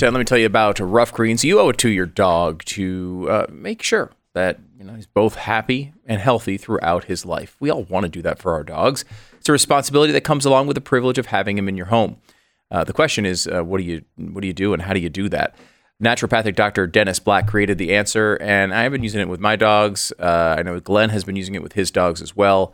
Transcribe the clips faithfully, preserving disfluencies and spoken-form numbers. But uh, let me tell you about Rough Greens. You owe it to your dog to uh, make sure that you know he's both happy and healthy throughout his life. We all want to do that for our dogs. It's a responsibility that comes along with the privilege of having him in your home. Uh, the question is, uh, what do you what do you do and how do you do that? Naturopathic doctor Dennis Black created the answer, and I have been using it with my dogs. Uh, I know Glenn has been using it with his dogs as well.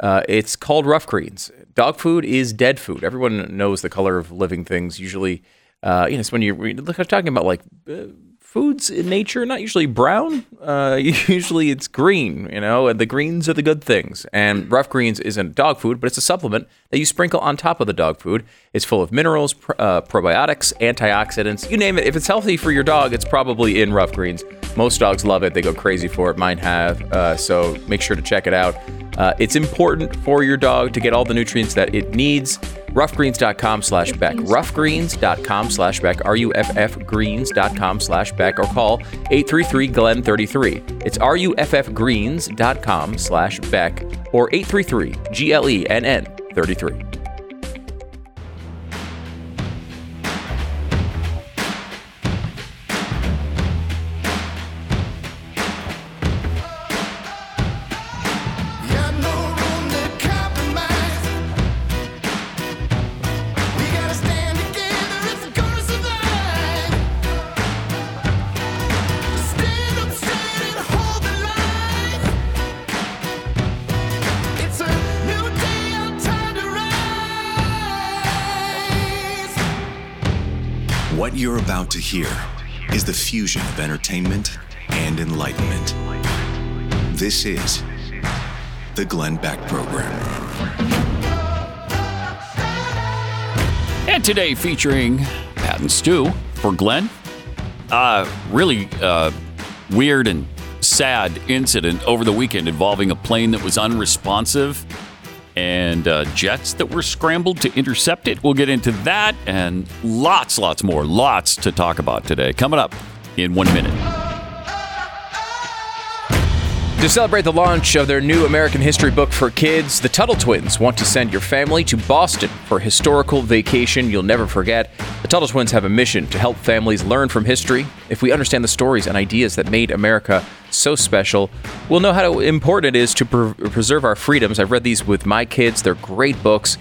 Uh, it's called Rough Greens. Dog food is dead food. Everyone knows the color of living things. Usually, uh, you know, it's when you're look, I'm talking about like uh, foods in nature, not usually brown. Uh, usually it's green, you know, and the greens are the good things. And Rough Greens isn't dog food, but it's a supplement that you sprinkle on top of the dog food. It's full of minerals, pr- uh, probiotics, antioxidants, you name it. If it's healthy for your dog, it's probably in Rough Greens. Most dogs love it. They go crazy for it. Mine have. Uh, so make sure to check it out. Uh, it's important for your dog to get all the nutrients that it needs. Roughgreens.com slash Beck. Roughgreens.com slash Beck. R U F F Greens.com slash Beck. Or call eight three three G L E N three three. It's R U F F Greens.com slash Beck. Or eight three three G L E N N three three. What you're about to hear is the fusion of entertainment and enlightenment. This is the Glenn Beck Program. And today featuring Pat and Stu for Glenn. Uh, really uh, weird and sad incident over the weekend involving a plane that was unresponsive and uh, jets that were scrambled to intercept it. We'll get into that and lots, lots more, lots to talk about today. Coming up in one minute. To celebrate the launch of their new American history book for kids, the Tuttle Twins want to send your family to Boston for a historical vacation you'll never forget. The Tuttle Twins have a mission to help families learn from history. If we understand the stories and ideas that made America so special, we'll know how important it is to pre- preserve our freedoms. I've read these with my kids. They're great books.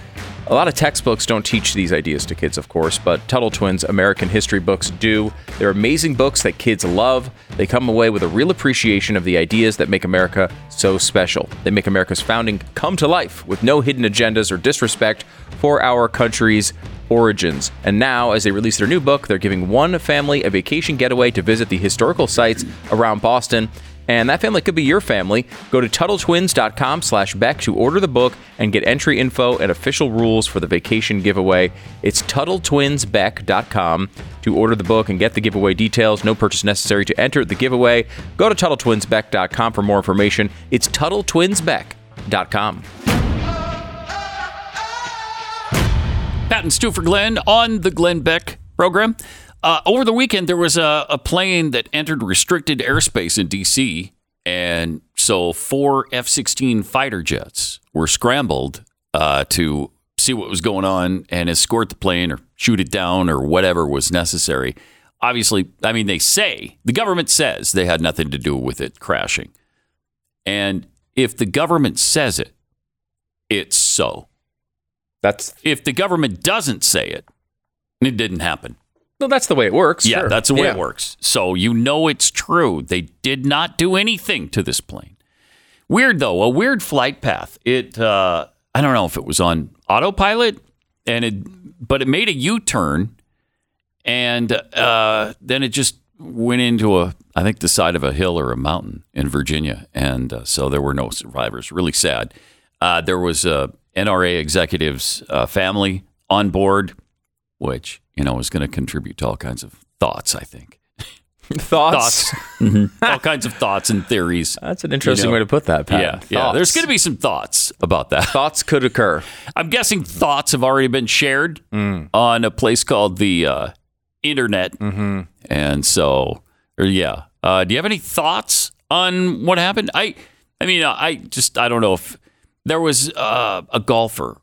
A lot of textbooks don't teach these ideas to kids, of course, but Tuttle Twins' American history books do. They're amazing books that kids love. They come away with a real appreciation of the ideas that make America so special. They make America's founding come to life with no hidden agendas or disrespect for our country's origins. And now, as they release their new book, they're giving one family a vacation getaway to visit the historical sites around Boston. And that family could be your family. Go to TuttleTwins.com slash Beck to order the book and get entry info and official rules for the vacation giveaway. It's Tuttle Twins Beck dot com to order the book and get the giveaway details. No purchase necessary to enter the giveaway. Go to Tuttle Twins Beck dot com for more information. It's Tuttle Twins Beck dot com. Pat and Stu for Glenn on the Glenn Beck Program. Uh, over the weekend, there was a, a plane that entered restricted airspace in D C, and so four F sixteen fighter jets were scrambled uh, to see what was going on and escort the plane or shoot it down or whatever was necessary. Obviously, I mean, they say, the government says they had nothing to do with it crashing. And if the government says it, it's so. That's If the government doesn't say it, it didn't happen. No, that's the way it works. Yeah, sure. that's the way yeah. it works. So you know it's true. They did not do anything to this plane. Weird, though. A weird flight path. It uh, I don't know if it was on autopilot, and it, but it made a U-turn, and uh, then it just went into, a I think, the side of a hill or a mountain in Virginia, and uh, so there were no survivors. Really sad. Uh, there was a N R A executive's uh, family on board, which, you know, is going to contribute to all kinds of thoughts, I think. Thoughts? thoughts. Mm-hmm. All kinds of thoughts and theories. That's an interesting you know. way to put that, Pat. Yeah, yeah. There's going to be some thoughts about that. Thoughts could occur. I'm guessing thoughts have already been shared mm. on a place called the uh, internet. Mm-hmm. And so, or, yeah. Uh, do you have any thoughts on what happened? I, I mean, I just, I don't know if there was uh, a golfer.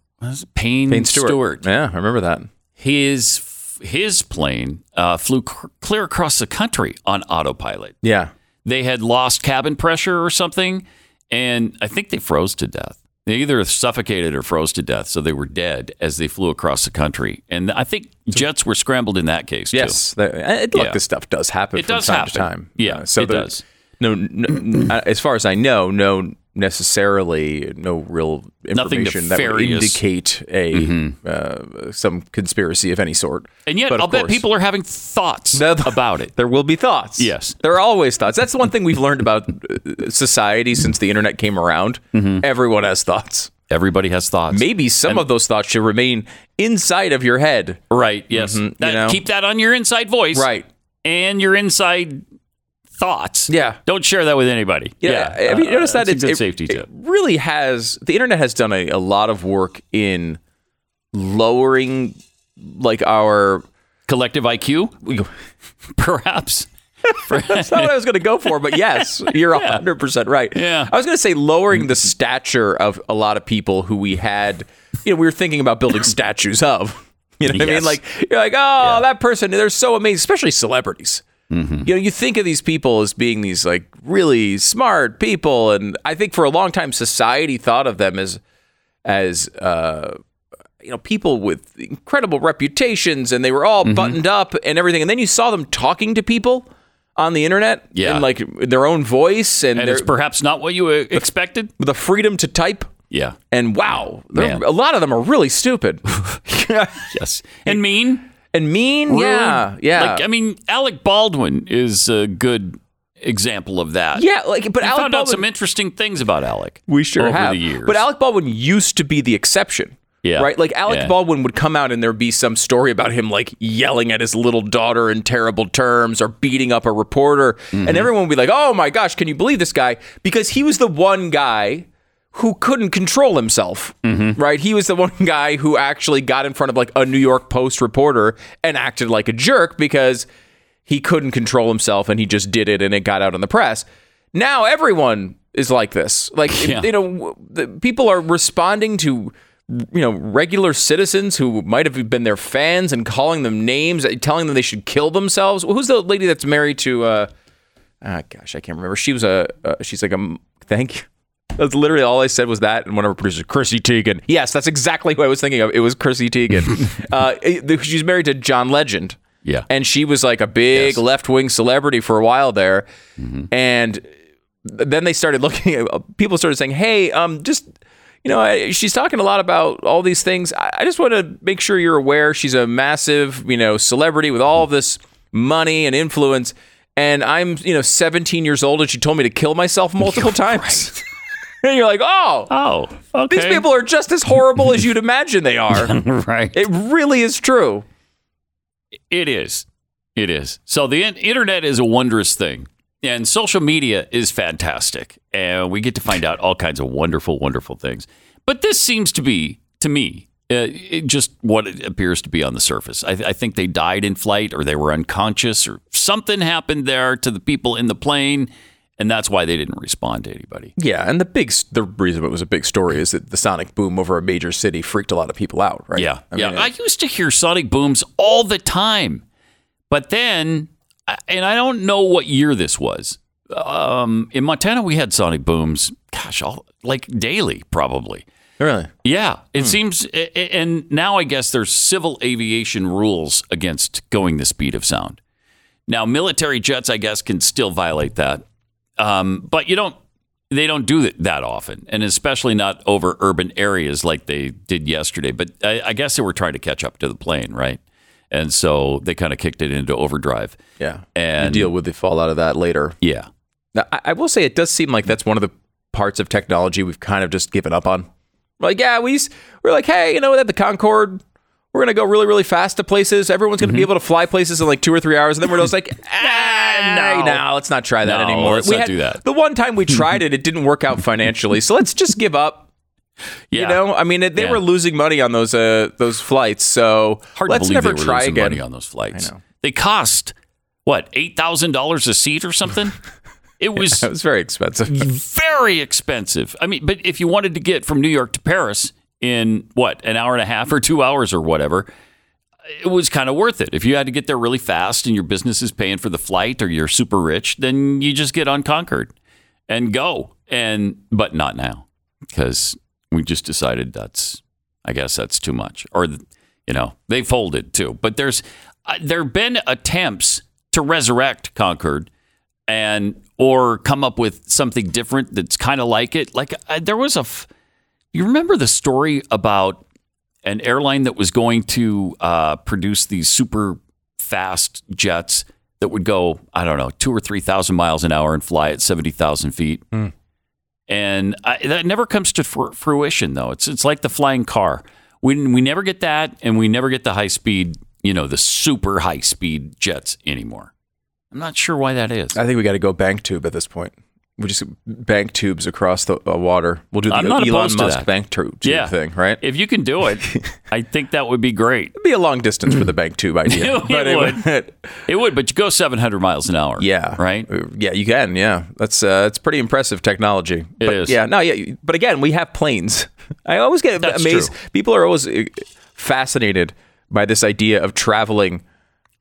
Payne, Payne Stewart. Stewart. Yeah, I remember that. His his plane uh, flew c- clear across the country on autopilot. Yeah. They had lost cabin pressure or something, and I think they froze to death. They either suffocated or froze to death, so they were dead as they flew across the country. And I think jets were scrambled in that case, yes, too. Yes. Look, yeah. This stuff does happen it from does time happen. to time. Yeah, uh, so it there, does. No, no, as far as I know, no necessarily, no real information that would indicate a mm-hmm. uh, some conspiracy of any sort. And yet, but I'll bet course, people are having thoughts the, about it. There will be thoughts. Yes. There are always thoughts. That's the one thing we've learned about society since the internet came around. Mm-hmm. Everyone has thoughts. Everybody has thoughts. Maybe some and, of those thoughts should remain inside of your head. Right, yes. Mm-hmm, that, you know? Keep that on your inside voice. Right. And your inside thoughts. Yeah. Don't share that with anybody. Yeah. yeah. Have you noticed uh, that? It's a good it, safety it tip. really has, the internet has done a, a lot of work in lowering like our collective I Q, perhaps. That's not what I was going to go for, but yes, you're yeah. one hundred percent right. Yeah. I was going to say lowering the stature of a lot of people who we had, you know, we were thinking about building statues of. You know what yes. I mean? Like, you're like, oh, yeah. that person, they're so amazing, especially celebrities. Mm-hmm. You know, you think of these people as being these like really smart people, and I think for a long time society thought of them as, as uh, you know, people with incredible reputations, and they were all mm-hmm. buttoned up and everything. And then you saw them talking to people on the internet, yeah, in like their own voice, and, and it's perhaps not what you expected. The, the freedom to type. Yeah. And wow, a lot of them are really stupid. Yes, and mean. And mean, really? yeah, yeah. Like, I mean, Alec Baldwin is a good example of that. Yeah, like, but we Alec found Baldwin, out some interesting things about Alec. We sure over have. The years. But Alec Baldwin used to be the exception. Yeah, right. Like Alec yeah. Baldwin would come out, and there'd be some story about him, like yelling at his little daughter in terrible terms, or beating up a reporter, mm-hmm. and everyone would be like, "Oh my gosh, can you believe this guy?" Because he was the one guy who couldn't control himself, mm-hmm. right? He was the one guy who actually got in front of like a New York Post reporter and acted like a jerk because he couldn't control himself, and he just did it, and it got out in the press. Now everyone is like this. Like, yeah. you know, the people are responding to, you know, regular citizens who might have been their fans and calling them names, telling them they should kill themselves. Well, who's the lady that's married to, uh, oh gosh, I can't remember. She was a, uh, she's like, a, thank you. That's literally all I said was that, and one of our producers, Chrissy Teigen. Yes, that's exactly who I was thinking of. It was Chrissy Teigen. uh, she's married to John Legend. Yeah. And she was like a big yes. left-wing celebrity for a while there. Mm-hmm. And then they started looking at, people started saying, hey, um, just, you know, I, she's talking a lot about all these things. I, I just want to make sure you're aware she's a massive, you know, celebrity with all of this money and influence. And I'm, you know, seventeen years old, and she told me to kill myself multiple times. Right. And you're like, oh, oh, okay. These people are just as horrible as you'd imagine they are. Right. It really is true. It is. It is. So the internet is a wondrous thing. And social media is fantastic. And we get to find out all kinds of wonderful, wonderful things. But this seems to be, to me, uh, it just what it appears to be on the surface. I, I think they died in flight, or they were unconscious, or something happened there to the people in the plane. And that's why they didn't respond to anybody. Yeah, and the big the reason it was a big story is that the sonic boom over a major city freaked a lot of people out, right? Yeah, I yeah. mean, I used to hear sonic booms all the time, but then, and I don't know what year this was. Um, in Montana, we had sonic booms. Gosh, all like daily, probably. Really? Yeah. It hmm. seems, and now I guess there's civil aviation rules against going the speed of sound. Now, military jets, I guess, can still violate that. Um, but you don't, they don't do that that often, and especially not over urban areas like they did yesterday. But I, I guess they were trying to catch up to the plane, right? And so they kind of kicked it into overdrive. Yeah, and you deal with the fallout of that later. Yeah. Now, I, I will say it does seem like that's one of the parts of technology we've kind of just given up on. Like, yeah, we we're like, hey, you know, at the Concorde, we're going to go really, really fast to places. Everyone's going to mm-hmm. be able to fly places in like two or three hours. And then we're just like, ah, no, no, let's not try that no, anymore. Let's we not had, do that. The one time we tried it, it didn't work out financially. So let's just give up. Yeah. You know, I mean, they yeah. were losing money on those uh, those flights. So Hard let's to never they were try again. Money on those flights. I know. They cost, what, eight thousand dollars a seat or something? It was, yeah, it was very expensive. Very expensive. I mean, but if you wanted to get from New York to Paris in what, an hour and a half or two hours or whatever, it was kind of worth it. If you had to get there really fast and your business is paying for the flight or you're super rich, then you just get on Concorde and go. And but not now, because we just decided that's, I guess that's too much. Or, you know, they folded too. But there's uh, there have been attempts to resurrect Concorde and or come up with something different that's kind of like it. Like uh, there was a, f- you remember the story about an airline that was going to uh, produce these super fast jets that would go, I don't know, two or three thousand miles an hour and fly at seventy thousand feet. Mm. And I, that never comes to fr- fruition, though. It's it's like the flying car. We we never get that, and we never get the high speed, you know, the super high speed jets anymore. I'm not sure why that is. I think we got to go bank tube at this point. We just bank tubes across the uh, water. We'll do the Elon Musk bank tube yeah. thing, right? If you can do it, I think that would be great. It'd be a long distance for the bank tube idea. it, but it would. would. It would, but you go seven hundred miles an hour. Yeah. Right? Yeah, you can. Yeah. That's uh, that's pretty impressive technology. It but, is. Yeah. No, yeah. But again, we have planes. I always get that's amazed. True. People are always fascinated by this idea of traveling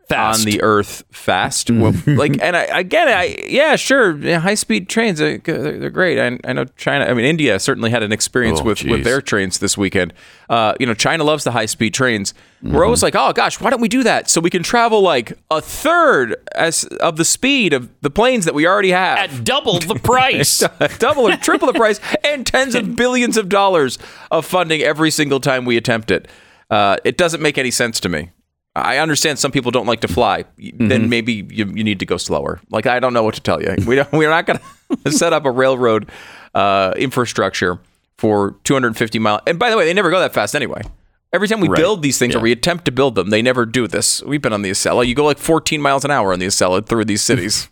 fast. On the earth fast. Well, like, and I, again, I, yeah, sure. Yeah, high speed trains, are, they're great. I, I know China, I mean, India certainly had an experience oh, with, with their trains this weekend. Uh, you know, China loves the high speed trains. Mm-hmm. We're always like, oh gosh, why don't we do that? So we can travel like a third as of the speed of the planes that we already have. At double the price. Double or triple the price and tens of billions of dollars of funding every single time we attempt it. Uh, it doesn't make any sense to me. I understand some people don't like to fly. Mm-hmm. Then maybe you, you need to go slower. Like, I don't know what to tell you. We don't, we're not going to set up a railroad uh, infrastructure for two hundred fifty miles. And by the way, they never go that fast anyway. Every time we right. build these things yeah. or we attempt to build them, they never do this. We've been on the Acela. You go like fourteen miles an hour on the Acela through these cities.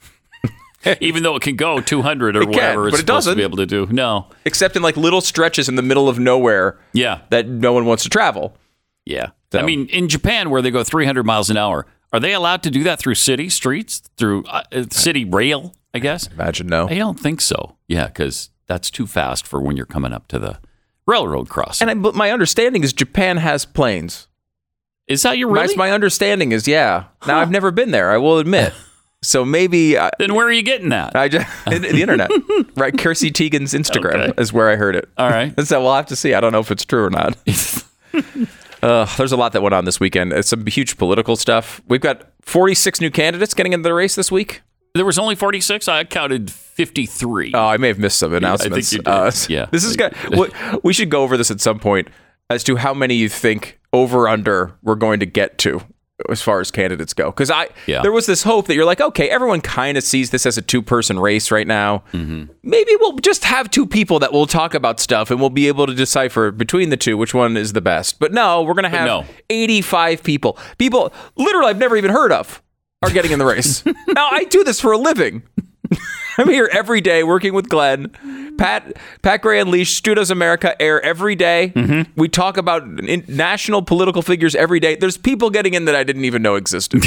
Even though it can go two hundred or it whatever can, it's but it supposed doesn't. To be able to do. No. Except in like little stretches in the middle of nowhere yeah. that no one wants to travel. Yeah. So. I mean, in Japan, where they go three hundred miles an hour, are they allowed to do that through city streets, through uh, city rail, I guess? I imagine no. I don't think so. Yeah, because that's too fast for when you're coming up to the railroad crossing. And I, but my understanding is Japan has planes. Is that your really? My, my understanding is, yeah. Now, huh. I've never been there, I will admit. So maybe... I, then where are you getting that? I just, the internet. Right, Chrissy Teigen's Instagram okay. is where I heard it. All right. So we'll have to see. I don't know if it's true or not. Uh, there's a lot that went on this weekend. It's some huge political stuff. We've got forty-six new candidates getting into the race this week. There was only forty-six. I counted fifty-three. Oh, I may have missed some announcements. Yeah, I think you did. Uh, yeah, this is good. We should go over this at some point as to how many you think over under we're going to get to as far as candidates go. Because I yeah. there was this hope that you're like, okay, everyone kind of sees this as a two person race right now. Mm-hmm. Maybe we'll just have two people that will talk about stuff and we'll be able to decipher between the two which one is the best. But no, we're going to have no. eighty-five people. People literally I've never even heard of are getting in the race. Now, I do this for a living. I'm here every day working with Glenn. Pat Pat Gray Unleashed, Stu Does America air every day. Mm-hmm. We talk about in, national political figures every day. There's people getting in that I didn't even know existed.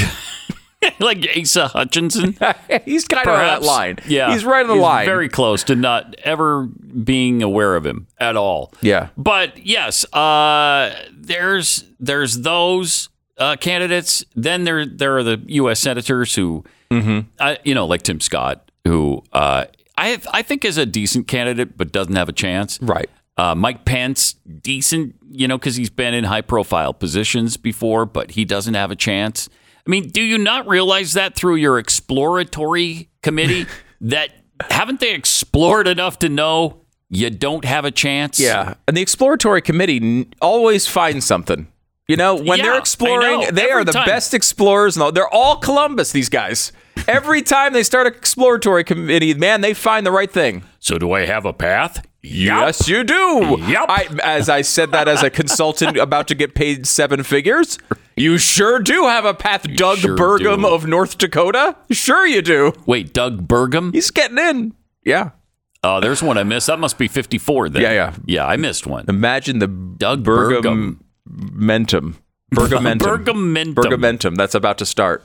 Like Asa Hutchinson? He's kind Perhaps. of on that line. Yeah. He's right on the He's line. Very close to not ever being aware of him at all. Yeah. But yes, uh, there's there's those uh, candidates. Then there, there are the U S senators who, mm-hmm. uh, you know, like Tim Scott. Who uh, I have, I think is a decent candidate, but doesn't have a chance. Right. Uh, Mike Pence, decent, you know, because he's been in high-profile positions before, but he doesn't have a chance. I mean, do you not realize that through your exploratory committee that haven't they explored enough to know you don't have a chance? Yeah. And the exploratory committee always finds something. You know, when yeah, they're exploring, they Every are the time. best explorers. They're all Columbus, these guys. Every time they start an exploratory committee, man, they find the right thing. So do I have a path? Yes, yep. you do. Yep. I, as I said that as a consultant about to get paid seven figures, you sure do have a path, you Doug sure Burgum do. of North Dakota. Sure you do. Wait, Doug Burgum? He's getting in. Yeah. Oh, uh, there's one I missed. That must be fifty-four then. Yeah, yeah. Yeah, I missed one. Imagine the Doug Burgum Mentum. Burgamentum. Burgamentum. Burgamentum. That's about to start.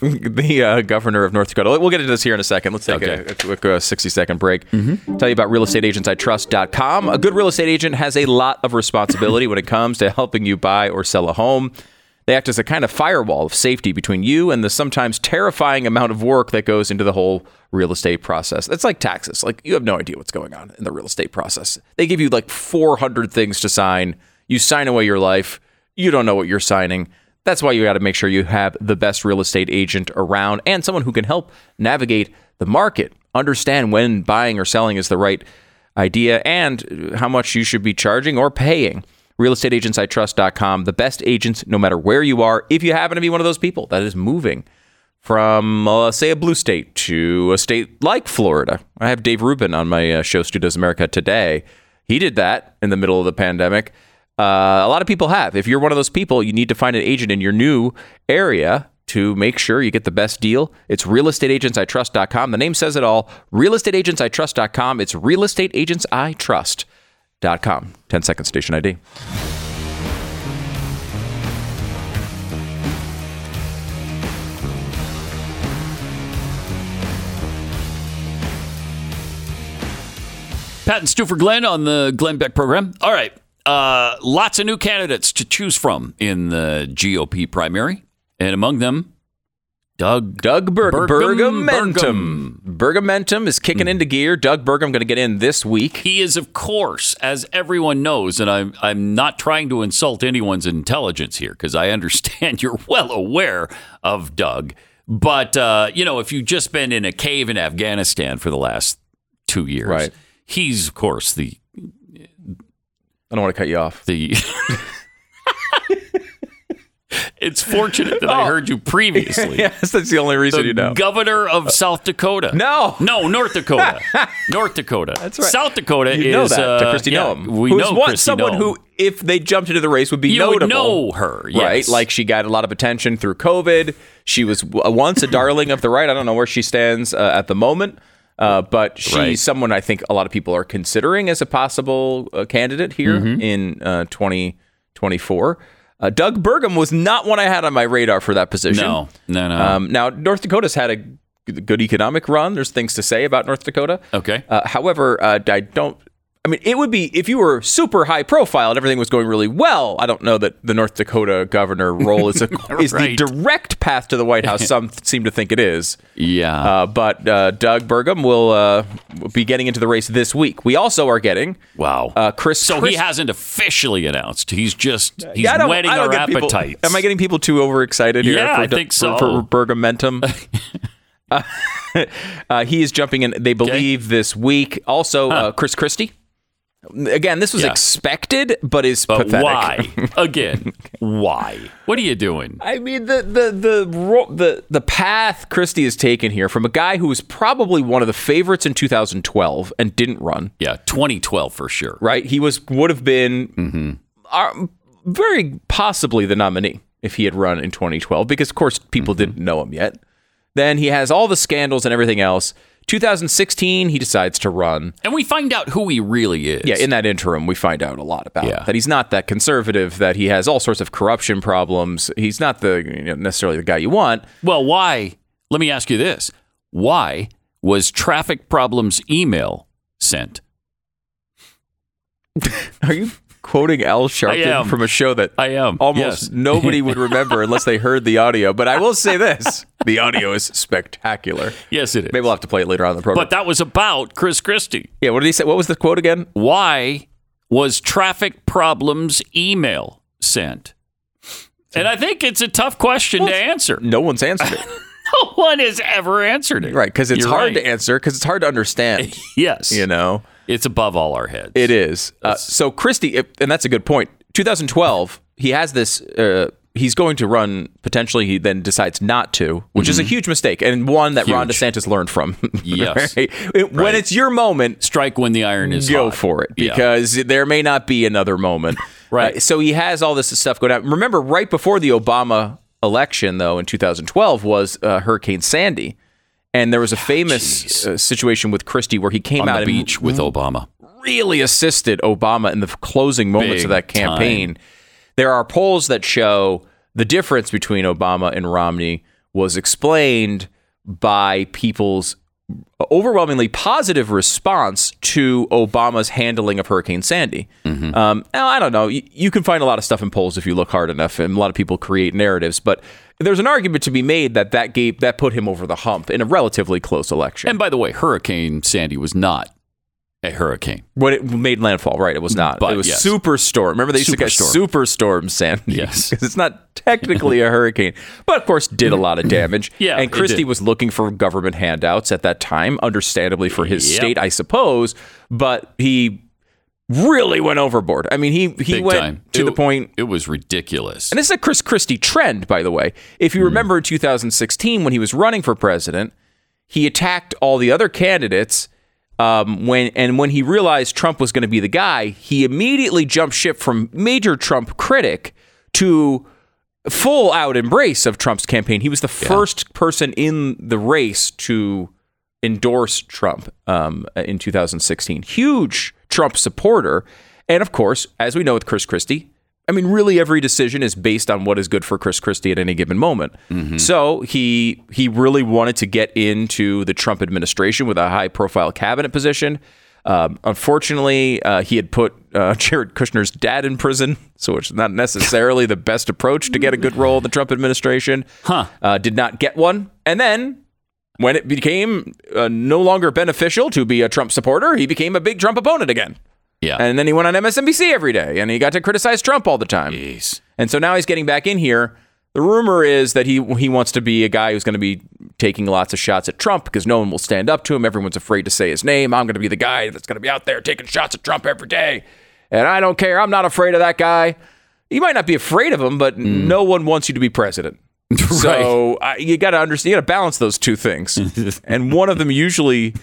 The uh, governor of North Dakota. We'll get into this here in a second. Let's take okay. a, a quick uh, sixty second break. Mm-hmm. Tell you about real estate agents I trust dot com. A good real estate agent has a lot of responsibility when it comes to helping you buy or sell a home. They act as a kind of firewall of safety between you and the sometimes terrifying amount of work that goes into the whole real estate process. That's like taxes. Like, you have no idea what's going on in the real estate process. They give you like four hundred things to sign. You sign away your life. You don't know what you're signing. That's why you got to make sure you have the best real estate agent around and someone who can help navigate the market, understand when buying or selling is the right idea, and how much you should be charging or paying. real estate agents I trust dot com, the best agents no matter where you are, if you happen to be one of those people that is moving from, uh, say, a blue state to a state like Florida. I have Dave Rubin on my uh, show, Stu Does America, today. He did that in the middle of the pandemic. Uh, a lot of people have. If you're one of those people, you need to find an agent in your new area to make sure you get the best deal. It's real estate agents I trust dot com. The name says it all. real estate agents I trust dot com. It's real estate agents I trust dot com. ten second station I D. Pat and Stu for Glenn on the Glenn Beck program. All right. Uh, lots of new candidates to choose from in the G O P primary, and among them, Doug Doug Bur- Burgum. Burgum. Burgumentum is kicking mm. into gear. Doug Burgum going to get in this week. He is, of course, as everyone knows, and I'm I'm not trying to insult anyone's intelligence here because I understand you're well aware of Doug. But uh, you know, if you've just been in a cave in Afghanistan for the last two years, right. He's of course the. I don't want to cut you off. The It's fortunate that oh. I heard you previously. Yes, that's the only reason the you know. Governor of South Dakota. No. No, North Dakota. North Dakota. That's right. South Dakota you know is... That, uh, to Christy yeah, Noem. We who's know one, Christy someone Noem. Who, if they jumped into the race, would be you notable. You know her, yes. Right? Like, she got a lot of attention through COVID. She was once a darling of the right. I don't know where she stands uh, at the moment. Uh, but she's right. someone I think a lot of people are considering as a possible uh, candidate here mm-hmm. in uh, twenty twenty-four. Uh, Doug Burgum was not one I had on my radar for that position. No, no, no. Um, now, North Dakota's had a good economic run. There's things to say about North Dakota. Okay. Uh, however, uh, I don't, I mean, it would be, if you were super high profile and everything was going really well, I don't know that the North Dakota governor role is, a, right. is the direct path to the White House. Some seem to think it is. Yeah. Uh, but uh, Doug Burgum will uh, be getting into the race this week. We also are getting wow. Uh, Chris. So Chris, he hasn't officially announced. He's just he's yeah, whetting our appetites. People, am I getting people too overexcited here? Yeah, for, I think so. For, for Burgumentum. uh, uh, he is jumping in. They believe okay. this week. Also, huh. uh, Chris Christie. Again, this was yeah. expected, but is but pathetic. Why? Again, why? What are you doing? I mean, the the the the the path Christie has taken here from a guy who was probably one of the favorites in two thousand twelve and didn't run. Yeah, twenty twelve for sure. Right? He was would have been mm-hmm. uh, very possibly the nominee if he had run in twenty twelve, because of course people mm-hmm. didn't know him yet. Then he has all the scandals and everything else. two thousand sixteen, he decides to run. And we find out who he really is. Yeah, in that interim, we find out a lot about yeah. him. That he's not that conservative, that he has all sorts of corruption problems. He's not the you know, necessarily the guy you want. Well, why? Let me ask you this. Why was traffic problems email sent? Are you quoting Al Sharpton from a show that I am. Almost yes. nobody would remember unless they heard the audio? But I will say this. The audio is spectacular. Yes, it is. Maybe we'll have to play it later on in the program. But that was about Chris Christie. Yeah, what did he say? What was the quote again? Why was traffic problems email sent? And I think it's a tough question well, to answer. No one's answered it. No one has ever answered it. Right, because it's You're hard right. to answer, because it's hard to understand. Yes. You know? It's above all our heads. It is. Uh, so Christie, and that's a good point, twenty twelve, he has this... Uh, He's going to run, potentially, he then decides not to, which mm-hmm. is a huge mistake, and one that huge. Ron DeSantis learned from. Yes. Right? When right. it's your moment... Strike when the iron is go hot. Go for it, because yeah. there may not be another moment. Right. Uh, so he has all this stuff going on. Remember, right before the Obama election, though, in two thousand twelve, was uh, Hurricane Sandy, and there was a famous uh, situation with Christie where he came on out... On the beach and with Obama. Really assisted Obama in the closing moments Big of that campaign. Time. There are polls that show the difference between Obama and Romney was explained by people's overwhelmingly positive response to Obama's handling of Hurricane Sandy. Mm-hmm. Um, I don't know. You, you can find a lot of stuff in polls if you look hard enough, and a lot of people create narratives. But there's an argument to be made that that, gave, that put him over the hump in a relatively close election. And by the way, Hurricane Sandy was not a hurricane. When it made landfall, right? It was not. But, it was yes. superstorm. Remember, they used super to get storm. Superstorm Sandy. Yes, because it's not technically a hurricane, but of course did a lot of damage. Yeah, and Christie was looking for government handouts at that time, understandably for his yep. state, I suppose. But he really went overboard. I mean, he he Big went time. to it, the point. It was ridiculous. And this is a Chris Christie trend, by the way. If you mm. remember, in two thousand sixteen, when he was running for president, he attacked all the other candidates. Um, when and when he realized Trump was going to be the guy, he immediately jumped ship from major Trump critic to full out embrace of Trump's campaign. He was the yeah. first person in the race to endorse Trump um, in two thousand sixteen. Huge Trump supporter. And of course, as we know with Chris Christie, I mean, really every decision is based on what is good for Chris Christie at any given moment. Mm-hmm. So he he really wanted to get into the Trump administration with a high-profile cabinet position. Um, unfortunately, uh, he had put uh, Jared Kushner's dad in prison, so it's not necessarily the best approach to get a good role in the Trump administration. Huh. Uh, did not get one. And then when it became uh, no longer beneficial to be a Trump supporter, he became a big Trump opponent again. Yeah. And then he went on M S N B C every day and he got to criticize Trump all the time. Jeez. And so now he's getting back in here. The rumor is that he he wants to be a guy who's going to be taking lots of shots at Trump because no one will stand up to him. Everyone's afraid to say his name. I'm going to be the guy that's going to be out there taking shots at Trump every day. And I don't care. I'm not afraid of that guy. You might not be afraid of him, but mm. no one wants you to be president. Right. So I, you got to understand, you got to balance those two things. And one of them usually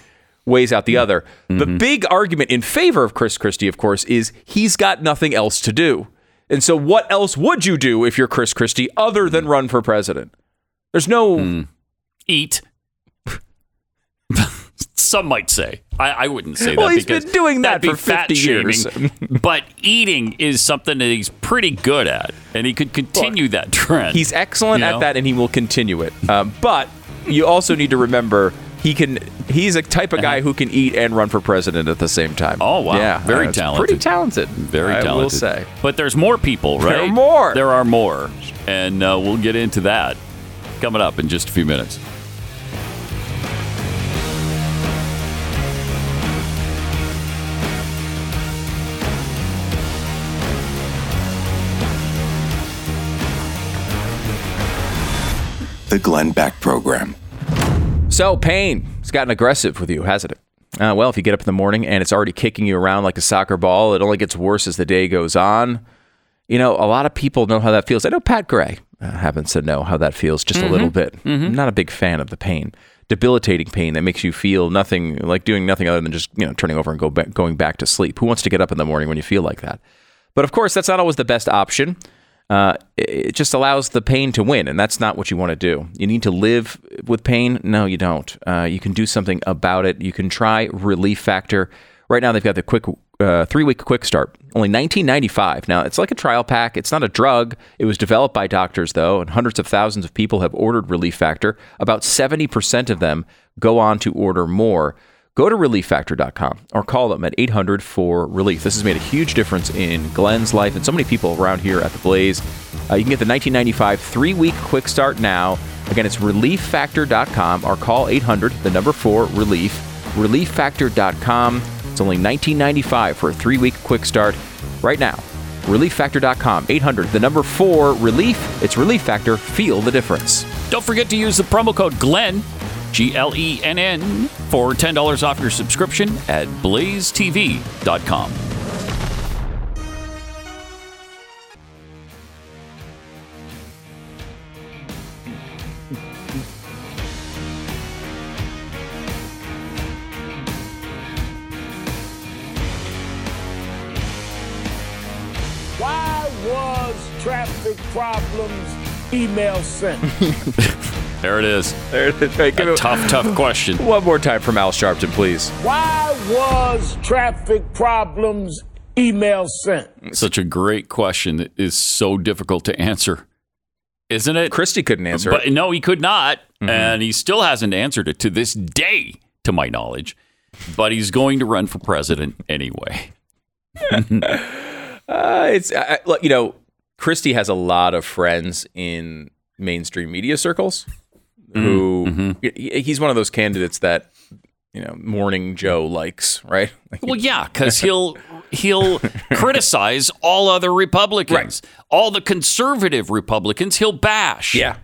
weighs out the other. Mm-hmm. The big argument in favor of Chris Christie, of course, is he's got nothing else to do. And so what else would you do if you're Chris Christie other than run for president? There's no... Mm. Eat. Some might say. I, I wouldn't say well, that because... Well, he's been doing that for fifty years. But eating is something that he's pretty good at. And he could continue Look, that trend. He's excellent you know? at that and he will continue it. Um, but you also need to remember... He can. He's a type of guy who can eat and run for president at the same time. Oh, wow. Yeah, Very talented. Pretty talented. Very talented. I will say. But there's more people, right? There are more. There are more. And uh, we'll get into that coming up in just a few minutes. The Glenn Beck Program. So pain, it's gotten aggressive with you, hasn't it? Uh, well, if you get up in the morning and it's already kicking you around like a soccer ball, it only gets worse as the day goes on. You know, a lot of people know how that feels. I know Pat Gray uh, happens to know how that feels just mm-hmm. a little bit. Mm-hmm. I'm not a big fan of the pain, debilitating pain that makes you feel nothing, like doing nothing other than just, you know, turning over and go back, going back to sleep. Who wants to get up in the morning when you feel like that? But of course, that's not always the best option. Uh, it just allows the pain to win, and that's not what you want to do. You need to live with pain? No, you don't. Uh, you can do something about it. You can try Relief Factor. Right now, they've got the quick uh, three-week quick start, only nineteen ninety-five. Now, it's like a trial pack. It's not a drug. It was developed by doctors, though, and hundreds of thousands of people have ordered Relief Factor. About seventy percent of them go on to order more. Go to relief factor dot com or call them at eight hundred four relief. This has made a huge difference in Glenn's life and so many people around here at The Blaze. Uh, you can get the nineteen ninety-five three-week quick start now. Again, it's relief factor dot com or call eight hundred, the number four, relief, relief factor dot com. It's only nineteen ninety-five for a three-week quick start right now. relief factor dot com, eight hundred, the number four, relief. It's Relief Factor. Feel the difference. Don't forget to use the promo code Glenn, G L E N N, for ten dollars off your subscription at blaze t v dot com. Why was traffic problems email sent? There it is. There it is. Right, give a me tough, tough question. One more time from Al Sharpton, please. Why was traffic problems email sent? Such a great question that is so difficult to answer, isn't it? Christie couldn't answer but, it. No, he could not. Mm-hmm. And he still hasn't answered it to this day. to my knowledge, but he's going to run for president anyway. uh, it's I, I, you know, Christie has a lot of friends in mainstream media circles. Who mm-hmm. he's one of those candidates that, you know, Morning Joe likes, right? Like, well, yeah, because he'll he'll criticize all other Republicans, right. All the conservative Republicans. He'll bash. Yeah.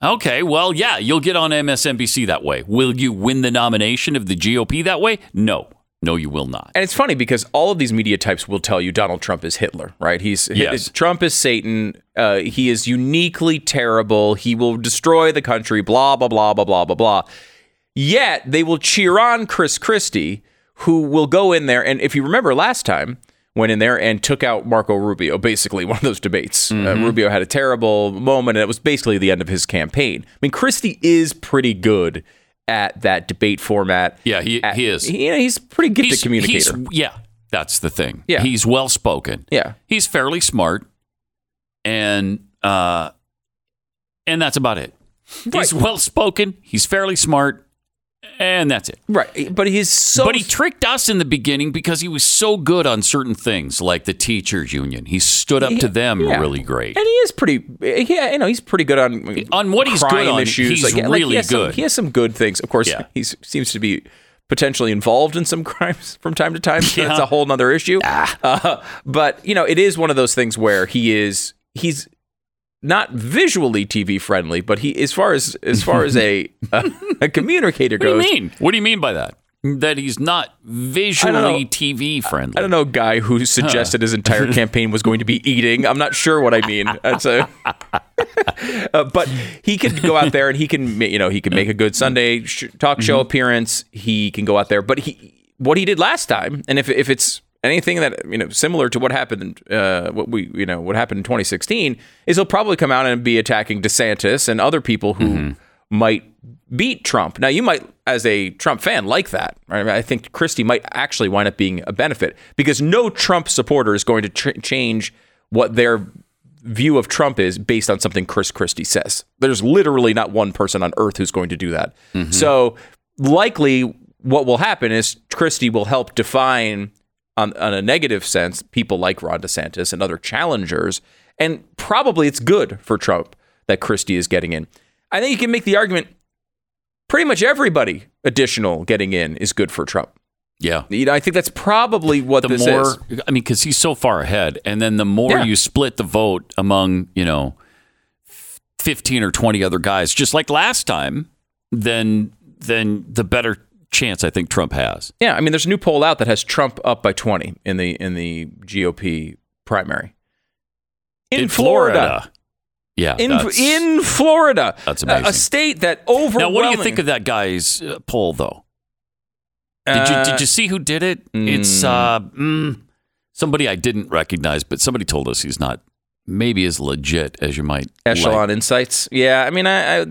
Okay. Well, yeah, you'll get on M S N B C that way. Will you win the nomination of the G O P that way? No. No, you will not. And it's funny because all of these media types will tell you Donald Trump is Hitler, right? He's yes. Trump is Satan. Uh, he is uniquely terrible. He will destroy the country, blah, blah, blah, blah, blah, blah, blah. Yet they will cheer on Chris Christie, who will go in there. And if you remember last time, went in there and took out Marco Rubio, basically one of those debates. Mm-hmm. Uh, Rubio had a terrible moment, and it was basically the end of his campaign. I mean, Christie is pretty good at that debate format. Yeah, he, at, he is. He, he's pretty gifted he's, communicator. He's, yeah, that's the thing. Yeah. He's well-spoken. Yeah. He's fairly smart, and uh, and that's about it. Right. He's well-spoken, he's fairly smart, and that's it. Right, but he's so... But he tricked us in the beginning because he was so good on certain things, like the teachers union. He stood up he, to them yeah. really great. And he is pretty... Yeah, you know, he's pretty good on... On what he's good on, issues. he's like, really like he good. Some, he has some good things. Of course, yeah. he seems to be potentially involved in some crimes from time to time. So yeah. That's a whole other issue. Ah. Uh, but, you know, it is one of those things where he is... He's... Not visually T V friendly, but he, as far as as far as a a, a communicator goes. What do you mean? What do you mean by that? That he's not visually T V friendly. I, I don't know, a guy who suggested huh. his entire campaign was going to be eating. I'm not sure what I mean. That's a, uh, but he can go out there and he can, you know, he can make a good Sunday sh- talk show mm-hmm. appearance. He can go out there, but he what he did last time, and if if it's. Anything that, you know, similar to what happened, uh, what we, you know, what happened in twenty sixteen is he'll probably come out and be attacking DeSantis and other people who mm-hmm. might beat Trump. Now, you might, as a Trump fan, like that. Right? I think Christie might actually wind up being a benefit because no Trump supporter is going to tr- change what their view of Trump is based on something Chris Christie says. There's literally not one person on earth who's going to do that. Mm-hmm. So likely what will happen is Christie will help define On, on a negative sense, people like Ron DeSantis and other challengers, and probably it's good for Trump that Christie is getting in. I think you can make the argument pretty much everybody additional getting in is good for Trump. Yeah. You know, I think that's probably what the this more, is. I mean, because he's so far ahead, and then the more yeah. you split the vote among, you know, fifteen or twenty other guys, just like last time, then then the better chance I think Trump has. Yeah, I mean, there's a new poll out that has Trump up by twenty in the in the G O P primary in, in Florida. Florida. Yeah, in that's, in Florida, that's amazing. A, a state that overwhelming. Now, what do you think of that guy's uh, poll, though? Did uh, you did you see who did it? Mm. It's uh, mm, somebody I didn't recognize, but somebody told us he's not maybe as legit as you might. Echelon like. Insights. Yeah, I mean, I. I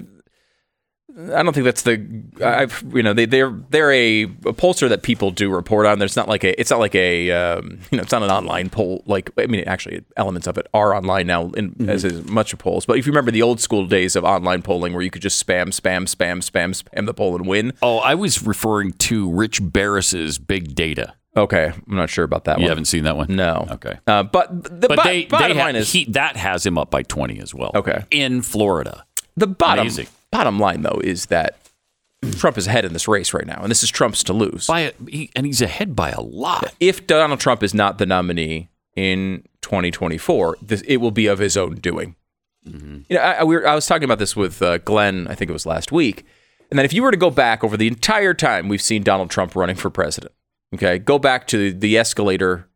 I don't think that's the I've you know they they're they're a, a pollster that people do report on. There's not like a it's not like a um, you know it's not an online poll like I mean actually elements of it are online now in, mm-hmm. as is much of polls. But if you remember the old school days of online polling where you could just spam spam spam spam spam the poll and win. Oh, I was referring to Rich Barris's big data. Okay, I'm not sure about that you one. You haven't seen that one? No. Okay. Uh, but the but bo- they, bottom they line ha- is he, that has him up by twenty as well. Okay. In Florida. The bottom. Amazing. Bottom line, though, is that Trump is ahead in this race right now, and this is Trump's to lose. By a, he, and he's ahead by a lot. If Donald Trump is not the nominee in twenty twenty-four, this, it will be of his own doing. Mm-hmm. You know, I, I, we were, I was talking about this with uh, Glenn, I think it was last week, and that if you were to go back over the entire time we've seen Donald Trump running for president, okay, go back to the escalator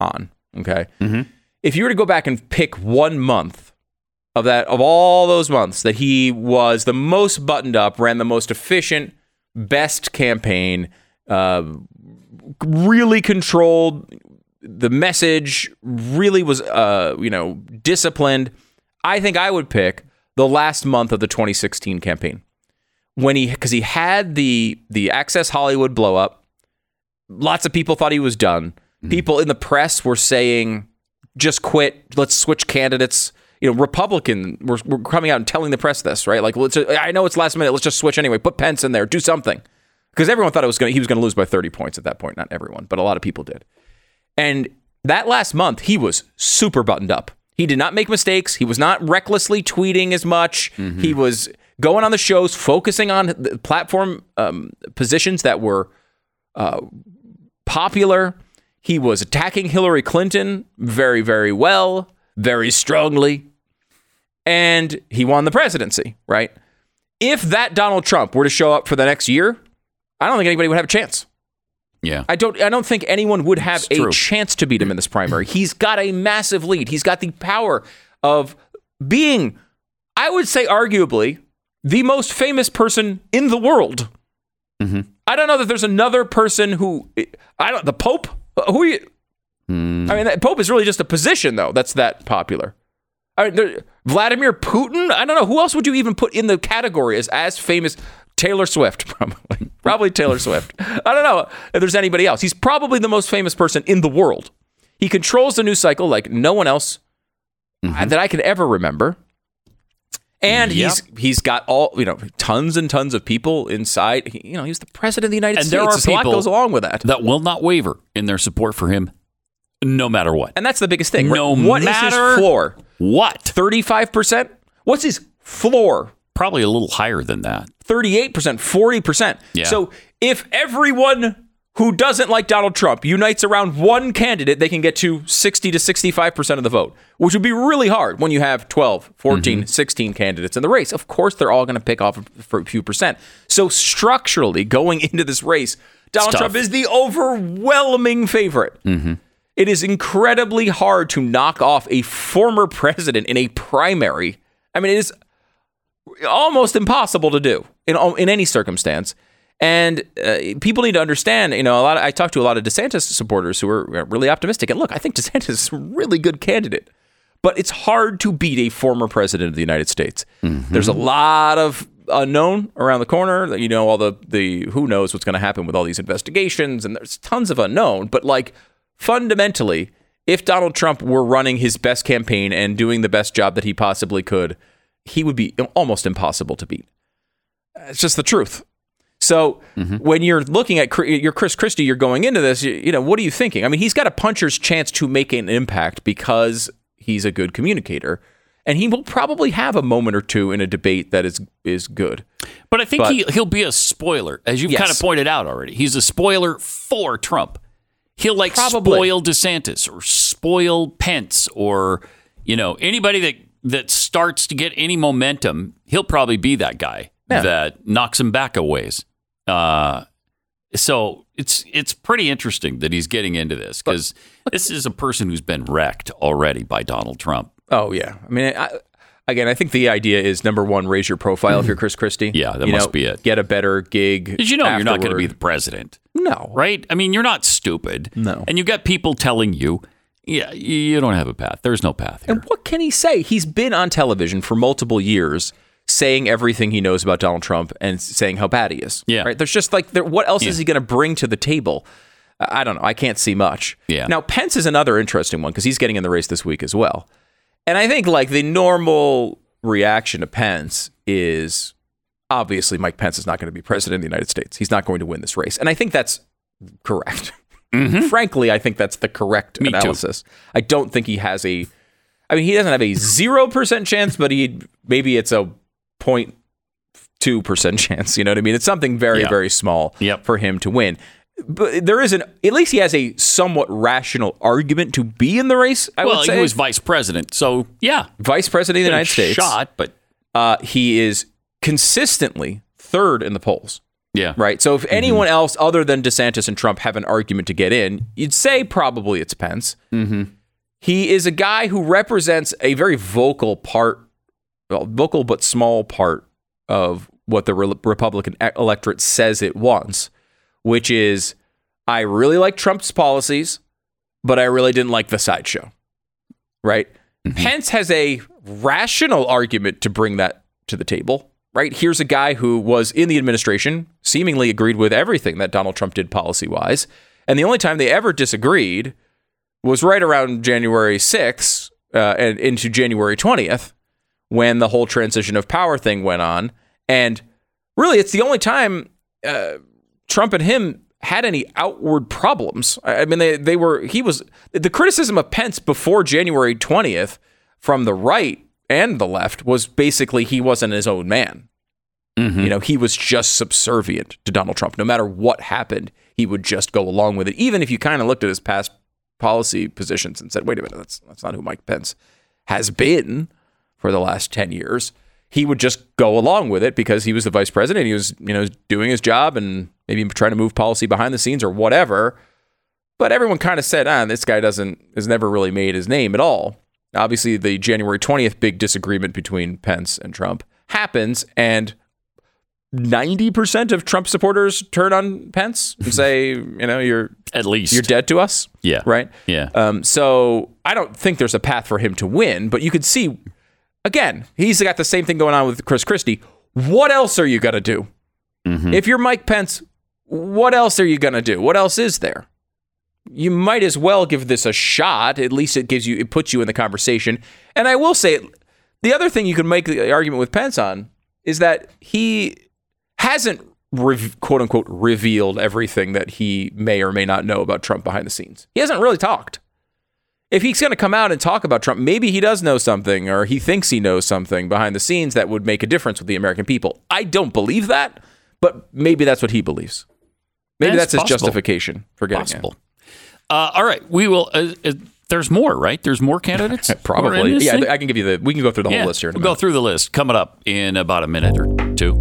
on, okay? Mm-hmm. If you were to go back and pick one month, Of that, of all those months that he was the most buttoned up, ran the most efficient, best campaign, uh, really controlled the message, really was, uh, you know, disciplined. I think I would pick the last month of the twenty sixteen campaign when he, because he had the the Access Hollywood blow up. Lots of people thought he was done. Mm-hmm. People in the press were saying, "Just quit. Let's switch candidates." You know, Republican we're, we're coming out and telling the press this, right? Like, well, it's a, I know it's last minute. Let's just switch anyway. Put Pence in there. Do something. because everyone thought it was going he was going to lose by thirty points at that point. Not everyone, but a lot of people did. And that last month, he was super buttoned up. He did not make mistakes. He was not recklessly tweeting as much. Mm-hmm. He was going on the shows, focusing on the platform um, positions that were uh, popular. He was attacking Hillary Clinton very, very well, very strongly. And he won the presidency, right? If that Donald Trump were to show up for the next year, I don't think anybody would have a chance. Yeah, I don't I don't think anyone would have a chance to beat him in this primary. He's got a massive lead. He's got the power of being, I would say, arguably the most famous person in the world. Mm-hmm. I don't know that there's another person who I don't the Pope. Who are you? Mm. I mean, that Pope is really just a position, though, that's that popular. I mean, there, Vladimir Putin. I don't know. Who else would you even put in the category as as famous? Taylor Swift, probably. Probably Taylor Swift. I don't know if there's anybody else. He's probably the most famous person in the world. He controls the news cycle like no one else mm-hmm. that I could ever remember. And yep. he's he's got all, you know, tons and tons of people inside. He, you know, he's the president of the United and States. And there are so people goes along with that. That will not waver in their support for him no matter what. And that's the biggest thing. No right? what matter is his floor? What? thirty-five percent? What's his floor? Probably a little higher than that. thirty-eight percent, forty percent. Yeah. So if everyone who doesn't like Donald Trump unites around one candidate, they can get to sixty to sixty-five percent of the vote, which would be really hard when you have twelve, fourteen, mm-hmm. sixteen candidates in the race. Of course, they're all going to pick off for a few percent. So structurally, going into this race, Donald Trump is the overwhelming favorite. Mm-hmm. It is incredibly hard to knock off a former president in a primary. I mean, it is almost impossible to do in in any circumstance. And uh, people need to understand, you know, a lot of, I talked to a lot of DeSantis supporters who are really optimistic. And look, I think DeSantis is a really good candidate, but it's hard to beat a former president of the United States. Mm-hmm. There's a lot of unknown around the corner. You know, all the, the who knows what's going to happen with all these investigations, and there's tons of unknown. But like fundamentally, if Donald Trump were running his best campaign and doing the best job that he possibly could, he would be almost impossible to beat. It's just the truth. So mm-hmm. when you're looking at your Chris Christie, you're going into this, you know, what are you thinking? I mean, he's got a puncher's chance to make an impact because he's a good communicator, and he will probably have a moment or two in a debate that is is good. But I think but, he, he'll be a spoiler, as you've yes. kind of pointed out already. He's a spoiler for Trump. He'll like probably. spoil DeSantis or spoil Pence or, you know, anybody that that starts to get any momentum, he'll probably be that guy yeah. that knocks him back a ways. Uh, so it's it's pretty interesting that he's getting into this, because this is a person who's been wrecked already by Donald Trump. Oh, yeah. I mean, I, again, I think the idea is, number one, raise your profile if you're Chris Christie. Yeah, that you must know, be it. Get a better gig. Because you know afterward. You're not going to be the president. No. Right? I mean, you're not stupid. No. And you've got people telling you, yeah, you don't have a path. There's no path here. And what can he say? He's been on television for multiple years saying everything he knows about Donald Trump and saying how bad he is. Yeah. Right? There's just like, there, what else yeah. is he going to bring to the table? I don't know. I can't see much. Yeah. Now, Pence is another interesting one because he's getting in the race this week as well. And I think like the normal reaction to Pence is obviously Mike Pence is not going to be president of the United States. He's not going to win this race. And I think that's correct. Mm-hmm. Frankly, I think that's the correct Me analysis. Too. I don't think he has a, I mean, he doesn't have a zero percent chance, but he maybe it's a zero point two percent chance. You know what I mean? It's something very, yeah. very small yep. for him to win. But there is an, at least he has a somewhat rational argument to be in the race, I well, would say. Well, he was vice president, so yeah. Vice president of the United States. Shot, but. Uh, he is consistently third in the polls. Yeah. Right. So if anyone mm-hmm. else other than DeSantis and Trump have an argument to get in, you'd say probably it's Pence. Mm-hmm. He is a guy who represents a very vocal part, well, vocal but small part of what the Re- Republican electorate says it wants, which is, I really like Trump's policies, but I really didn't like the sideshow. Right. Mm-hmm. Pence has a rational argument to bring that to the table. Right. Here's a guy who was in the administration, seemingly agreed with everything that Donald Trump did policy wise. And the only time they ever disagreed was right around January sixth uh, and into January twentieth, when the whole transition of power thing went on. And really, it's the only time uh, Trump and him had any outward problems. I mean, they, they were, he was, the criticism of Pence before January twentieth from the right and the left was basically he wasn't his own man. Mm-hmm. You know, he was just subservient to Donald Trump. No matter what happened, he would just go along with it. Even if you kind of looked at his past policy positions and said, wait a minute, that's that's not who Mike Pence has been for the last ten years. He would just go along with it because he was the vice president. He was, you know, doing his job and maybe trying to move policy behind the scenes or whatever. But everyone kind of said, ah, this guy doesn't has never really made his name at all. Obviously, the January twentieth big disagreement between Pence and Trump happens, and ninety percent of Trump supporters turn on Pence and say, you know, you're at least you're dead to us. Yeah. Right. Yeah. Um, so I don't think there's a path for him to win, but you could see, again, he's got the same thing going on with Chris Christie. What else are you going to do? Mm-hmm. If you're Mike Pence, what else are you going to do? What else is there? You might as well give this a shot. At least it gives you, it puts you in the conversation. And I will say the other thing you can make the argument with Pence on is that he hasn't, rev- quote unquote, revealed everything that he may or may not know about Trump behind the scenes. He hasn't really talked. If he's going to come out and talk about Trump, maybe he does know something, or he thinks he knows something behind the scenes that would make a difference with the American people. I don't believe that, but maybe that's what he believes. Maybe that's, that's his justification for getting possible. Uh, all right, we will. Uh, uh, there's more, right? There's more candidates? Probably. Yeah, thing? I can give you the, we can go through the yeah, whole list here. We'll go through the list coming up in about a minute or two.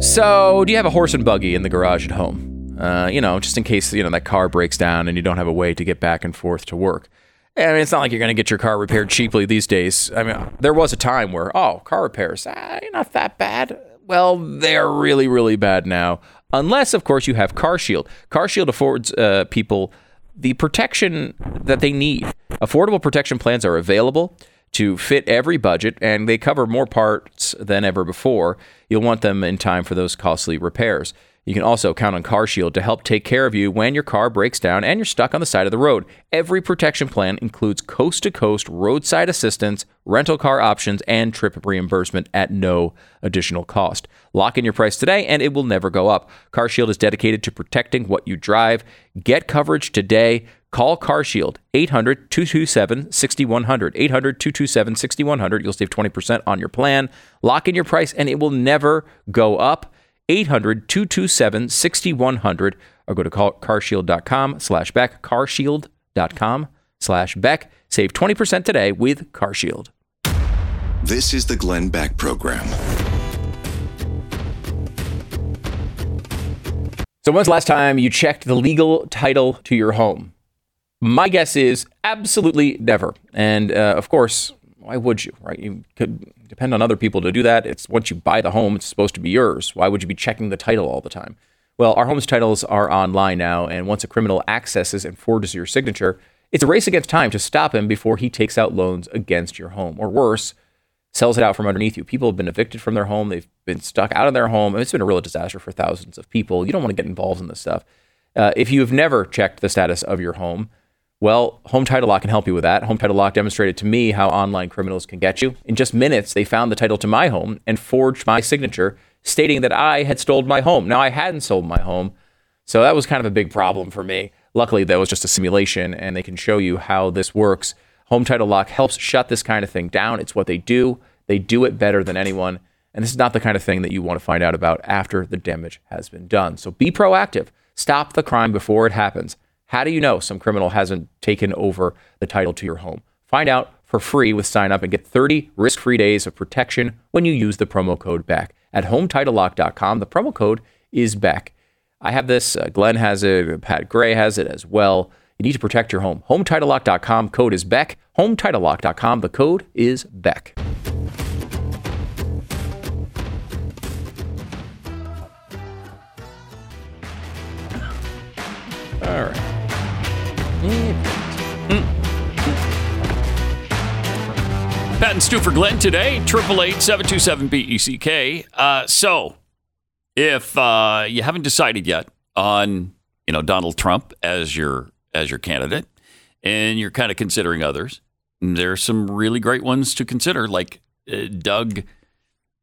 So, do you have a horse and buggy in the garage at home? Uh, you know, just in case, you know, that car breaks down and you don't have a way to get back and forth to work. I mean, it's not like you're going to get your car repaired cheaply these days. I mean, there was a time where, oh, car repairs, ah, you're not that bad. Well, they're really, really bad now. Unless, of course, you have CarShield. CarShield affords uh, people the protection that they need. Affordable protection plans are available to fit every budget, and they cover more parts than ever before. You'll want them in time for those costly repairs. You can also count on CarShield to help take care of you when your car breaks down and you're stuck on the side of the road. Every protection plan includes coast-to-coast roadside assistance, rental car options, and trip reimbursement at no additional cost. Lock in your price today, and it will never go up. CarShield is dedicated to protecting what you drive. Get coverage today. Call CarShield, eight hundred, two two seven, six one zero zero, eight hundred, two two seven, six one zero zero. You'll save twenty percent on your plan. Lock in your price, and it will never go up. eight hundred, two two seven, six one zero zero, or go to carshield.com slash Beck, carshield.com slash Beck. Save twenty percent today with CarShield. This is the Glenn Beck Program. So when's the last time you checked the legal title to your home? My guess is absolutely never. And uh, of course, why would you, right? You could depend on other people to do that. It's once you buy the home, it's supposed to be yours. Why would you be checking the title all the time? Well, our home's titles are online now, and once a criminal accesses and forges your signature, it's a race against time to stop him before he takes out loans against your home, or worse, sells it out from underneath you. People have been evicted from their home. They've been stuck out of their home. And it's been a real disaster for thousands of people. You don't want to get involved in this stuff. Uh, if you have never checked the status of your home, well, Home Title Lock can help you with that. Home Title Lock demonstrated to me how online criminals can get you. In just minutes, they found the title to my home and forged my signature, stating that I had stolen my home. Now, I hadn't sold my home, so that was kind of a big problem for me. Luckily, that was just a simulation, and they can show you how this works. Home Title Lock helps shut this kind of thing down. It's what they do. They do it better than anyone, and this is not the kind of thing that you want to find out about after the damage has been done. So be proactive. Stop the crime before it happens. How do you know some criminal hasn't taken over the title to your home? Find out for free with sign up and get thirty risk-free days of protection when you use the promo code BACK at home title lock dot com. The promo code is BACK. I have this. Uh, Glenn has it. Pat Gray has it as well. You need to protect your home. home title lock dot com. Code is BACK. home title lock dot com. The code is BACK. All right. Pat and Stu for Glenn today, eight eight eight, seven two seven, B E C K. Uh, so if uh, you haven't decided yet on, you know, Donald Trump as your as your candidate, and you're kind of considering others, there are some really great ones to consider, like uh, Doug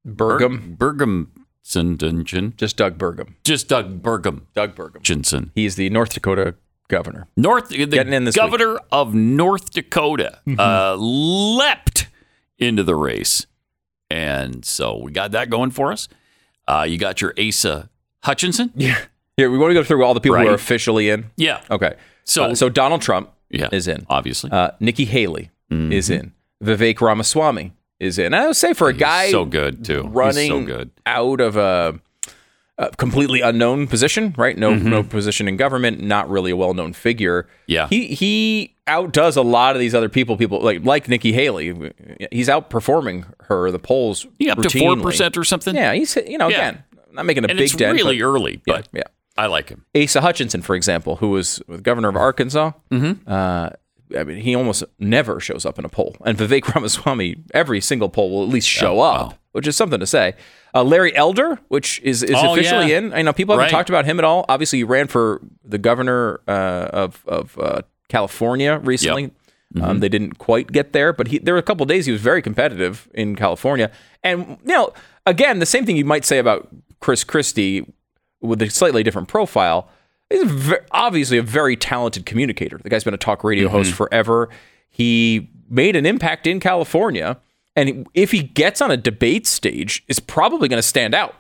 Burgum. Burgum Hutchinson. Just Doug Burgum. Just Doug Burgum. Doug Burgum. Hutchinson. He's the North Dakota governor. North, the Getting in this governor week. of North Dakota uh, leapt into the race. And so we got that going for us. Uh, you got your Asa Hutchinson. Yeah. Yeah, we want to go through all the people right. who are officially in. Yeah. Okay. So uh, so Donald Trump yeah, is in. Obviously. Uh, Nikki Haley mm-hmm. is in. Vivek Ramaswamy is in. I would say for a He's guy so good too. running so good. out of a, a completely unknown position, right? No mm-hmm. no position in government, not really a well-known figure. Yeah. He he outdoes a lot of these other people, people like like Nikki Haley. He's outperforming her, the polls yeah, up routinely. to four percent or something. Yeah, he's you know, yeah. again, not making a and big dent. It's really dent, but, early, but yeah. yeah. I like him. Asa Hutchinson, for example, who was governor of Arkansas. Mm-hmm. Uh, I mean, he almost never shows up in a poll. And Vivek Ramaswamy, every single poll will at least show oh, up, wow. which is something to say. Uh, Larry Elder, which is, is oh, officially yeah. in. I know people haven't right. talked about him at all. Obviously, he ran for the governor uh, of, of uh, California recently. Yep. Mm-hmm. Um, they didn't quite get there, but he, there were a couple of days he was very competitive in California. And, you know, again, the same thing you might say about Chris Christie, with a slightly different profile. He's very, obviously a very talented communicator. The guy's been a talk radio mm-hmm. host forever. He made an impact in California. And if he gets on a debate stage, it's probably going to stand out.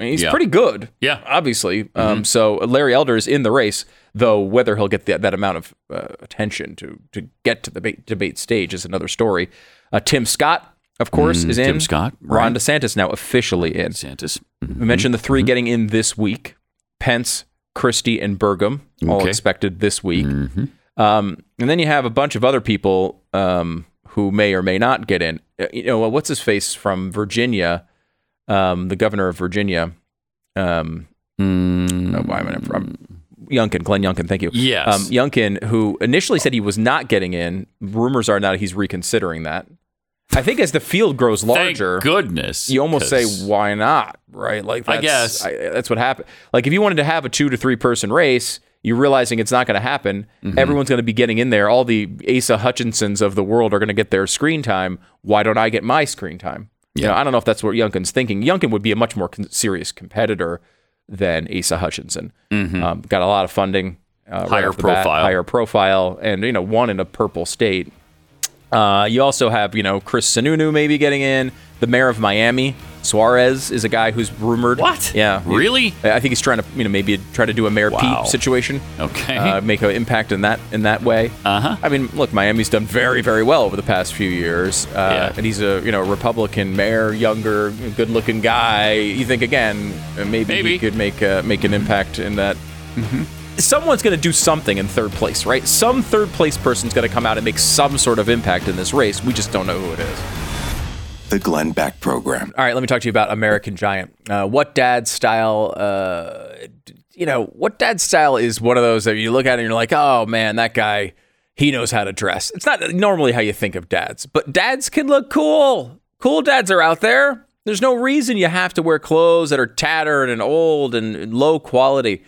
I mean, he's yeah. pretty good, yeah. obviously. Mm-hmm. Um, so Larry Elder is in the race, though whether he'll get that, that amount of uh, attention to, to get to the debate, debate stage is another story. Uh, Tim Scott. Of course, mm, is in. Tim Scott. Right. Ron DeSantis now officially in. DeSantis. Mm-hmm. We mentioned the three mm-hmm. getting in this week. Pence, Christie, and Burgum, all okay. expected this week. Mm-hmm. Um, and then you have a bunch of other people um, who may or may not get in. You know, what's his face from Virginia, um, the governor of Virginia? Um, mm-hmm. oh, why am I from? Youngkin, Glenn Youngkin, thank you. Yes. Um, Youngkin, who initially said he was not getting in. Rumors are now he's reconsidering that. I think as the field grows larger, Thank goodness, you almost say, why not? Right? Like, that's, I guess I, that's what happened. Like, if you wanted to have a two to three person race, you're realizing it's not going to happen. Mm-hmm. Everyone's going to be getting in there. All the Asa Hutchinsons of the world are going to get their screen time. Why don't I get my screen time? Yeah. You know, I don't know if that's what Youngkin's thinking. Youngkin would be a much more con- serious competitor than Asa Hutchinson. Mm-hmm. Um, got a lot of funding, uh, higher right profile, bat, higher profile, and you know, one in a purple state. Uh, you also have, you know, Chris Sununu maybe getting in. The mayor of Miami, Suarez, is a guy who's rumored. What? Yeah. Really? I think he's trying to, you know, maybe try to do a Mayor wow. Pete situation. Okay. Uh, make an impact in that in that way. Uh-huh. I mean, look, Miami's done very, very well over the past few years. Uh, yeah. And he's a, you know, Republican mayor, younger, good-looking guy. You think, again, maybe, maybe. he could make, uh, make an impact in that. Mm-hmm. Someone's going to do something in third place, right? Some third place person's going to come out and make some sort of impact in this race. We just don't know who it is. The Glenn Beck Program. All right, let me talk to you about American Giant. Uh, what dad style, uh, you know, what dad style is one of those that you look at and you're like, oh man, that guy, he knows how to dress. It's not normally how you think of dads, but dads can look cool. Cool dads are out there. There's no reason you have to wear clothes that are tattered and old and low quality.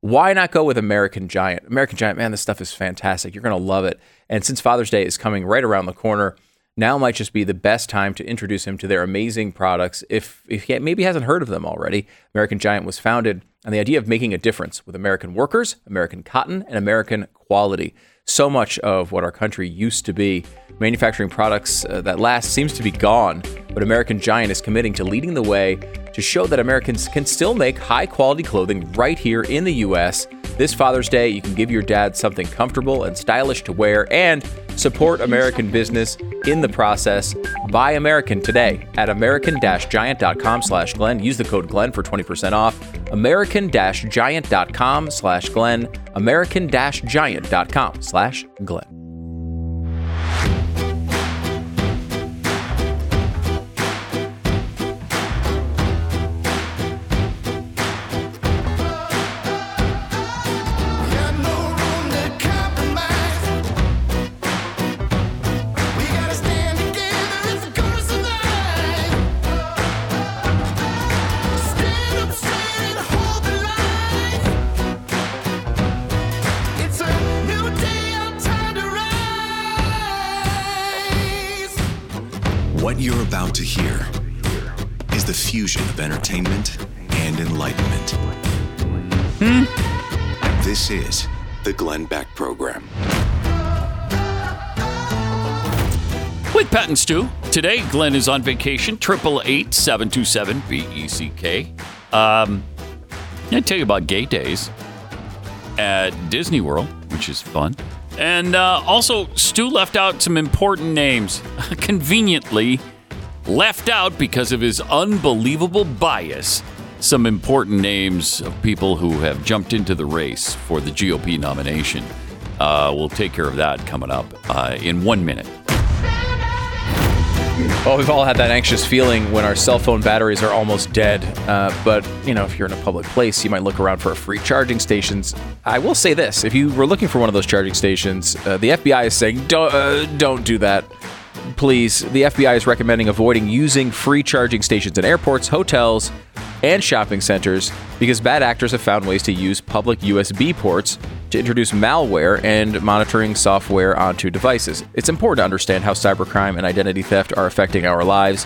Why not go with American Giant? American Giant, man, this stuff is fantastic. You're going to love it. And since Father's Day is coming right around the corner, now might just be the best time to introduce him to their amazing products if, if he maybe hasn't heard of them already. American Giant was founded on the idea of making a difference with American workers, American cotton, and American quality. So much of what our country used to be, manufacturing products uh, that last, seems to be gone. But American Giant is committing to leading the way to show that Americans can still make high-quality clothing right here in the U S. This Father's Day, you can give your dad something comfortable and stylish to wear and support American business in the process. Buy American today at american-giant.com slash Glenn. Use the code Glenn for twenty percent off. American-giant.com slash Glenn. American-giant.com slash Glenn. the fusion of entertainment and enlightenment. Hmm? This is the Glenn Beck Program. With Pat and Stu. Today, Glenn is on vacation. triple eight, seven two seven, B E C K. Um, I tell you about Gay Days at Disney World, which is fun. And uh, also, Stu left out some important names. Conveniently left out, because of his unbelievable bias, some important names of people who have jumped into the race for the G O P nomination. Uh, we'll take care of that coming up uh, in one minute. Well, we've all had that anxious feeling when our cell phone batteries are almost dead. Uh, but, you know, if you're in a public place, you might look around for a free charging stations. I will say this. If you were looking for one of those charging stations, uh, the F B I is saying, don't, uh, don't do that. Please. The F B I is recommending avoiding using free charging stations in airports, hotels, and shopping centers because bad actors have found ways to use public U S B ports to introduce malware and monitoring software onto devices. It's important to understand how cybercrime and identity theft are affecting our lives.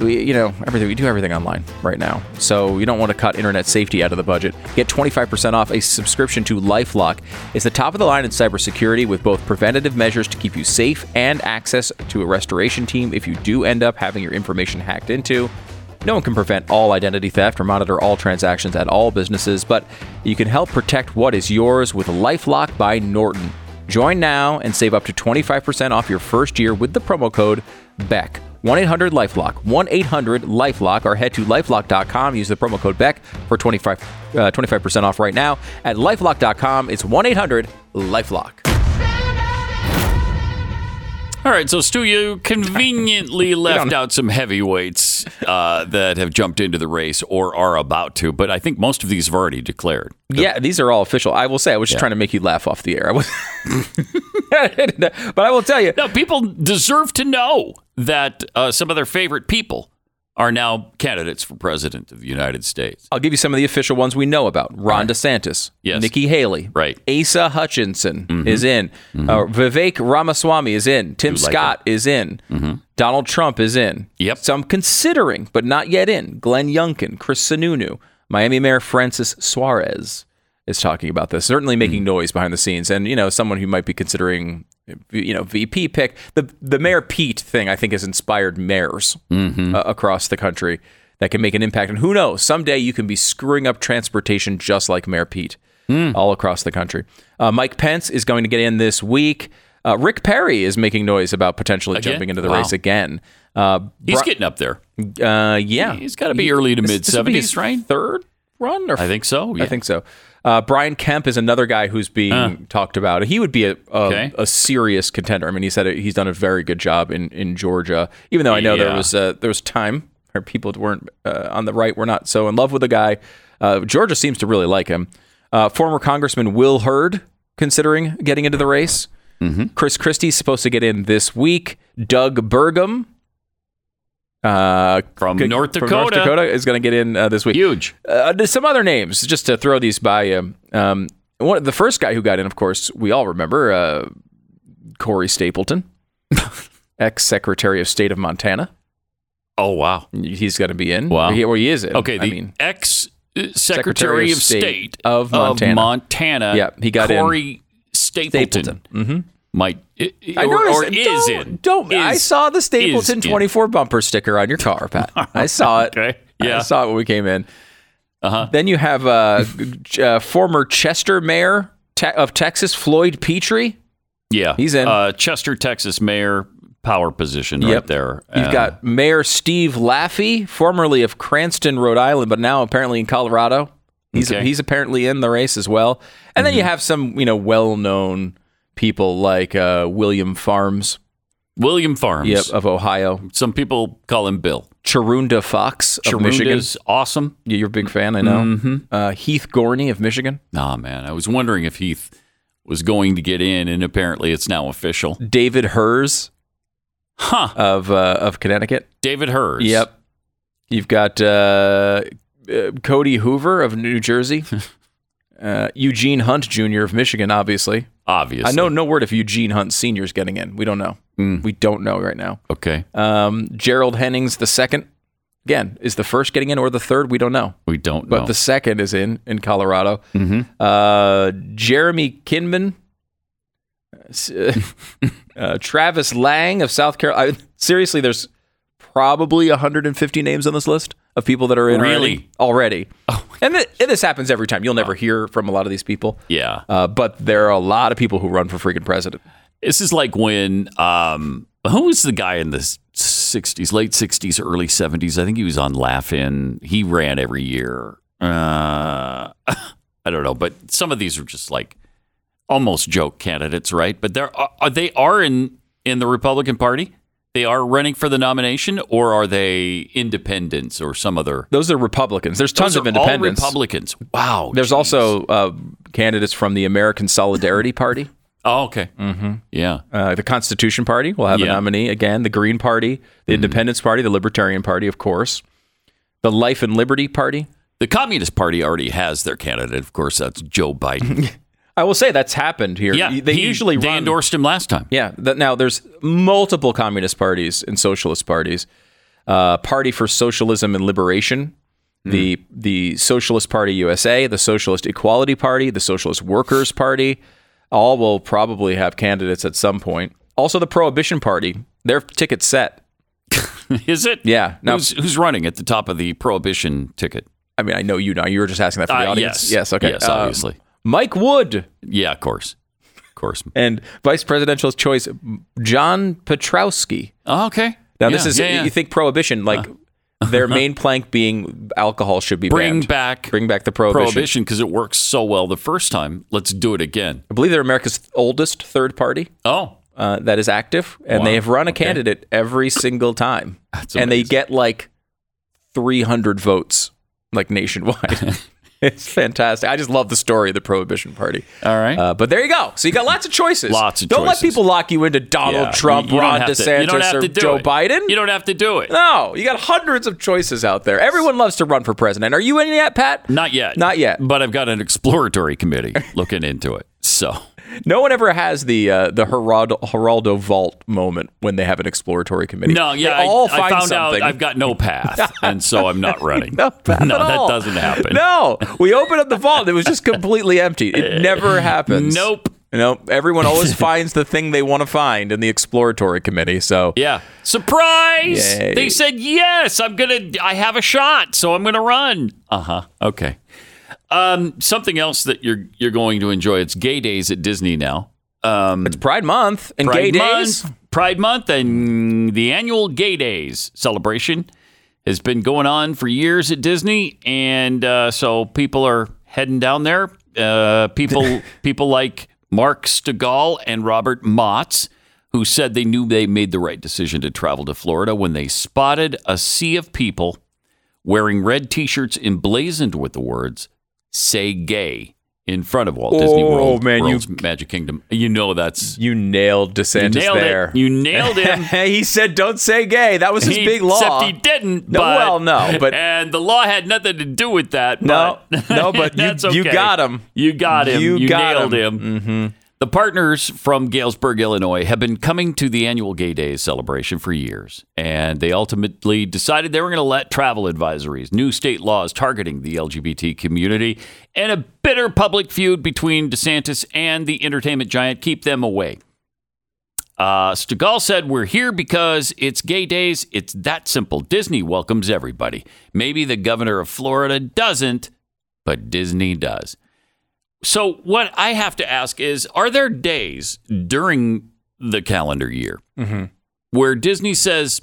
We, you know, everything we do everything online right now. So you don't want to cut internet safety out of the budget. Get twenty-five percent off a subscription to LifeLock. It's the top of the line in cybersecurity with both preventative measures to keep you safe and access to a restoration team if you do end up having your information hacked into. No one can prevent all identity theft or monitor all transactions at all businesses, but you can help protect what is yours with LifeLock by Norton. Join now and save up to twenty-five percent off your first year with the promo code BECK. one eight hundred LifeLock, one eight hundred LifeLock, or head to LifeLock dot com. Use the promo code BECK for twenty-five, uh, twenty-five percent off right now at LifeLock dot com. It's one eight hundred LifeLock. All right, so Stu, you conveniently left out some heavyweights uh, that have jumped into the race or are about to, but I think most of these have already declared. The- yeah, these are all official. I will say, I was just yeah. trying to make you laugh off the air. I was- but I will tell you. No, people deserve to know that uh, some of their favorite people are now candidates for president of the United States. I'll give you some of the official ones we know about. Ron DeSantis. Yes. Nikki Haley. Right. Asa Hutchinson mm-hmm. is in. Mm-hmm. Uh, Vivek Ramaswamy is in. Tim you Scott like is in. Mm-hmm. Donald Trump is in. Yep. Some considering, but not yet in. Glenn Youngkin, Chris Sununu, Miami Mayor Francis Suarez is talking about this. Certainly making mm-hmm. noise behind the scenes. And, you know, someone who might be considering... You know, V P pick. The the Mayor Pete thing, I think, has inspired mayors mm-hmm. uh, across the country that can make an impact. And who knows, someday you can be screwing up transportation just like Mayor Pete mm. all across the country. Uh, Mike Pence is going to get in this week. Uh, Rick Perry is making noise about potentially again? jumping into the wow. race again. Uh, he's Bra- getting up there. Uh, yeah. He's got to be he, early to mid-seventies, right? Third run? Or I think so. Yeah. I think so. Uh, Brian Kemp is another guy who's being uh, talked about. He would be a a, okay. a serious contender. I mean, he said he's done a very good job in, in Georgia, even though I know yeah. there was uh, there was time where people weren't uh, on the right, were not so in love with the guy. Uh, Georgia seems to really like him. Uh, former Congressman Will Hurd considering getting into the race. Mm-hmm. Chris Christie is supposed to get in this week. Doug Burgum. Uh, from, g- North Dakota. from North Dakota is going to get in uh, this week. Huge. Uh, some other names, just to throw these by you. Um, one, the first guy who got in, of course, we all remember, uh, Corey Stapleton, ex-Secretary of State of Montana. Oh, wow. He's going to be in. Wow. Or he, or he is in. Okay, the I mean, ex-Secretary Secretary of State, State of Montana. Of Montana. Yeah, he got Corey in. Corey Stapleton. Stapleton. Mm-hmm. Might it, I or, or is don't, it? Don't is, I saw the Stapleton twenty-four bumper sticker on your car, Pat? I saw it. Okay. Yeah, I saw it when we came in. Uh-huh. Then you have uh, uh, former Chester Mayor te- of Texas, Floyd Petrie. Yeah, he's in uh, Chester, Texas Mayor power position yep. right there. Uh, You've got Mayor Steve Laffey, formerly of Cranston, Rhode Island, but now apparently in Colorado. He's okay. he's apparently in the race as well. And mm-hmm. then you have some you know well-known. People like uh, William Farms. William Farms. Yep, of Ohio. Some people call him Bill. Charunda Fox of Charunda Michigan. Is awesome. Yeah, you're a big fan, I know. Mm-hmm. Uh, Heath Gorney of Michigan. Nah, man. I was wondering if Heath was going to get in, and apparently it's now official. David Hers huh. of uh, of Connecticut. David Hers. Yep. You've got uh, uh, Cody Hoover of New Jersey. Uh, Eugene Hunt Junior of Michigan, obviously. Obviously. I know no word if Eugene Hunt Senior is getting in. We don't know. Mm. We don't know right now. Okay. Um, Gerald Hennings the second Again, is the first getting in or the third? We don't know. We don't know. But the second is in, in Colorado. Mm-hmm. Uh, Jeremy Kinman, uh, Travis Lang of South Carolina. Seriously, there's probably one hundred fifty names on this list of people that are in really? already. already. Oh. And, th- and this happens every time. You'll never oh. hear from a lot of these people. Yeah. Uh, but there are a lot of people who run for freaking president. This is like when, um, who was the guy in this? sixties, late sixties, early seventies. I think he was on Laugh-In. He ran every year. Uh, I don't know, but some of these are just like almost joke candidates, right? But they're, are they are in, in the Republican Party? They are running for the nomination, or are they independents or some other? Those are Republicans. There's tons Those of independents. All Republicans. Wow. There's geez. also uh, candidates from the American Solidarity Party. Oh, okay. Mm-hmm. Yeah. Uh, the Constitution Party will have yeah. a nominee. Again, the Green Party, the mm-hmm. Independence Party, the Libertarian Party, of course. The Life and Liberty Party. The Communist Party already has their candidate. Of course, that's Joe Biden. I will say that's happened here. Yeah, they he, usually They run, endorsed him last time. Yeah. The, now, there's multiple Communist parties and Socialist parties. Uh, Party for Socialism and Liberation. The, mm-hmm. the Socialist Party U S A. The Socialist Equality Party. The Socialist Workers Party. All will probably have candidates at some point. Also, the Prohibition Party, their ticket's set. Is it? Yeah. Now, who's, who's running at the top of the Prohibition ticket? I mean, I know you know. You were just asking that for the uh, audience. Yes. Yes, okay. Yes, uh, obviously. Mike Wood. Yeah, of course. Of course. And Vice Presidential Choice, John Petrowski. Oh, okay. Now, yeah, this is, yeah, yeah. you think Prohibition, like... Uh. Their main plank being alcohol should be bring banned. back bring back the prohibition prohibition because it worked so well the first time. Let's do it again. I believe they're America's oldest third party. Oh, uh, that is active, and wow. they have run a okay. candidate every single time, That's and amazing. They get like three hundred votes, like nationwide. It's fantastic. I just love the story of the Prohibition Party. All right. Uh, but there you go. So you got lots of choices. Lots of don't choices. Don't let people lock you into Donald yeah. Trump, you, you Ron DeSantis, to, or Joe it. Biden. You don't have to do it. No. You got hundreds of choices out there. Everyone loves to run for president. Are you in yet, Pat? Not yet. Not yet. But I've got an exploratory committee looking into it. So no one ever has the uh, the Geraldo, Geraldo Vault moment when they have an exploratory committee. No, yeah, they all I, find I found something. out I've got no path, and so I'm not running. no path no, at all. That doesn't happen. No, we opened up the vault; it was just completely empty. It never happens. Nope. You know, everyone always finds the thing they want to find in the exploratory committee. So yeah, surprise! Yay. They said yes. I'm gonna. I have a shot, so I'm gonna run. Uh huh. Okay. Um, something else that you're you're going to enjoy. It's Gay Days at Disney now. Um, it's Pride Month and Pride Gay Days. Month, Pride Month and the annual Gay Days celebration has been going on for years at Disney, and uh, so people are heading down there. Uh, people people like Mark Stegall and Robert Motz, who said they knew they made the right decision to travel to Florida when they spotted a sea of people wearing red T-shirts emblazoned with the words. Say gay in front of Walt oh, Disney World, man, World's you, Magic Kingdom. You know that's... You nailed DeSantis you nailed there. It. You nailed him. He said, don't say gay. That was his he, big law. Except he didn't. No, but, well, no. But, and the law had nothing to do with that. No, but, no, but you, okay. you got him. You got him. You, you got nailed him. him. Mm-hmm. The partners from Galesburg, Illinois, have been coming to the annual Gay Days celebration for years, and they ultimately decided they were going to let travel advisories, new state laws targeting the L G B T community, and a bitter public feud between DeSantis and the entertainment giant keep them away. Uh, Stegall said, we're here because it's Gay Days. It's that simple. Disney welcomes everybody. Maybe the governor of Florida doesn't, but Disney does. So what I have to ask is, are there days during the calendar year mm-hmm. where Disney says,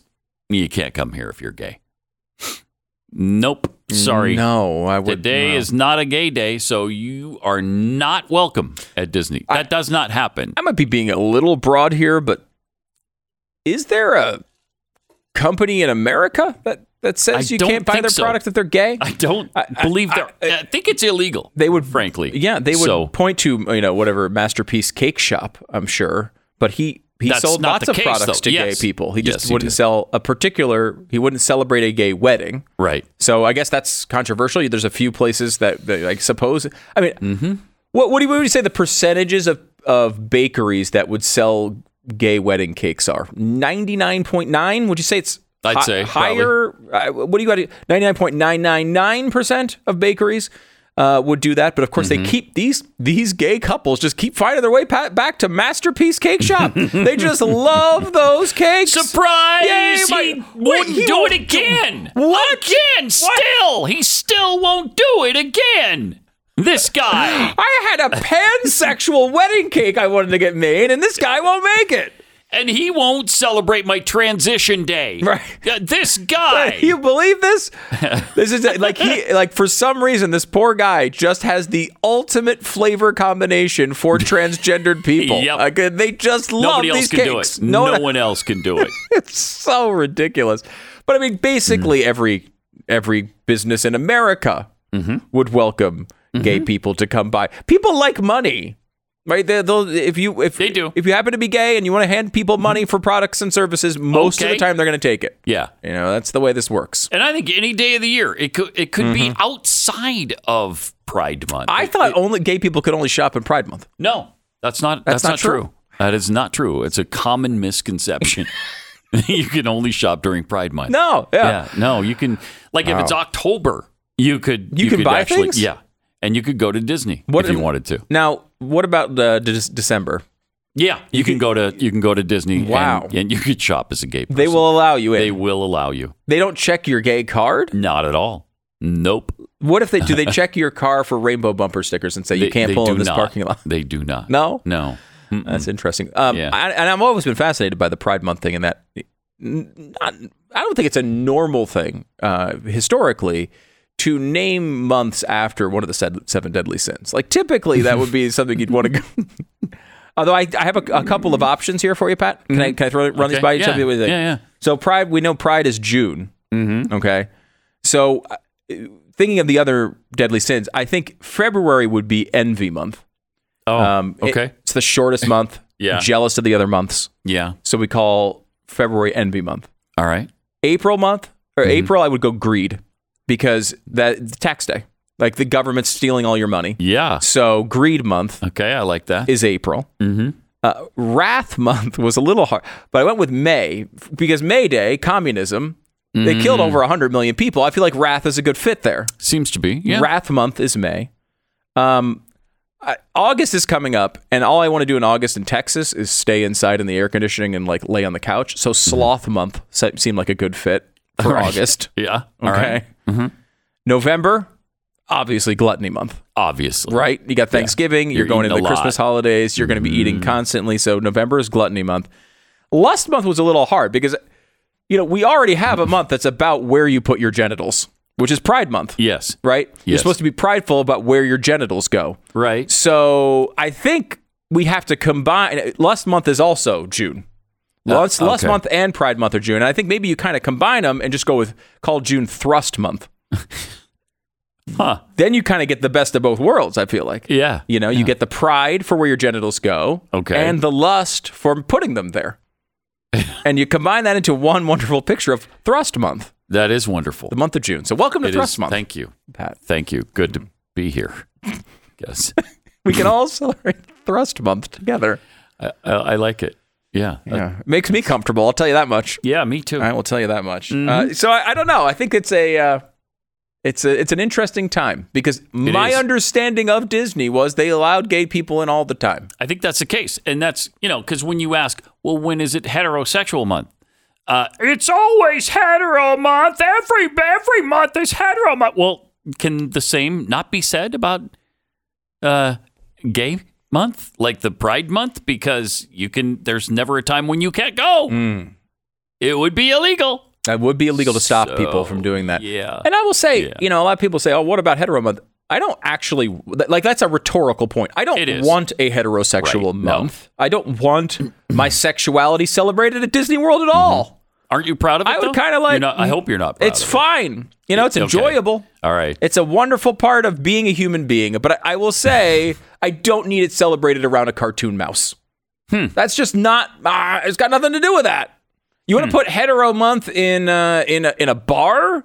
you can't come here if you're gay? Nope. Sorry. No, I would Today no. is not a gay day, so you are not welcome at Disney. That I, does not happen. I might be being a little broad here, but is there a company in America that... That says I you can't buy their so. product if they're gay? I don't I, believe they're... I, I, I think it's illegal, They would, frankly. Yeah, they would so. point to, you know, whatever Masterpiece Cake Shop, I'm sure. But he, he sold lots of case, products though. to yes. gay people. He yes, just he wouldn't did. sell a particular... He wouldn't celebrate a gay wedding. Right. So I guess that's controversial. There's a few places that, that I suppose... I mean, mm-hmm. what, what do you, what do you say the percentages of, of bakeries that would sell gay wedding cakes are? ninety-nine point nine? Would you say it's... I'd H- say higher. Uh, what do you got? ninety-nine point nine nine nine percent of bakeries uh, would do that, but of course mm-hmm. they keep these these gay couples just keep finding their way pa- back to Masterpiece Cake Shop. They just love those cakes. Surprise! Yay, he my, wouldn't he do won't it again. Do, what again? What? Still, he still won't do it again. This guy. I had a pansexual wedding cake I wanted to get made, and this guy won't make it. And he won't celebrate my transition day. Right. Uh, this guy. You believe this? This is like he like for some reason this poor guy just has the ultimate flavor combination for transgendered people. Yep. Like, they just love Nobody these cakes. Nobody else can do it. No, no one else can do it. It's so ridiculous. But I mean, basically mm. every every business in America mm-hmm. would welcome mm-hmm. gay people to come by. People like money. Right, they'll if you if they do. if you happen to be gay and you want to hand people money for products and services, most okay. of the time they're going to take it. Yeah, you know that's the way this works. And I think any day of the year, it could it could mm-hmm. be outside of Pride Month. I it, thought it, only gay people could only shop in Pride Month. No, that's not that's, that's not, not true. true. That is not true. It's a common misconception. You can only shop during Pride Month. No, yeah, yeah no, you can like wow. if it's October, you could you, you can could buy actually, things. Yeah. And you could go to Disney what, if you wanted to. Now, what about the de- December? Yeah, you, you can, can go to you can go to Disney. Wow, and, and you could shop as a gay person. They will allow you in. They will allow you. They don't check your gay card? Not at all. Nope. What if they do? They check your car for rainbow bumper stickers and say they, you can't pull in this not. parking lot. They do not. No, no. Mm-mm. That's interesting. Um, yeah. I, and I've always been fascinated by the Pride Month thing. And that, not, I don't think it's a normal thing uh, historically. To name months after one of the seven deadly sins. Like, typically, that would be something you'd want to go. Although, I, I have a, a couple of options here for you, Pat. Can I, can I throw, run okay. these by you? Yeah. yeah, yeah. So, Pride, we know Pride is June. Mm-hmm. Okay. So, uh, thinking of the other deadly sins, I think February would be Envy Month. Oh, um, okay. It, it's the shortest month. Yeah. Jealous of the other months. Yeah. So, we call February Envy Month. All right. April month, or mm-hmm. April, I would go Greed. Because that tax day, like the government's stealing all your money. Yeah. So Greed Month. Okay, I like that. Is April. Mm-hmm. Uh, Wrath Month was a little hard, but I went with May because May Day, communism, mm. they killed over one hundred million people. I feel like Wrath is a good fit there. Seems to be. Yeah. Wrath Month is May. Um, I, August is coming up, and all I want to do in August in Texas is stay inside in the air conditioning and like lay on the couch. So Sloth mm-hmm. Month seemed like a good fit for all right. August. Yeah. Okay. All right. Mm-hmm. November, obviously Gluttony Month. Obviously. Right? You got Thanksgiving. Yeah. You're, you're going into the Christmas holidays. You're mm-hmm. going to be eating constantly. So November is Gluttony Month. Lust Month was a little hard because, you know, we already have a month that's about where you put your genitals, which is Pride Month. Yes. Right? Yes. You're supposed to be prideful about where your genitals go. Right. So I think we have to combine. Lust Month is also June. Lust, uh, okay. Lust Month and Pride Month are June. And I think maybe you kind of combine them and just go with, call June Thrust Month. Huh. Then you kind of get the best of both worlds, I feel like. Yeah. You know, yeah. you get the pride for where your genitals go. Okay. And the lust for putting them there. And you combine that into one wonderful picture of Thrust Month. That is wonderful. The month of June. So welcome to it Thrust is, Month. Thank you, Pat. Thank you. Good to be here. Guess. We can all celebrate Thrust Month together. I, I, I like it. Yeah. yeah. It makes me comfortable. I'll tell you that much. Yeah, me too. I will tell you that much. Mm-hmm. Uh, so I, I don't know. I think it's a, uh, it's a, it's an interesting time because it my is. understanding of Disney was they allowed gay people in all the time. I think that's the case. And that's, you know, because when you ask, well, when is it heterosexual month? Uh, it's always hetero month. Every, every month is hetero month. Well, can the same not be said about uh, gay month, like the Pride Month, because you can there's never a time when you can't go. mm. It would be illegal that would be illegal to stop so, people from doing that. Yeah. And I will say, yeah. you know, a lot of people say, oh, what about hetero month? I don't actually like that's a rhetorical point. I don't want a heterosexual right. month. No. I don't want my sexuality celebrated at Disney World at mm-hmm. all. Aren't you proud of it? I would kind of like. Not, I hope you're not proud It's of it. fine. You know, it's, it's enjoyable. Okay. All right. It's a wonderful part of being a human being. But I, I will say, I don't need it celebrated around a cartoon mouse. Hmm. That's just not, uh, it's got nothing to do with that. You want to hmm. put hetero month in, uh, in, a, in a bar? In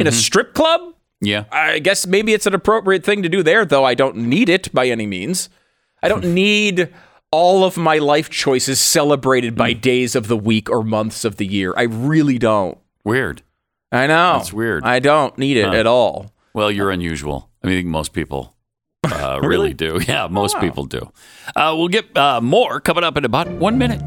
mm-hmm. a strip club? Yeah. I guess maybe it's an appropriate thing to do there, though I don't need it by any means. I don't need all of my life choices celebrated by days of the week or months of the year. I really don't. Weird. I know. It's weird. I don't need it huh. at all. Well, you're unusual. I mean, most people uh, really? really do. Yeah, most wow. people do. Uh, we'll get uh, more coming up in about one minute.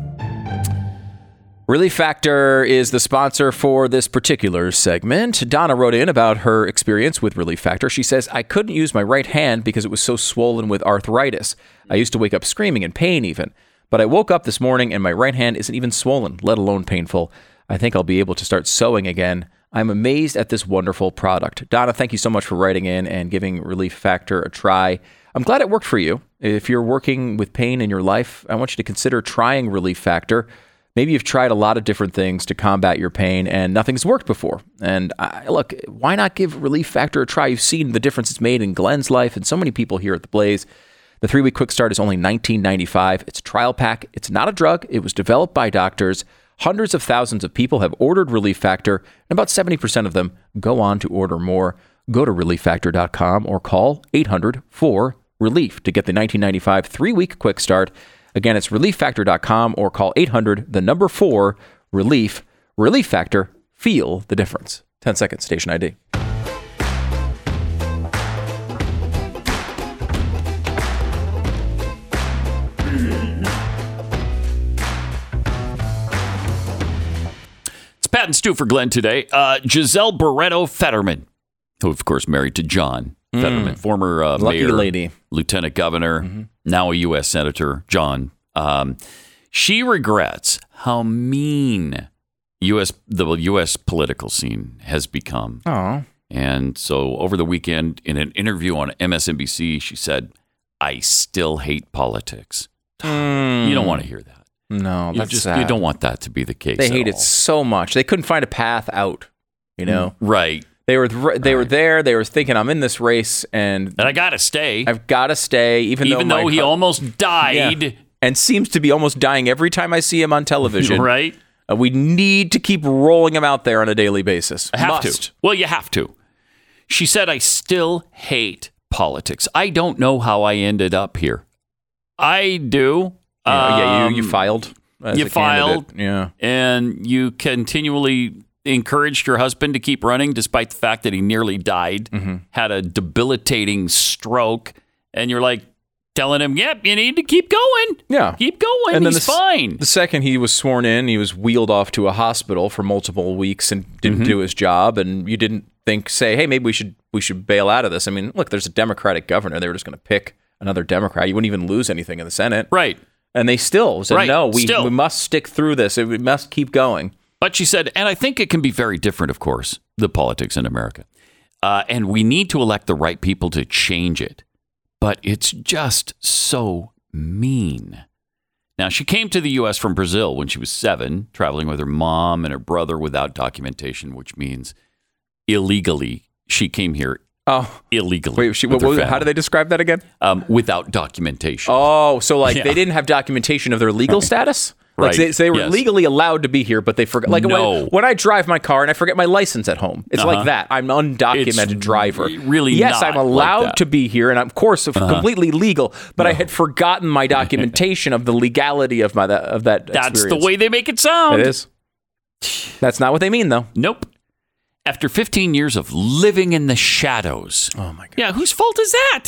Relief Factor is the sponsor for this particular segment. Donna wrote in about her experience with Relief Factor. She says, I couldn't use my right hand because it was so swollen with arthritis. I used to wake up screaming in pain even. But I woke up this morning and my right hand isn't even swollen, let alone painful. I think I'll be able to start sewing again. I'm amazed at this wonderful product. Donna, thank you so much for writing in and giving Relief Factor a try. I'm glad it worked for you. If you're working with pain in your life, I want you to consider trying Relief Factor. Maybe you've tried a lot of different things to combat your pain and nothing's worked before. And I, look, why not give Relief Factor a try? You've seen the difference it's made in Glenn's life and so many people here at The Blaze. The three-week quick start is only nineteen ninety-five dollars. It's a trial pack. It's not a drug. It was developed by doctors. Hundreds of thousands of people have ordered Relief Factor, and about seventy percent of them go on to order more. Go to relief factor dot com or call eight hundred four relief to get the nineteen ninety-five dollars three-week quick start. Again, it's relief factor dot com or call eight hundred, the number four, relief. Relief Factor, feel the difference. ten seconds, station I D. It's Pat and Stu for Glenn today. Uh, Giselle Barreto Fetterman, who, of course, married to John Fetterman, mm. former uh, mayor, lady. lieutenant governor, mm-hmm. now a U S senator, John. Um, she regrets how mean U S the U S political scene has become. Oh, and so over the weekend, in an interview on M S N B C, she said, "I still hate politics." Mm. You don't want to hear that. No, you that's just sad. You don't want that to be the case. They hate all. It so much they couldn't find a path out. You know, right. They were th- they right. were there. They were thinking, I'm in this race, and and I gotta stay. I've gotta stay, even, even though, though he co- almost died, yeah. and seems to be almost dying every time I see him on television. Right? Uh, we need to keep rolling him out there on a daily basis. I have Must. to. Well, you have to. She said, "I still hate politics. I don't know how I ended up here. I do. Yeah, um, yeah you you filed. As you a filed. Candidate. Yeah, and you continually." Encouraged her husband to keep running despite the fact that he nearly died, mm-hmm. had a debilitating stroke, and you're like telling him, yep, you need to keep going. Yeah. Keep going. And then He's the, fine. The second he was sworn in, he was wheeled off to a hospital for multiple weeks and didn't mm-hmm. do his job. And you didn't think, say, hey, maybe we should we should bail out of this. I mean, look, there's a Democratic governor. They were just going to pick another Democrat. You wouldn't even lose anything in the Senate. Right. And they still said, right. no, we, still. we must stick through this. We must keep going. But she said, and I think it can be very different, of course, the politics in America. Uh, and we need to elect the right people to change it. But it's just so mean. Now, she came to the U S from Brazil when she was seven, traveling with her mom and her brother without documentation, which means illegally. She came here oh. illegally. Wait, she, what, what, how do they describe that again? Um, without documentation. Oh, so like yeah. they didn't have documentation of their legal status? Like right. they, so they were yes. legally allowed to be here, but they forgot. Like no. when, when I drive my car and I forget my license at home, it's uh-huh. like that. I'm an undocumented it's driver. Really? Yes, not I'm allowed like to be here, and I'm, of course, uh-huh. completely legal. But no. I had forgotten my documentation of the legality of my of that. That's experience. The way they make it sound. It is. That's not what they mean, though. Nope. After fifteen years of living in the shadows. Oh my god. Yeah, whose fault is that?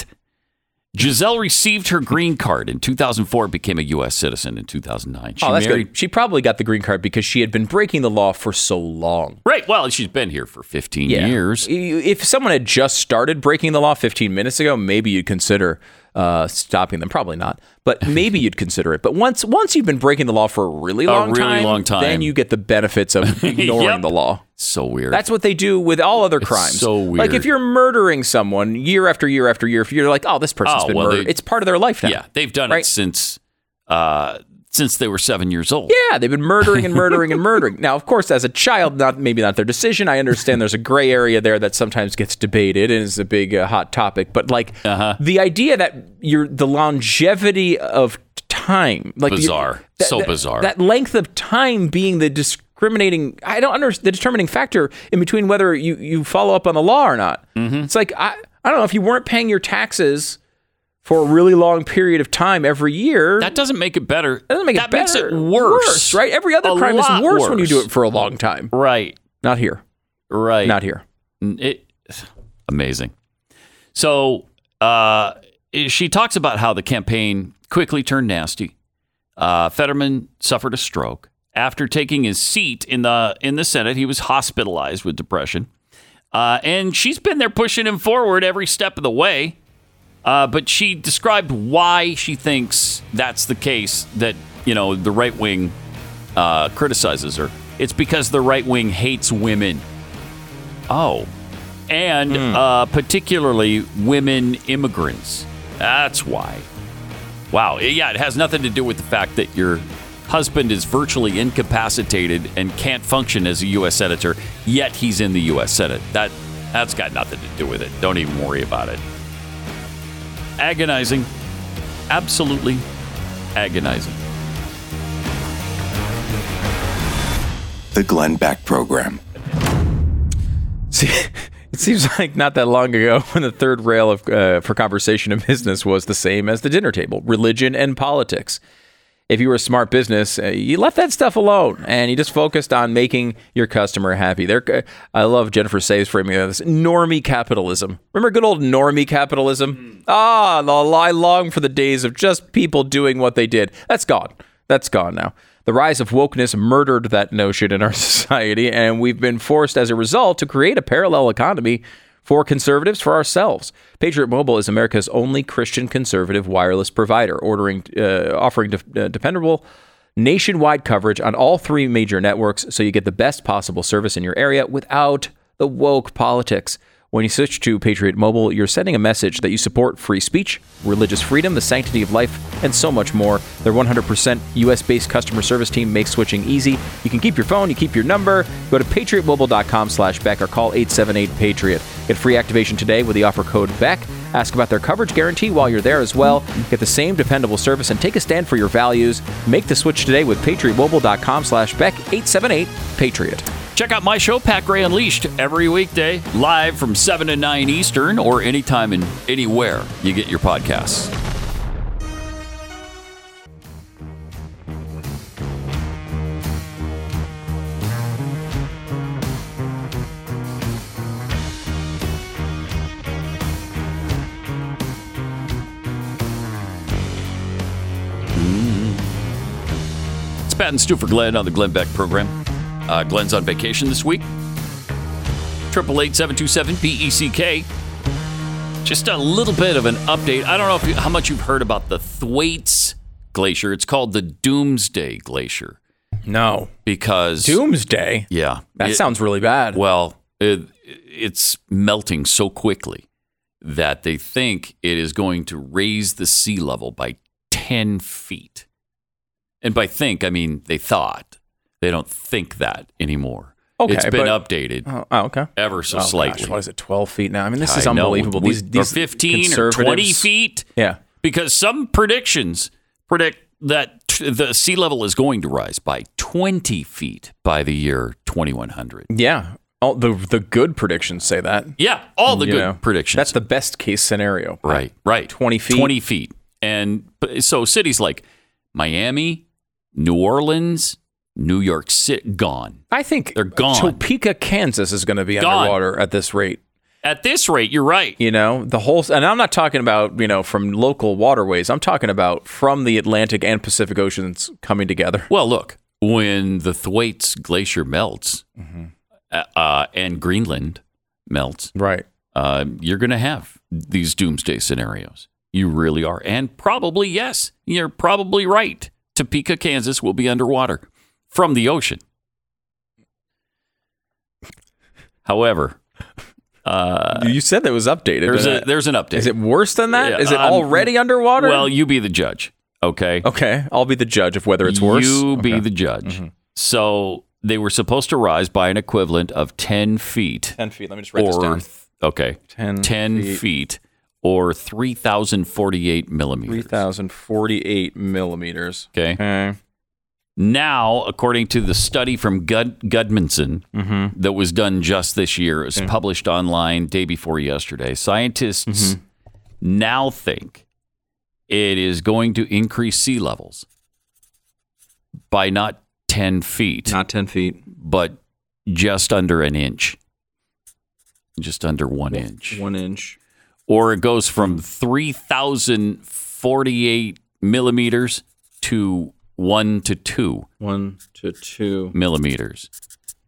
Giselle received her green card in two thousand four, became a U S citizen in two thousand nine. She oh, that's married... good. She probably got the green card because she had been breaking the law for so long. Right. Well, she's been here for fifteen yeah. years. If someone had just started breaking the law fifteen minutes ago, maybe you'd consider uh, stopping them. Probably not. But maybe you'd consider it. But once once you've been breaking the law for a really long, a really time, long time, then you get the benefits of ignoring yep. the law. So weird. That's what they do with all other crimes. It's so weird. Like if you're murdering someone year after year after year, if you're like, oh, this person's oh, been well, murdered, they, it's part of their life now. Yeah, they've done right? it since uh, since they were seven years old. Yeah, they've been murdering and murdering and murdering. Now, of course, as a child, not maybe not their decision. I understand there's a gray area there that sometimes gets debated and is a big uh, hot topic. But like uh-huh. the idea that you're the longevity of time, like bizarre, you, that, so that, bizarre. That length of time being the disc- Discriminating, I don't understand the determining factor in between whether you, you follow up on the law or not. Mm-hmm. It's like, I, I don't know, if you weren't paying your taxes for a really long period of time every year. That doesn't make it better. That doesn't make that it better. That makes it worse. worse. Right? Every other a crime is worse, worse when you do it for a long time. Right. Not here. Right. Not here. It, amazing. So uh, she talks about how the campaign quickly turned nasty. Uh, Fetterman suffered a stroke. After taking his seat in the in the Senate, he was hospitalized with depression. Uh, and she's been there pushing him forward every step of the way. Uh, but she described why she thinks that's the case, that, you know, the right wing uh, criticizes her. It's because the right wing hates women. Oh. And mm. uh, particularly women immigrants. That's why. Wow. Yeah, it has nothing to do with the fact that your husband is virtually incapacitated and can't function as a U S senator, yet he's in the U S Senate. That, that's got nothing to do with it. Don't even worry about it. Agonizing. Absolutely agonizing. The Glenn Beck Program. See, it seems like not that long ago when the third rail of, uh, for conversation and business was the same as the dinner table, religion and politics. If you were a smart business, uh, you left that stuff alone and you just focused on making your customer happy. There, uh, I love Jennifer Say's framing of this. Normie capitalism. Remember good old normie capitalism? Mm. Ah, I long for the days of just people doing what they did. That's gone. That's gone now. The rise of wokeness murdered that notion in our society, and we've been forced as a result to create a parallel economy for conservatives, for ourselves. Patriot Mobile is America's only Christian conservative wireless provider, ordering, uh, offering de- uh, dependable nationwide coverage on all three major networks, so you get the best possible service in your area without the woke politics. When you switch to Patriot Mobile, you're sending a message that you support free speech, religious freedom, the sanctity of life, and so much more. Their one hundred percent U S-based customer service team makes switching easy. You can keep your phone, you keep your number. Go to patriotmobile.com slash Beck or call eight seven eight PATRIOT. Get free activation today with the offer code Beck. Ask about their coverage guarantee while you're there as well. Get the same dependable service and take a stand for your values. Make the switch today with patriotmobile.com slash Beck, eight seven eight PATRIOT. Check out my show, Pat Gray Unleashed, every weekday, live from seven to nine Eastern, or anytime and anywhere you get your podcasts. Mm. It's Pat and Stu for Glenn on the Glenn Beck Program. Uh, Glenn's on vacation this week. eight eight eight, seven two seven, B E C K. Just a little bit of an update. I don't know if you, how much you've heard about the Thwaites Glacier. It's called the Doomsday Glacier. No. Because... Doomsday? Yeah. That it, sounds really bad. Well, it, it's melting so quickly that they think it is going to raise the sea level by ten feet. And by think, I mean they thought. They don't think that anymore. Okay, it's been but, updated. Oh, oh, okay. Ever so oh, slightly. Gosh, what is it? twelve feet now? I mean, this I is unbelievable. We, these, these or fifteen or twenty feet. Yeah. Because some predictions predict that t- the sea level is going to rise by twenty feet by the year twenty-one hundred. Yeah. All the the good predictions say that. Yeah. All the you good know, predictions. That's the best case scenario. Right. Right. twenty feet. twenty feet. And so cities like Miami, New Orleans, New York City, gone. I think they're gone. Topeka, Kansas is going to be gone. Underwater at this rate. At this rate, you're right. You know, the whole, and I'm not talking about, you know, from local waterways. I'm talking about from the Atlantic and Pacific Oceans coming together. Well, look, when the Thwaites Glacier melts mm-hmm. uh, and Greenland melts, right, uh, you're going to have these doomsday scenarios. You really are. And probably, yes, you're probably right. Topeka, Kansas will be underwater. From the ocean. However, uh, you said that was updated. There's, a, there's an update. Is it worse than that? Yeah, is it um, already underwater? Well, you be the judge. Okay. Okay. I'll be the judge of whether it's worse. You okay. be the judge. Mm-hmm. So they were supposed to rise by an equivalent of ten feet. ten feet. Let me just write or, this down. Th- okay. ten, ten feet. feet or three thousand forty-eight millimeters. three thousand forty-eight millimeters. Okay. Okay. Now, according to the study from Gud- Gudmundsen mm-hmm. that was done just this year, it was mm-hmm. published online day before yesterday, scientists mm-hmm. now think it is going to increase sea levels by not ten feet. Not ten feet. But just under an inch. Just under one inch. One inch. Or it goes from three thousand forty-eight millimeters to one to two. One to two. Millimeters.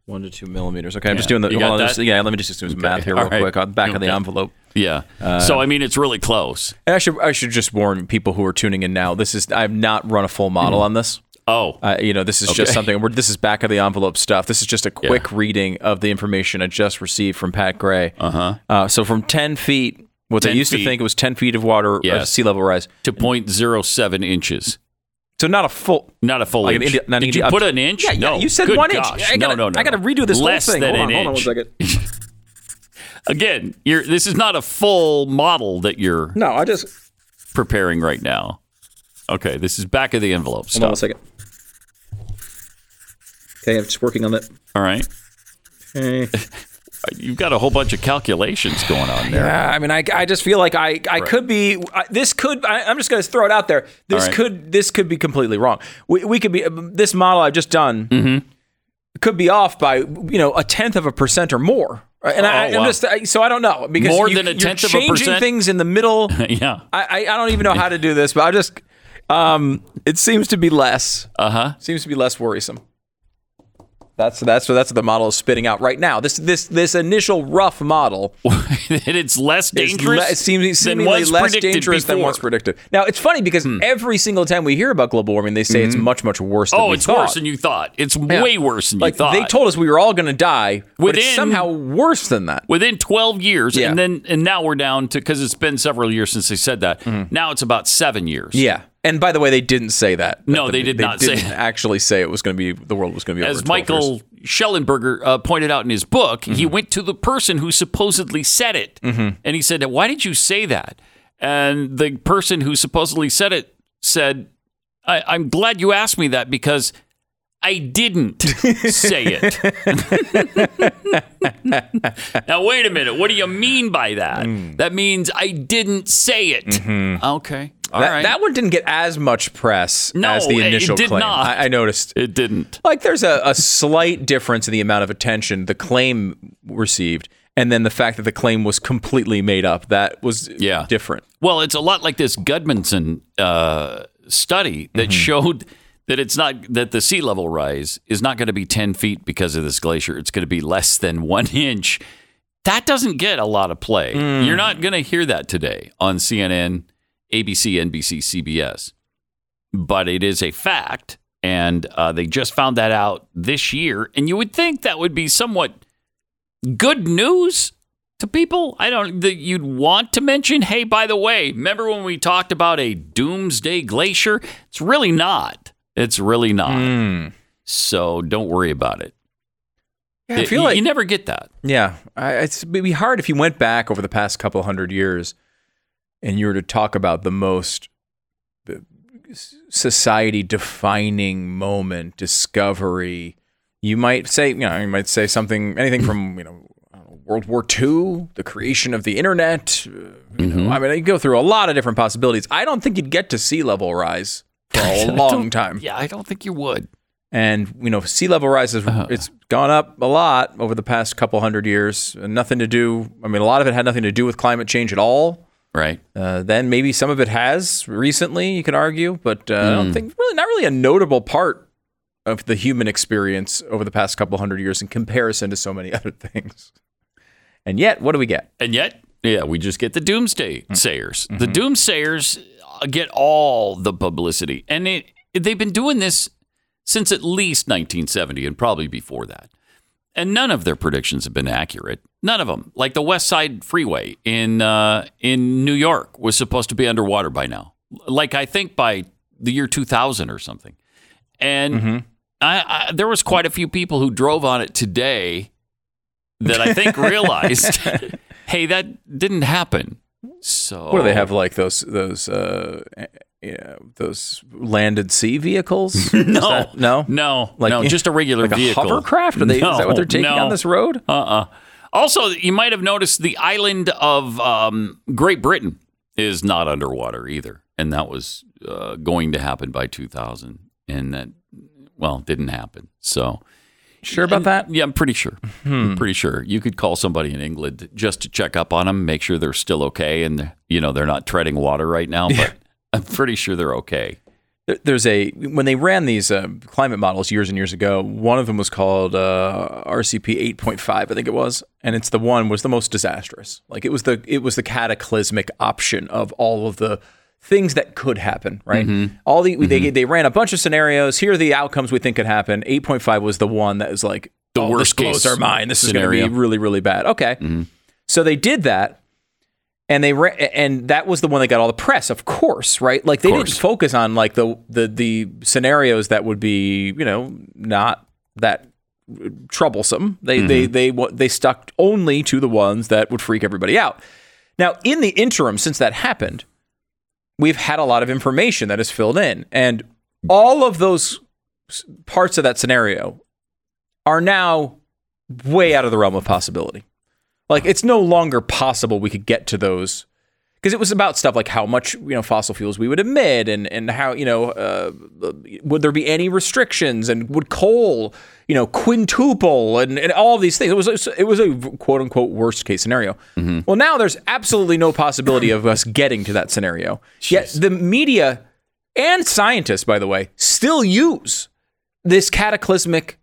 One to two millimeters. Okay, yeah. I'm just doing the... Hold on, just, yeah, let me just do some okay. math here real right. quick. On back okay. of the envelope. Yeah. Uh, so, I mean, it's really close. I should, I should just warn people who are tuning in now. This is... I've not run a full model mm-hmm. on this. Oh. Uh, you know, this is okay. just something... We're, this is back of the envelope stuff. This is just a quick yeah. reading of the information I just received from Pat Gray. Uh-huh. Uh, so, from ten feet... What they used feet. to think it was ten feet of water, yes. sea level rise. To zero point zero seven inches. So not a full... Not a full like inch. Indi- not Did you put an inch? Yeah, no. You said Good one gosh. inch. I gotta, no, no, no. I got to redo this Less whole thing. Than hold an on, inch. Hold on one second. Again, you're, this is not a full model that you're no, I just preparing right now. Okay, this is back of the envelope. Hold Stop. on one second. Okay, I'm just working on it. All right. Okay. You've got a whole bunch of calculations going on there. Yeah, I mean, I, I just feel like I, I right. could be, I, this could, I, I'm just going to throw it out there. This right. could, this could be completely wrong. We, we could be, this model I've just done mm-hmm. could be off by, you know, a tenth of a percent or more. And oh, I, I'm wow. just, I, so I don't know. Because more you, than a tenth of a percent? You're changing things in the middle. yeah. I, I don't even know how to do this, but I just, um, it seems to be less. Uh-huh. Seems to be less worrisome. That's that's what that's what the model is spitting out right now. This this this initial rough model, and it's less dangerous. Is, it seems seemingly less dangerous before. than once predicted. Now it's funny because hmm. every single time we hear about global warming, they say mm-hmm. it's much much worse. Than oh, we it's thought. worse than you thought. It's yeah. way worse than like, you thought. They told us we were all going to die, within, but it's somehow worse than that. Within twelve years, yeah. and then and now we're down to because it's been several years since they said that. Mm-hmm. Now it's about seven years. Yeah. And by the way, they didn't say that. No, the, they did they not didn't say that. Actually, say it was going to be the world was going to be over. As Michael Schellenberger uh, pointed out in his book, mm-hmm. he went to the person who supposedly said it, mm-hmm. and he said, "Why did you say that?" And the person who supposedly said it said, I, "I'm glad you asked me that because I didn't say it." Now wait a minute. What do you mean by that? Mm. That means I didn't say it. Mm-hmm. Okay. That, right. that one didn't get as much press no, as the initial it did claim. Not. I, I noticed. It didn't. Like, there's a, a slight difference in the amount of attention the claim received, and then the fact that the claim was completely made up. That was yeah. different. Well, it's a lot like this Gudmundsen uh, study that mm-hmm. showed that it's not that the sea level rise is not going to be ten feet because of this glacier. It's going to be less than one inch. That doesn't get a lot of play. Mm. You're not going to hear that today on C N N. A B C, N B C, C B S, but it is a fact, and uh, they just found that out this year, and you would think that would be somewhat good news to people. I don't that you'd want to mention, hey, by the way, remember when we talked about a doomsday glacier? It's really not. It's really not. Mm. So don't worry about it. Yeah, it I feel you, like, you never get that. Yeah. I, it's, it'd be hard if you went back over the past couple hundred years and you were to talk about the most society-defining moment, discovery, you might say, you know, you might say something, anything from, you know, I don't know, World War Two, the creation of the internet. Uh, you mm-hmm. know, I mean, you go through a lot of different possibilities. I don't think you'd get to sea level rise for a long time. Yeah, I don't think you would. And, you know, sea level rise, is, uh-huh. it's gone up a lot over the past couple hundred years. Nothing to do, I mean, a lot of it had nothing to do with climate change at all. Right. Uh, then maybe some of it has recently, you could argue, but uh, mm. I don't think really not really a notable part of the human experience over the past couple hundred years in comparison to so many other things. And yet, what do we get? And yet, yeah, we just get the doomsday sayers. Mm-hmm. The doomsayers get all the publicity, and it, they've been doing this since at least nineteen seventy and probably before that. And none of their predictions have been accurate. None of them. Like the West Side Freeway in uh, in New York was supposed to be underwater by now. Like I think by the year two thousand or something. And mm-hmm. I, I, there was quite a few people who drove on it today that I think realized, hey, that didn't happen. So what do they have? Like those those. Uh, Yeah, those landed sea vehicles? no, that, no, no, like, no, just a regular like vehicle. A hovercraft? Are they, no, is that what they're taking no. on this road? Uh-uh. Also, you might have noticed the island of um, Great Britain is not underwater either. And that was uh, going to happen by two thousand. And that, well, didn't happen. So Sure about and, that? Yeah, I'm pretty sure. Hmm. I'm pretty sure. You could call somebody in England just to check up on them, make sure they're still okay, and you know they're not treading water right now, but I'm pretty sure they're okay. There's a when they ran these uh, climate models years and years ago, one of them was called uh, R C P eight point five, I think it was, and it's the one was the most disastrous. Like it was the it was the cataclysmic option of all of the things that could happen, right? Mm-hmm. All the mm-hmm. they they ran a bunch of scenarios. Here are the outcomes we think could happen. eight point five was the one that was like the oh, worst this case blows our mind. This scenario. Is going to be really really bad. Okay, mm-hmm. So they did that. And they re- and that was the one that got all the press, of course, right? Like they didn't focus on like the, the the scenarios that would be, you know, not that troublesome. They mm-hmm. they they they stuck only to the ones that would freak everybody out. Now, in the interim, since that happened, we've had a lot of information that is filled in, and all of those parts of that scenario are now way out of the realm of possibility. Like, it's no longer possible we could get to those, because it was about stuff like how much, you know, fossil fuels we would emit and, and how, you know, uh, would there be any restrictions and would coal, you know, quintuple and, and all these things. It was, it was a quote unquote worst case scenario. Mm-hmm. Well, now there's absolutely no possibility of us getting to that scenario. Jeez. Yet the media and scientists, by the way, still use this cataclysmic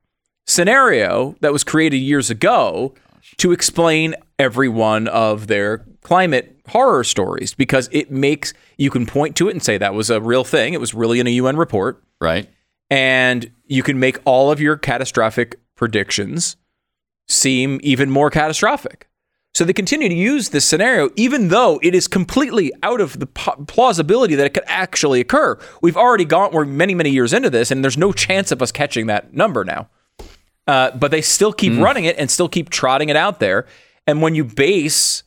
scenario that was created years ago to explain every one of their climate horror stories, because it makes, you can point to it and say that was a real thing. It was really in a U N report. Right. And you can make all of your catastrophic predictions seem even more catastrophic. So they continue to use this scenario, even though it is completely out of the po- plausibility that it could actually occur. We've already gone, we're many, many years into this, and there's no chance of us catching that number now. Uh, but they still keep mm. running it and still keep trotting it out there. And when you base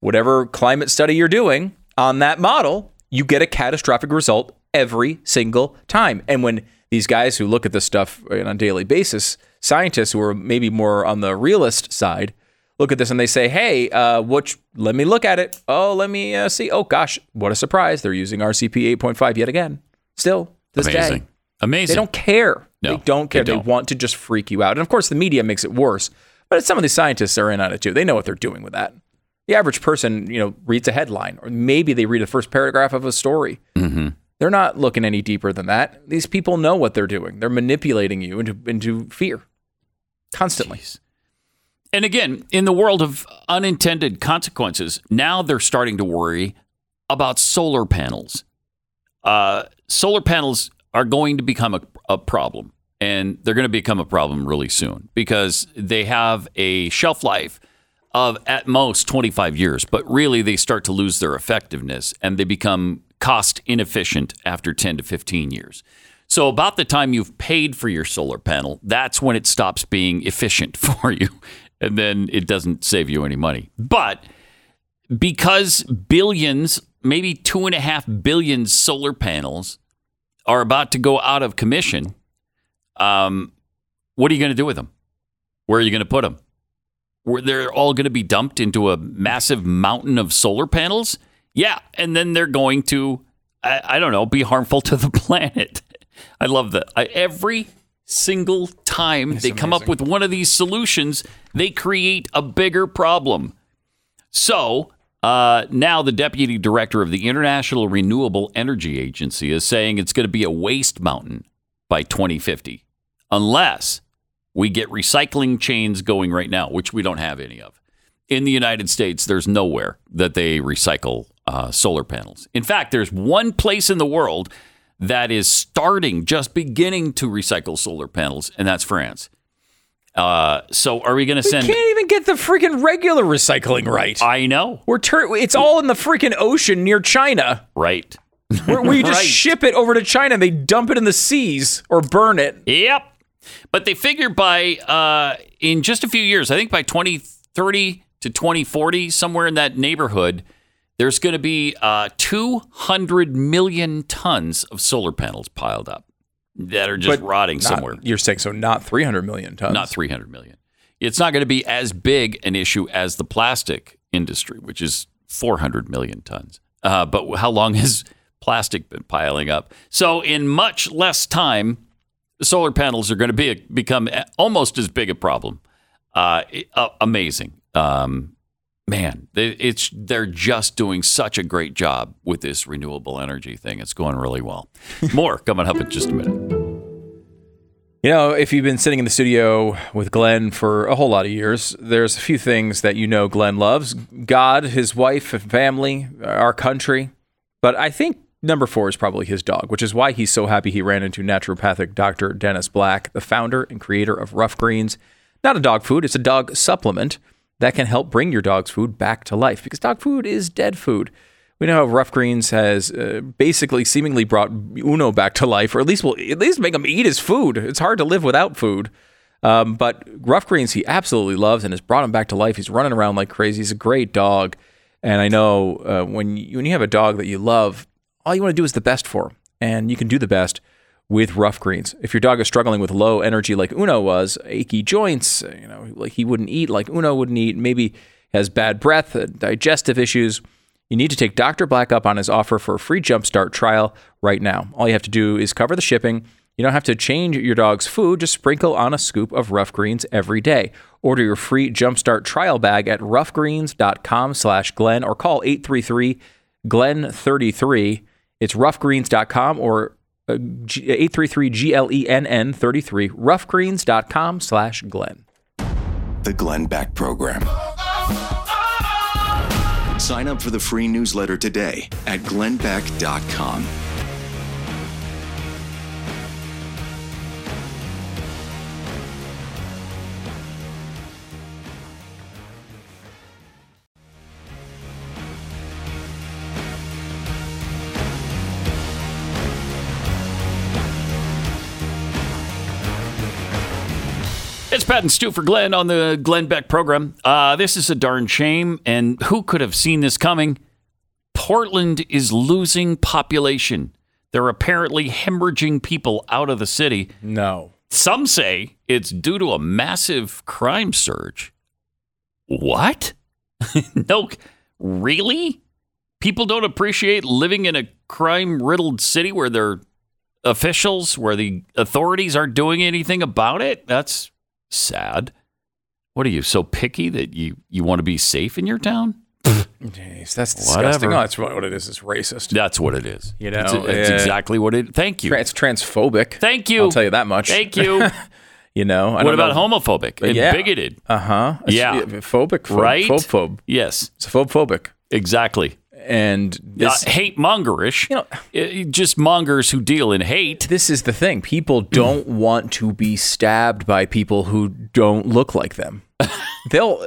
whatever climate study you're doing on that model, you get a catastrophic result every single time. And when these guys who look at this stuff on a daily basis, scientists who are maybe more on the realist side, look at this and they say, hey, uh, which, let me look at it. Oh, let me uh, see. Oh, gosh, what a surprise. They're using R C P eight point five yet again. Still, this Amazing. day. Amazing. They don't care. No, they don't care. They, don't. They want to just freak you out. And of course, the media makes it worse. But some of these scientists are in on it too. They know what they're doing with that. The average person, you know, reads a headline, or maybe they read the first paragraph of a story. Mm-hmm. They're not looking any deeper than that. These people know what they're doing. They're manipulating you into into fear constantly. Jeez. And again, in the world of unintended consequences, now they're starting to worry about solar panels. Uh, solar panels are going to become a, a problem, and they're going to become a problem really soon, because they have a shelf life of at most twenty-five years, but really they start to lose their effectiveness and they become cost inefficient after ten to fifteen years. So about the time you've paid for your solar panel, that's when it stops being efficient for you, and then it doesn't save you any money. But because billions, maybe two and a half billion solar panels are about to go out of commission, um, what are you going to do with them? Where are you going to put them? Where they're all going to be dumped into a massive mountain of solar panels? Yeah, and then they're going to, I, I don't know, be harmful to the planet. I love that. I, every single time it's they amazing. come up with one of these solutions, they create a bigger problem. So... Uh, now the deputy director of the International Renewable Energy Agency is saying it's going to be a waste mountain by twenty fifty, unless we get recycling chains going right now, which we don't have any of. In the United States, there's nowhere that they recycle uh, solar panels. In fact, there's one place in the world that is starting, just beginning to recycle solar panels, and that's France. Uh, so are we going to send... We can't even get the freaking regular recycling right. I know. We're tur- It's all in the freaking ocean near China. Right. Where we just right. ship it over to China and they dump it in the seas or burn it. Yep. But they figure by, uh, in just a few years, I think by twenty thirty to twenty forty, somewhere in that neighborhood, there's going to be uh, two hundred million tons of solar panels piled up. That are just but rotting not, somewhere. You're saying so not three hundred million tons. Not three hundred million. It's not going to be as big an issue as the plastic industry, which is four hundred million tons. Uh, but how long has plastic been piling up? So in much less time, the solar panels are going to be become almost as big a problem. Uh, amazing. Um, man, it's they're just doing such a great job with this renewable energy thing. It's going really well. More coming up in just a minute. You know, if you've been sitting in the studio with Glenn for a whole lot of years, there's a few things that you know Glenn loves. God, his wife, family, our country. But I think number four is probably his dog, which is why he's so happy he ran into naturopathic Doctor Dennis Black, the founder and creator of Rough Greens. Not a dog food, it's a dog supplement that can help bring your dog's food back to life, because dog food is dead food. We know how Rough Greens has uh, basically seemingly brought Uno back to life, or at least will at least make him eat his food. It's hard to live without food. Um, but Rough Greens he absolutely loves and has brought him back to life. He's running around like crazy. He's a great dog. And I know uh, when, you, when you have a dog that you love, all you want to do is the best for him. And you can do the best with Rough Greens. If your dog is struggling with low energy like Uno was, achy joints, you know, like he wouldn't eat, like Uno wouldn't eat, maybe has bad breath, uh, digestive issues, you need to take Doctor Black up on his offer for a free Jumpstart trial right now. All you have to do is cover the shipping. You don't have to change your dog's food. Just sprinkle on a scoop of Rough Greens every day. Order your free Jumpstart trial bag at roughgreens.com slash Glenn or call eight three three, G L E N N, three three. It's roughgreens dot com or eight three three, G L E N N, three three, roughgreens.com slash Glenn. The Glenn Beck Program. Sign up for the free newsletter today at glenn beck dot com. It's Pat and Stu for Glenn on the Glenn Beck Program. Uh, this is a darn shame, and who could have seen this coming? Portland is losing population. They're apparently hemorrhaging people out of the city. No. Some say it's due to a massive crime surge. What? No, really? People don't appreciate living in a crime-riddled city where their officials, where the authorities aren't doing anything about it? That's sad. What are you, so picky that you, you want to be safe in your town? Jeez, that's disgusting. No, that's what it is. It's racist. That's what it is. You know, it's, it's uh, exactly what it. Thank you. It's transphobic. Thank you. I'll tell you that much. Thank you. You know. I what don't about know. homophobic and yeah. bigoted? Uh huh. Yeah. Phobic. Phob, right. Phob. Phob. Yes. It's phob phobic. Exactly. And this, uh, hate mongerish, you know, it, just mongers who deal in hate. This is the thing. People don't want to be stabbed by people who don't look like them. They'll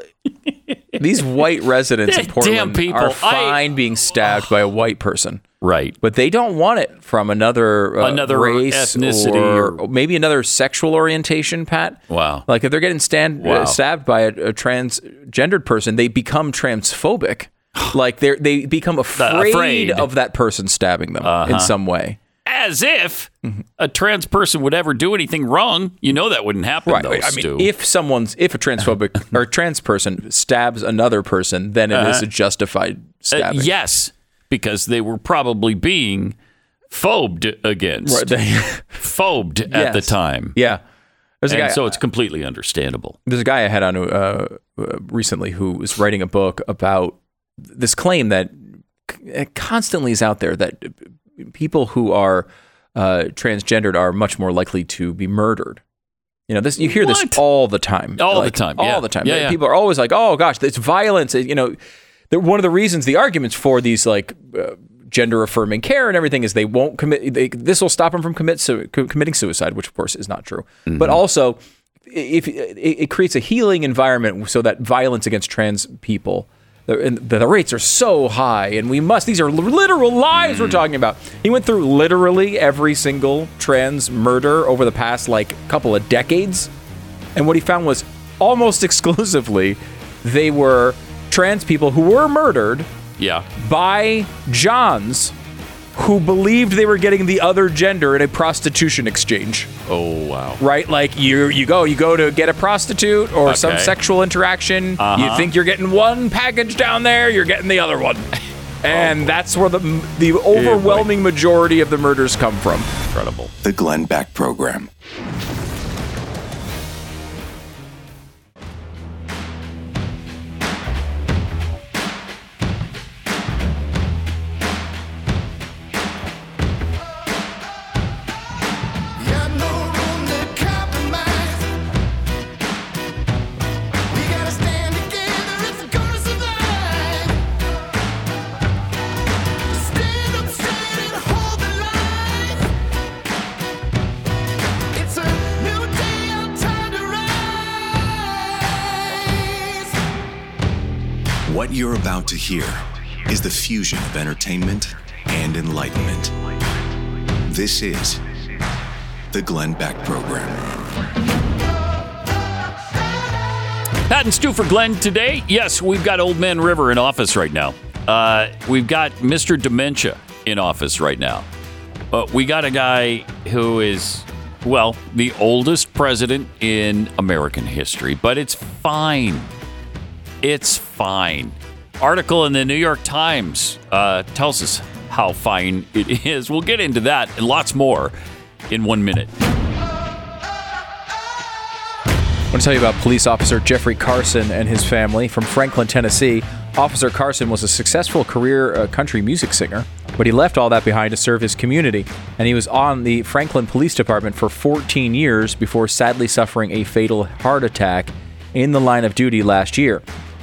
these white residents in Portland people, are fine I, being stabbed by a white person. Right. But they don't want it from another, uh, another race, ethnicity, or, or maybe another sexual orientation, Pat. Wow. Like if they're getting stand, wow. uh, stabbed by a, a transgendered person, they become transphobic. Like they they become afraid, afraid of that person stabbing them uh-huh. in some way. As if mm-hmm. a trans person would ever do anything wrong. You know that wouldn't happen, right. though, I Stu. mean, if someone's if a transphobic or a trans person stabs another person, then it uh-huh. is a justified stabbing. Uh, yes, because they were probably being phobed against. Right. phobed yes. at the time. Yeah. There's a guy, and so it's completely understandable. There's a guy I had on uh, recently who was writing a book about this claim that constantly is out there that people who are uh, transgendered are much more likely to be murdered. You know, this you hear what? this all the time, all like, the time, all yeah. the time. Yeah, yeah. People are always like, "Oh gosh, it's violence." You know, one of the reasons the arguments for these like uh, gender affirming care and everything is they won't commit. They, this will stop them from commit su- committing suicide, which of course is not true. Mm-hmm. But also, if it, it creates a healing environment so that violence against trans people. And the rates are so high, and we must. These are literal lies mm. we're talking about. He went through literally every single trans murder over the past like couple of decades, and what he found was almost exclusively they were trans people who were murdered. Yeah. By Johns who believed they were getting the other gender in a prostitution exchange. Oh, wow. Right? Like, you you go you go to get a prostitute or okay. some sexual interaction. Uh-huh. You think you're getting one package down there, you're getting the other one. And oh, that's where the the overwhelming yeah, majority of the murders come from. incredible. The Glenn Beck Program. What you're about to hear is the fusion of entertainment and enlightenment. This is the Glenn Beck Program. Pat and Stu for Glenn today. Yes, we've got Old Man River in office right now. Uh, we've got Mister Dementia in office right now. But we got a guy who is, well, the oldest president in American history. But it's fine. It's fine. Article in the New York Times uh, tells us how fine it is. We'll get into that and lots more in one minute. I want to tell you about police officer Jeffrey Carson and his family from Franklin, Tennessee. Officer Carson was a successful career uh, country music singer, but he left all that behind to serve his community. And he was on the Franklin Police Department for fourteen years before sadly suffering a fatal heart attack in the line of duty last year.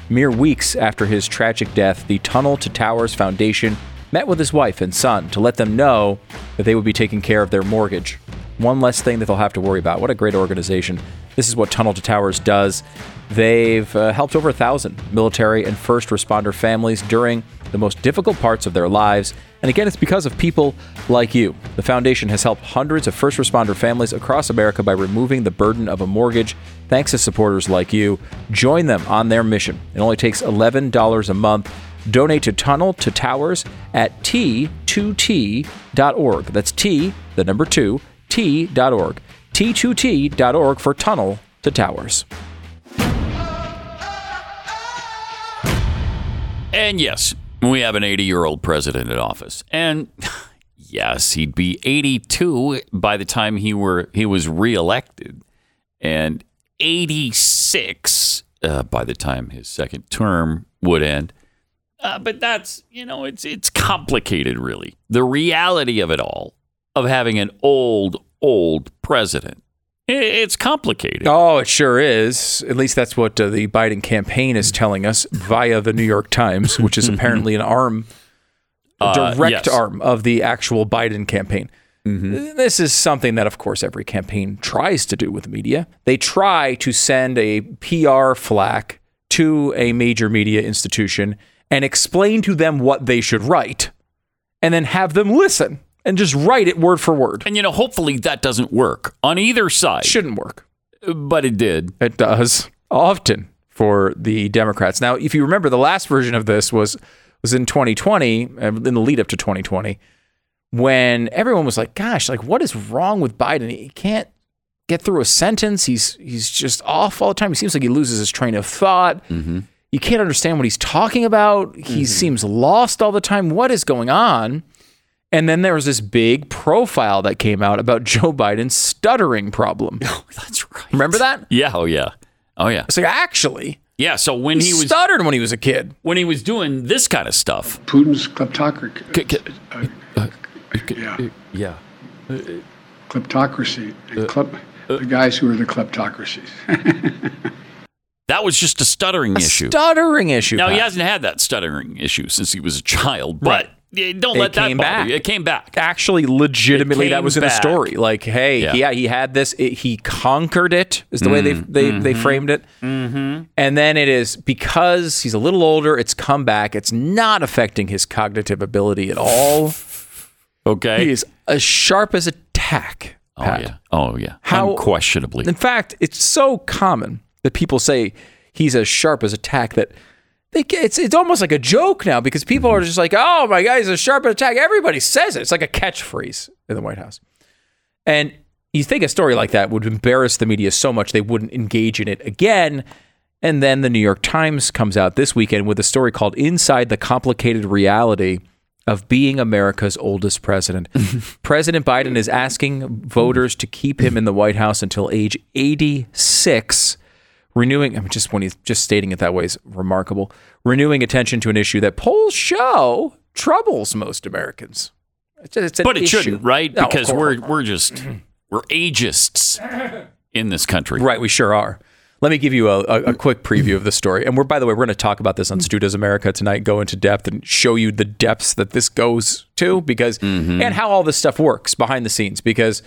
Mere weeks after his tragic death, the Tunnel to Towers Foundation met with his wife and son to let them know that they would be taking care of their mortgage. One less thing that they'll have to worry about. What a great organization. This is what Tunnel to Towers does. They've uh, helped over a thousand military and first responder families during the most difficult parts of their lives. And again, it's because of people like you. The foundation has helped hundreds of first responder families across America by removing the burden of a mortgage thanks to supporters like you. Join them on their mission. It only takes eleven dollars a month. Donate to Tunnel to Towers at T two T dot org. That's T, the number two, T dot org. T two T dot org for Tunnel to Towers. And yes, we have an eighty-year-old president in office. And yes, he'd be eighty-two by the time he were he was reelected, and eighty-six uh, by the time his second term would end. Uh, but that's, you know, it's it's complicated, really. The reality of it all, of having an old, old president. It's complicated. Oh, it sure is. At least that's what uh, the Biden campaign is telling us via the New York Times, which is apparently an arm, a direct uh, yes. arm of the actual Biden campaign. Mm-hmm. This is something that, of course, every campaign tries to do with the media. They try to send a P R flack to a major media institution and explain to them what they should write and then have them listen. And just write it word for word. And, you know, hopefully that doesn't work on either side. Shouldn't work. But it did. It does. Often for the Democrats. Now, if you remember, the last version of this was was in twenty twenty, in the lead up to twenty twenty, when everyone was like, gosh, like, what is wrong with Biden? He can't get through a sentence. He's he's just off all the time. He seems like he loses his train of thought. Mm-hmm. You can't understand what he's talking about. He mm-hmm. seems lost all the time. What is going on? And then there was this big profile that came out about Joe Biden's stuttering problem. Oh, that's right. Remember that? Yeah. Oh, yeah. Oh, yeah. So actually, yeah. So when he, he was stuttered when he was a kid, when he was doing this kind of stuff, Putin's kleptocracy. K- k- uh, uh, yeah. Uh, yeah. Uh, kleptocracy. Uh, klep- uh, the guys who are the kleptocracies. That was just a stuttering a issue. Stuttering issue. Now, Pat, he hasn't had that stuttering issue since he was a child, but. Right. Don't let it that came bother back. you. It came back. Actually, legitimately, that was in back. the story. Like, hey, yeah, yeah he had this. It, he conquered it is the mm-hmm. way they they, mm-hmm. they framed it. Mm-hmm. And then it is because he's a little older, it's come back. It's not affecting his cognitive ability at all. Okay. He is as sharp as a tack, Pat. Oh, yeah. Oh, yeah. How, Unquestionably. In fact, it's so common that people say he's as sharp as a tack that... It's it's almost like a joke now because people are just like, oh, my God, he's a sharp attack. Everybody says it. It's like a catchphrase in the White House. And you think a story like that would embarrass the media so much they wouldn't engage in it again. And then the New York Times comes out this weekend with a story called Inside the Complicated Reality of being America's oldest president. President Biden is asking voters to keep him in the White House until age eighty-six. Renewing, I'm just when he's just stating it that way is remarkable. Renewing attention to an issue that polls show troubles most Americans. It's, it's but it issue. shouldn't, right? No, because we're we're just we're ageists in this country, right? We sure are. Let me give you a, a, a quick preview of the story. And we're, by the way, we're going to talk about this on Stu Does America tonight. Go into depth and show you the depths that this goes to, because mm-hmm. and how all this stuff works behind the scenes, because.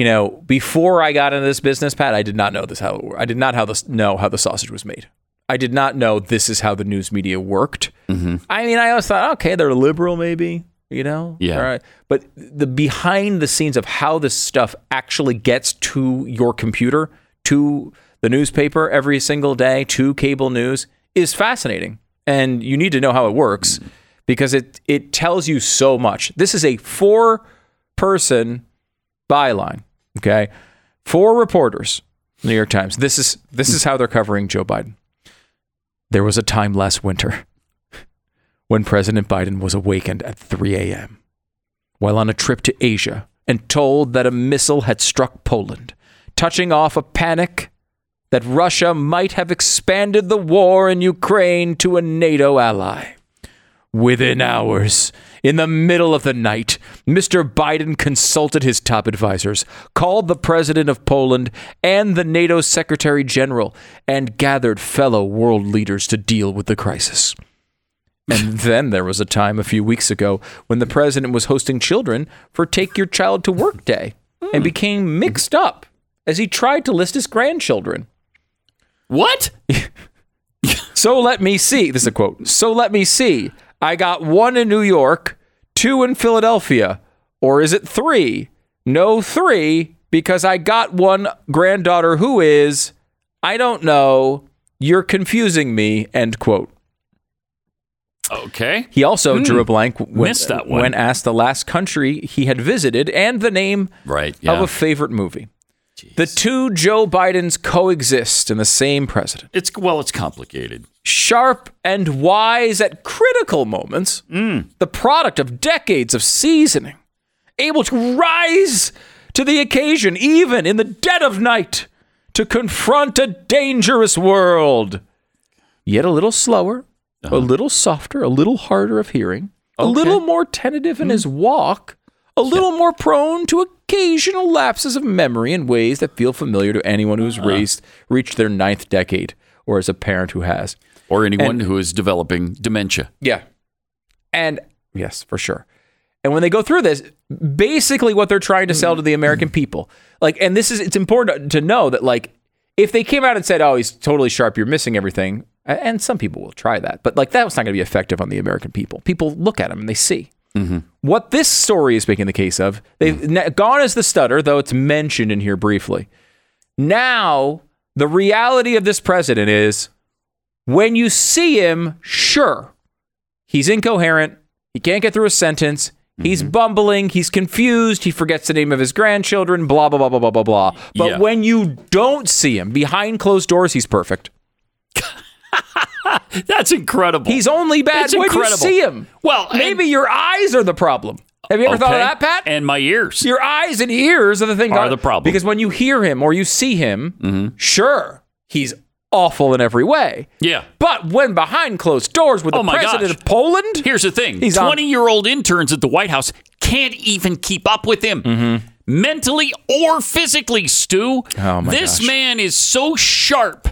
You know, before I got into this business, Pat, I did not know this. How I did not how this know how the sausage was made. I did not know this is how the news media worked. Mm-hmm. I mean, I always thought, okay, they're liberal, maybe, you know, yeah, all right. But the behind the scenes of how this stuff actually gets to your computer, to the newspaper every single day, to cable news is fascinating, and you need to know how it works mm-hmm. because it it tells you so much. This is a four-person byline. Okay, four reporters, New York Times. This is this is how they're covering Joe Biden. There was a time last winter when President Biden was awakened at three a.m. while on a trip to Asia and told that a missile had struck Poland, touching off a panic that Russia might have expanded the war in Ukraine to a NATO ally. Within hours, in the middle of the night, Mister Biden consulted his top advisors, called the president of Poland and the NATO secretary general, and gathered fellow world leaders to deal with the crisis. And then there was a time a few weeks ago when the president was hosting children for Take Your Child to Work Day and became mixed up as he tried to list his grandchildren. What? So let me see. This is a quote. So let me see. I got one in New York, two in Philadelphia, or is it three? No, three, because I got one granddaughter who is, I don't know, you're confusing me, end quote. Okay. He also hmm. drew a blank when, Missed that one. when asked the last country he had visited and the name right, yeah. of a favorite movie. Jeez. The two Joe Bidens coexist in the same president. It's well, it's complicated. Sharp and wise at critical moments, mm. the product of decades of seasoning, able to rise to the occasion, even in the dead of night, to confront a dangerous world. Yet a little slower, uh-huh. a little softer, a little harder of hearing, okay. a little more tentative in mm. his walk, a little yeah. more prone to occasional lapses of memory in ways that feel familiar to anyone who's uh-huh. raised, reached their ninth decade, or as a parent who has. Or anyone and, who is developing dementia. Yeah. And yes, for sure. And when they go through this, basically what they're trying to sell to the American people, like, and this is, it's important to know that, like, if they came out and said, oh, he's totally sharp, you're missing everything. And some people will try that, but like, that was not going to be effective on the American people. People look at him and they see mm-hmm. what this story is making the case of. They've mm. gone as the stutter, though it's mentioned in here briefly. Now, the reality of this president is, when you see him, sure, he's incoherent, he can't get through a sentence, he's mm-hmm. bumbling, he's confused, he forgets the name of his grandchildren, blah, blah, blah, blah, blah, blah, blah. But yeah. when you don't see him, behind closed doors, he's perfect. That's incredible. He's only bad That's when incredible. you see him. Well, maybe and- your eyes are the problem. Have you ever okay. thought of that, Pat? And my ears. Your eyes and ears are the thing. Are God, the problem. Because when you hear him or you see him, mm-hmm. sure, he's awful in every way. Yeah. But when behind closed doors with oh the president gosh. of Poland. Here's the thing. twenty-year-old on- interns at the White House can't even keep up with him mm-hmm. mentally or physically, Stu. Oh my this gosh. man is so sharp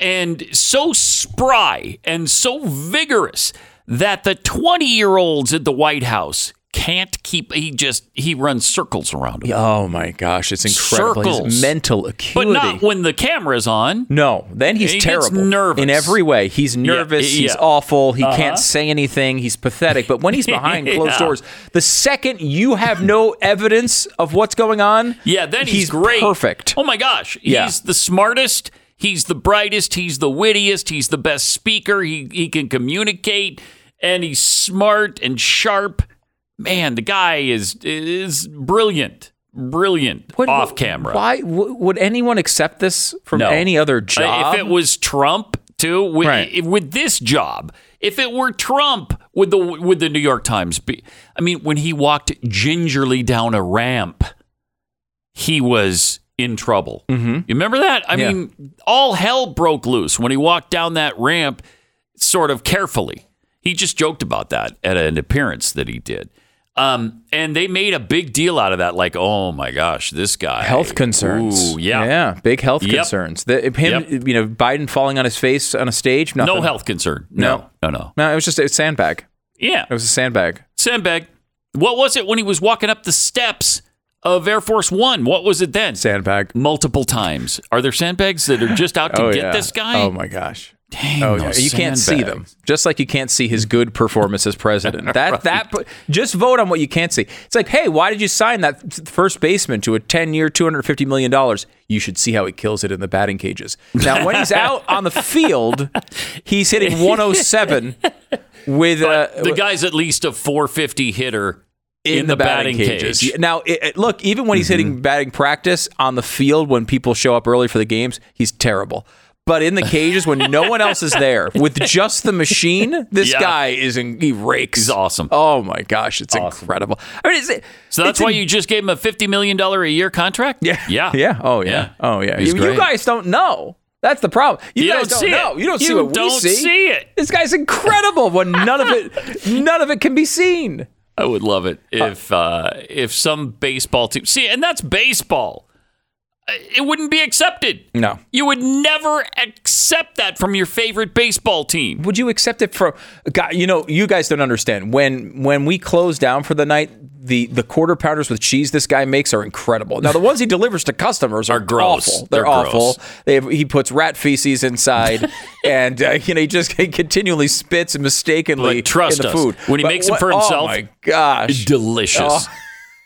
and so spry and so vigorous that the twenty-year-olds at the White House can't keep, he just, he runs circles around him. Oh my gosh, it's incredible. Circles. His mental acuity. But not when the camera's on. No, then he's he terrible. He's nervous. In every way. He's nervous, yeah, yeah. he's awful, he uh-huh. can't say anything, he's pathetic. But when he's behind closed yeah. doors, the second you have no evidence of what's going on, yeah, then he's, he's great. perfect. Oh my gosh, yeah. he's the smartest, he's the brightest, he's the wittiest, he's the best speaker, he, he can communicate, and he's smart and sharp. Man, the guy is is brilliant, brilliant what, off camera. Why would anyone accept this from no. any other job? If it was Trump to with, right. with this job. If it were Trump, would the would the New York Times be? I mean, when he walked gingerly down a ramp, he was in trouble. Mm-hmm. You remember that? I yeah. mean, all hell broke loose when he walked down that ramp, sort of carefully. He just joked about that at an appearance that he did. Um, and they made a big deal out of that. Like, oh my gosh, this guy. Health concerns. Ooh, yeah. Yeah. Big health yep. concerns. The, him, yep. you know, Biden falling on his face on a stage. Nothing. No health concern. No. No, no. No, no it was just a sandbag. Yeah. It was a sandbag. Sandbag. What was it when he was walking up the steps of Air Force One? What was it then? Sandbag. Multiple times. Are there sandbags that are just out to oh, get yeah. this guy? Oh my gosh. Dang, oh, yeah. You can't bags. see them. Just like you can't see his good performance as president. That right. that just vote on what you can't see. It's like, hey, why did you sign that first baseman to a ten-year, two hundred fifty million dollars? You should see how he kills it in the batting cages. Now, when he's out on the field, he's hitting one oh seven with uh, the guy's at least a four fifty hitter. In, in the, the batting, batting cages. Cage. Now, it, it, look, even when he's mm-hmm. hitting batting practice on the field, when people show up early for the games, he's terrible. But in the cages, when no one else is there, with just the machine, this yeah. guy is in, he rakes. He's awesome. Oh my gosh, it's awesome. Incredible. I mean, is it, so that's why in, you just gave him a fifty million dollars a year contract? Yeah. Yeah. Yeah. Oh yeah. yeah. Oh yeah. You, you guys don't know. That's the problem. You, you guys don't, don't know. It. You don't you see what don't we see. see it. This guy's incredible when none of it, none of it can be seen. I would love it if uh, if some baseball team... See, and that's baseball. It wouldn't be accepted. No. You would never accept that from your favorite baseball team. Would you accept it from... God, you know, you guys don't understand. When when we close down for the night, the, the quarter pounders with cheese this guy makes are incredible. Now, the ones he delivers to customers are, are gross. Awful. They're, They're awful. Gross. They have, he puts rat feces inside, and uh, you know he just he continually spits mistakenly but trust in the us, food. When he but makes what, it for himself, oh my gosh. Delicious. Oh.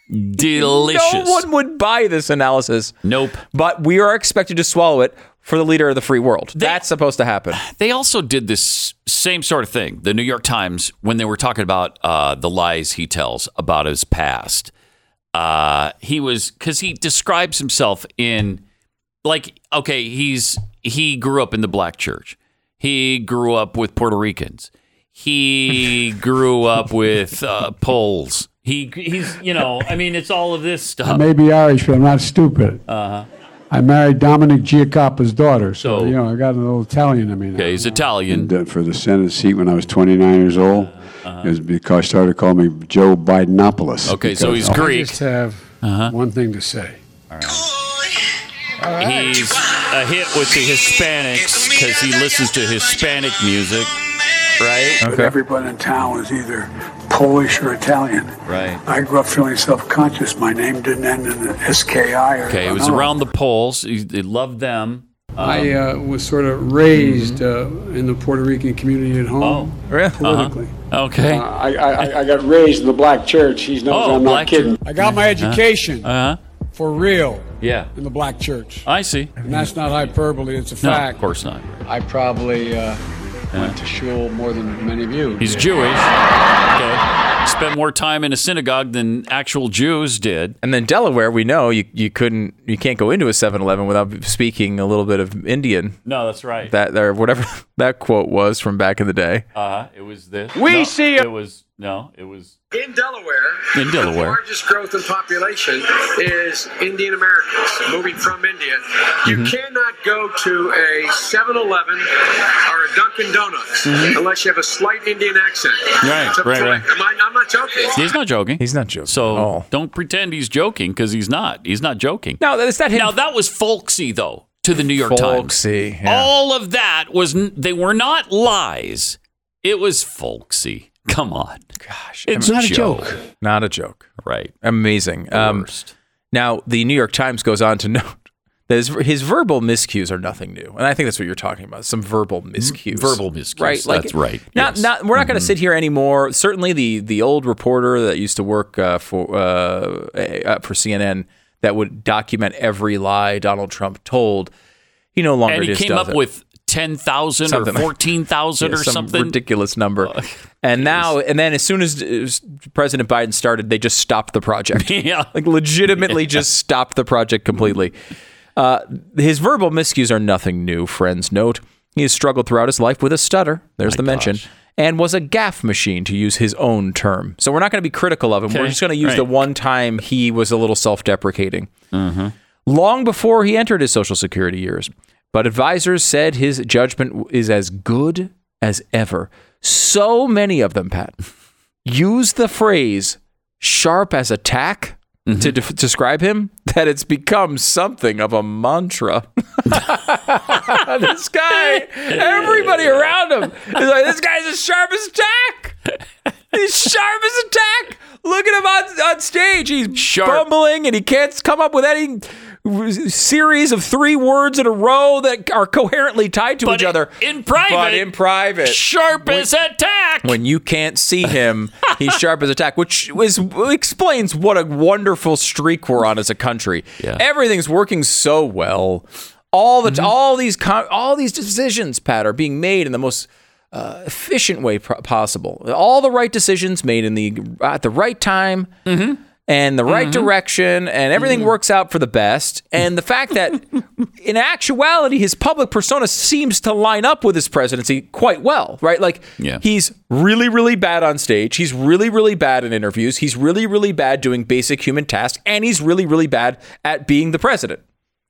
Delicious. No one would buy this analysis. Nope. But we are expected to swallow it for the leader of the free world. They, That's supposed to happen. They also did this same sort of thing, the New York Times, when they were talking about uh, the lies he tells about his past. Uh, he was, because he describes himself in, like, okay, he's he grew up in the black church. He grew up with Puerto Ricans. He grew up with uh, Poles. He, he's, you know, I mean, it's all of this stuff. I may be Irish, but I'm not stupid. Uh-huh. I married Dominic Giacoppa's daughter, so, so, you know, I got a little Italian in me. Okay, he's Italian. And, uh, for the Senate seat when I was twenty-nine years old, uh-huh. it was because started calling me Joe Bidenopoulos. Okay, so he's Greek. I just have uh-huh. one thing to say. All right. All right. He's a hit with the Hispanics because he listens to Hispanic music, right? Okay. But everyone in town is either Polish or Italian. Right. I grew up feeling self-conscious. My name didn't end in an S K I or okay, it was around the Poles. They loved them. Um, I uh, was sort of raised mm-hmm. uh, in the Puerto Rican community at home. Oh, really? Politically. Uh-huh. Okay. Uh, I, I I got raised in the black church. He's no, oh, I'm not kidding. Church. I got my education uh-huh. for real yeah. in the black church. I see. And that's not hyperbole. It's a fact. No, of course not. I probably... Uh, went to shul more than many of you. He's did. Jewish. Okay. Spent more time in a synagogue than actual Jews did. And then Delaware, we know you, you couldn't you can't go into a seven eleven without speaking a little bit of Indian. No, that's right. That or whatever that quote was from back in the day. Uh, it was this. We no, see a- it was no, it was in Delaware. In Delaware, the largest growth in population is Indian Americans moving from India. You mm-hmm. cannot go to a seven eleven or a Dunkin' Donuts mm-hmm. unless you have a slight Indian accent. Right, right, right. Am I, I'm not joking. He's not joking. He's not joking. So oh. don't pretend he's joking because he's not. He's not joking. No, that's not him. Now that was folksy though to the New York folksy, Times. Folksy. Yeah. All of that was they were not lies. It was folksy. Come on. Gosh. It's not a joke. Not a joke. Right. Amazing. Um, now, the New York Times goes on to note that his, his verbal miscues are nothing new. And I think that's what you're talking about. Some verbal miscues. Verbal miscues. Right. Like, that's right. Not, yes. not, we're not going to mm-hmm. sit here anymore. Certainly the the old reporter that used to work uh, for uh, uh, for C N N that would document every lie Donald Trump told, he no longer does that. And he came up with ten thousand or fourteen thousand yeah, or some something. Ridiculous number. Uh, and now, and then as soon as President Biden started, they just stopped the project. Yeah. Like legitimately yeah. just stopped the project completely. Uh, his verbal miscues are nothing new, friends note. He has struggled throughout his life with a stutter. There's My the mention. Gosh. And was a gaffe machine, to use his own term. So we're not going to be critical of him. Okay. We're just going to use right. the one time he was a little self-deprecating. Mm-hmm. Long before he entered his Social Security years. But advisors said his judgment is as good as ever. So many of them, Pat, use the phrase sharp as a tack mm-hmm. to de- describe him that it's become something of a mantra. This guy, everybody around him is like, this guy's as sharp as a tack. He's sharp as a tack. Look at him on, on stage. He's sharp. Bumbling and he can't come up with any series of three words in a row that are coherently tied to but each other. In private. But in private. Sharp when, as a tack. When you can't see him, he's sharp as a tack, which is, explains what a wonderful streak we're on as a country. Yeah. Everything's working so well. All the mm-hmm. all these all these decisions, Pat, are being made in the most uh, efficient way pro- possible. All the right decisions made in the at the right time. Mm-hmm. And the right mm-hmm. direction, and everything mm-hmm. works out for the best. And the fact that, in actuality, his public persona seems to line up with his presidency quite well, right? Like, yeah. he's really, really bad on stage. He's really, really bad in interviews. He's really, really bad doing basic human tasks. And he's really, really bad at being the president.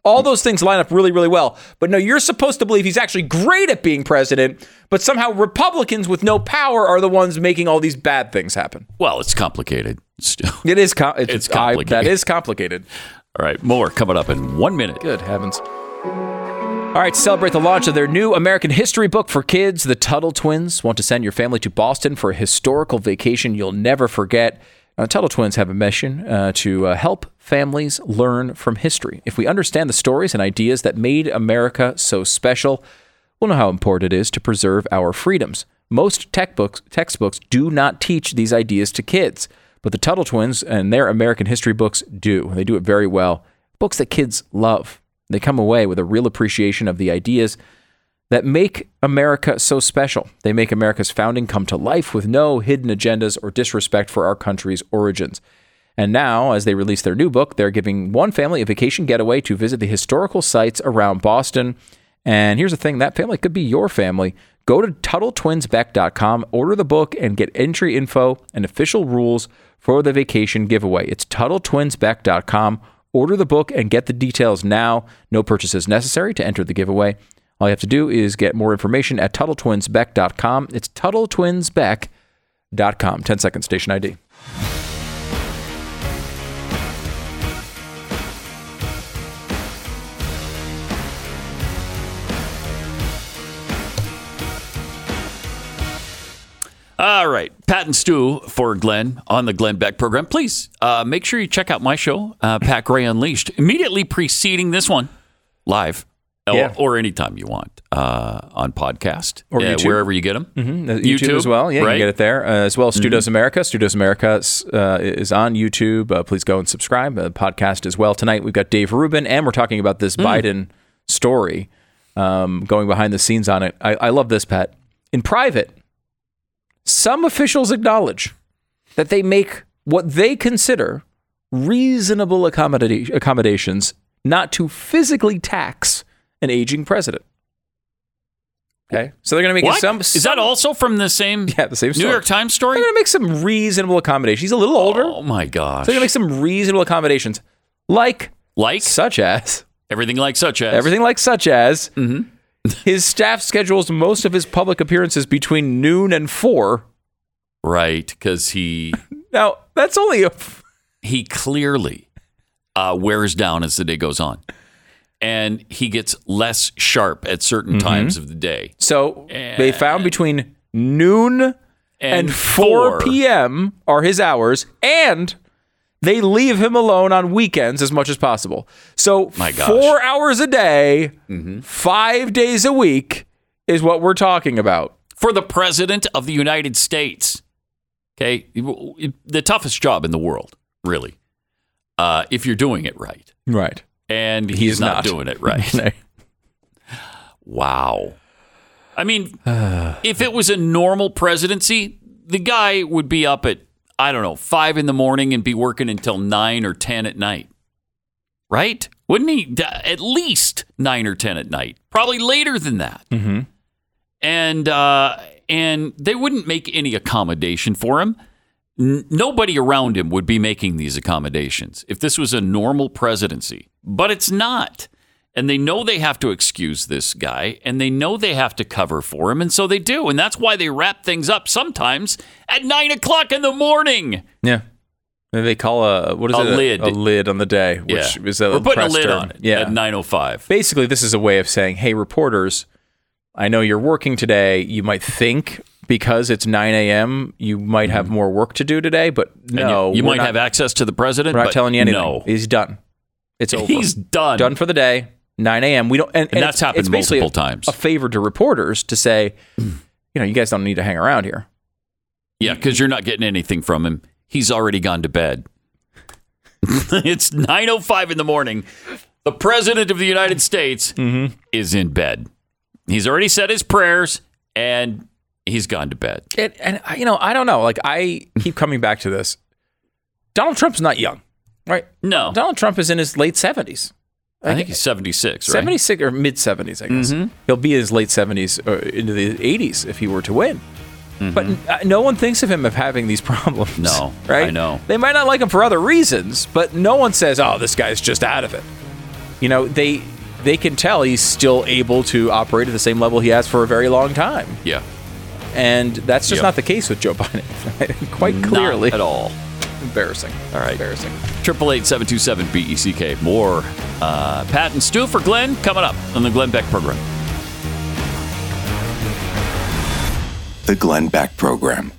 All those things line up really, really well. But no, you're supposed to believe he's actually great at being president, but somehow Republicans with no power are the ones making all these bad things happen. Well, it's complicated. Still. It is com- it's, it's complicated. I, that is complicated. All right, more coming up in one minute. Good heavens. All right, to celebrate the launch of their new American history book for kids, the Tuttle Twins want to send your family to Boston for a historical vacation you'll never forget. Uh, Tuttle Twins have a mission uh, to uh, help families learn from history. If we understand the stories and ideas that made America so special, we'll know how important it is to preserve our freedoms. Most tech books, textbooks do not teach these ideas to kids, but the Tuttle Twins and their American history books do. They do it very well. Books that kids love. They come away with a real appreciation of the ideas that make America so special. They make America's founding come to life with no hidden agendas or disrespect for our country's origins. And now, as they release their new book, they're giving one family a vacation getaway to visit the historical sites around Boston. And here's the thing, that family could be your family. Go to Tuttle Twins Beck dot com, order the book, and get entry info and official rules for the vacation giveaway. It's Tuttle Twins Beck dot com. Order the book and get the details now. No purchase is necessary to enter the giveaway. All you have to do is get more information at Tuttle Twins Beck dot com. It's Tuttle Twins Beck dot com. ten second station I D. All right. Pat and Stu for Glenn on the Glenn Beck program. Please uh, make sure you check out my show, uh, Pat Gray Unleashed, immediately preceding this one, live. Yeah. Or, or anytime you want uh, on podcast or uh, wherever you get them. Mm-hmm. YouTube. YouTube as well. Yeah, right? You can get it there uh, as well. As Stu mm-hmm. Does America. Stu Does America uh, is on YouTube. Uh, please go and subscribe. Uh, podcast as well. Tonight we've got Dave Rubin, and we're talking about this mm. Biden story, um, going behind the scenes on it. I, I love this, Pat. In private, some officials acknowledge that they make what they consider reasonable accommodati- accommodations not to physically tax an aging president. Okay, so they're going to make what? some. Is some, that also from the same? Yeah, the same story. New York Times story. They're going to make some reasonable accommodations. He's a little older. Oh my gosh! So they're going to make some reasonable accommodations, like like such as everything, like such as everything, like such as mm-hmm. his staff schedules most of his public appearances between noon and four. Right, because he now that's only a f- he clearly uh, wears down as the day goes on. And he gets less sharp at certain mm-hmm. times of the day. So and they found between noon and, and four p.m. are his hours, and they leave him alone on weekends as much as possible. So My gosh. four hours a day, mm-hmm. five days a week is what we're talking about. For the president of the United States, okay, the toughest job in the world, really, uh, if you're doing it right. Right. And he's, he's not, not doing it right. No. Wow. I mean, if it was a normal presidency, the guy would be up at, I don't know, five in the morning and be working until nine or ten at night. Right? Wouldn't he? At least nine or ten at night. Probably later than that. Mm-hmm. and uh, and they wouldn't make any accommodation for him. N- nobody around him would be making these accommodations if this was a normal presidency. But it's not. And they know they have to excuse this guy, and they know they have to cover for him, and so they do. And that's why they wrap things up sometimes at nine o'clock in the morning. Yeah. They call a, what is a it? Lid. A, a lid on the day. Which yeah. is a We're putting a lid term. on it yeah. at nine oh five. Basically, this is a way of saying, hey, reporters, I know you're working today. You might think because it's nine a.m., you might have more work to do today, but no. And you you might not, have access to the president, We're not but telling you anything. No. He's done. It's over. He's done. Done for the day. nine a.m. We don't, and, and, and that's it's, happened it's multiple times. A favor to reporters to say, you know, you guys don't need to hang around here. Yeah, because you're not getting anything from him. He's already gone to bed. It's nine oh five in the morning. The president of the United States mm-hmm. is in bed. He's already said his prayers and he's gone to bed. It, and you know, I don't know. Like I keep coming back to this. Donald Trump's not young, right? No, Donald Trump is in his late seventies. I think he's seventy-six, right? seventy-six or mid-seventies, I guess. Mm-hmm. He'll be in his late seventies or into the eighties if he were to win. Mm-hmm. But n- no one thinks of him of having these problems. No, right? I know. They might not like him for other reasons, but no one says, oh, this guy's just out of it. You know, they they can tell he's still able to operate at the same level he has for a very long time. Yeah. And that's just yep. not the case with Joe Biden. Quite clearly. Not at all. Embarrassing. All right. Embarrassing. eight eight eight, seven two seven, B E C K. More uh, Pat and Stu for Glenn coming up on the Glenn Beck Program. The Glenn Beck Program.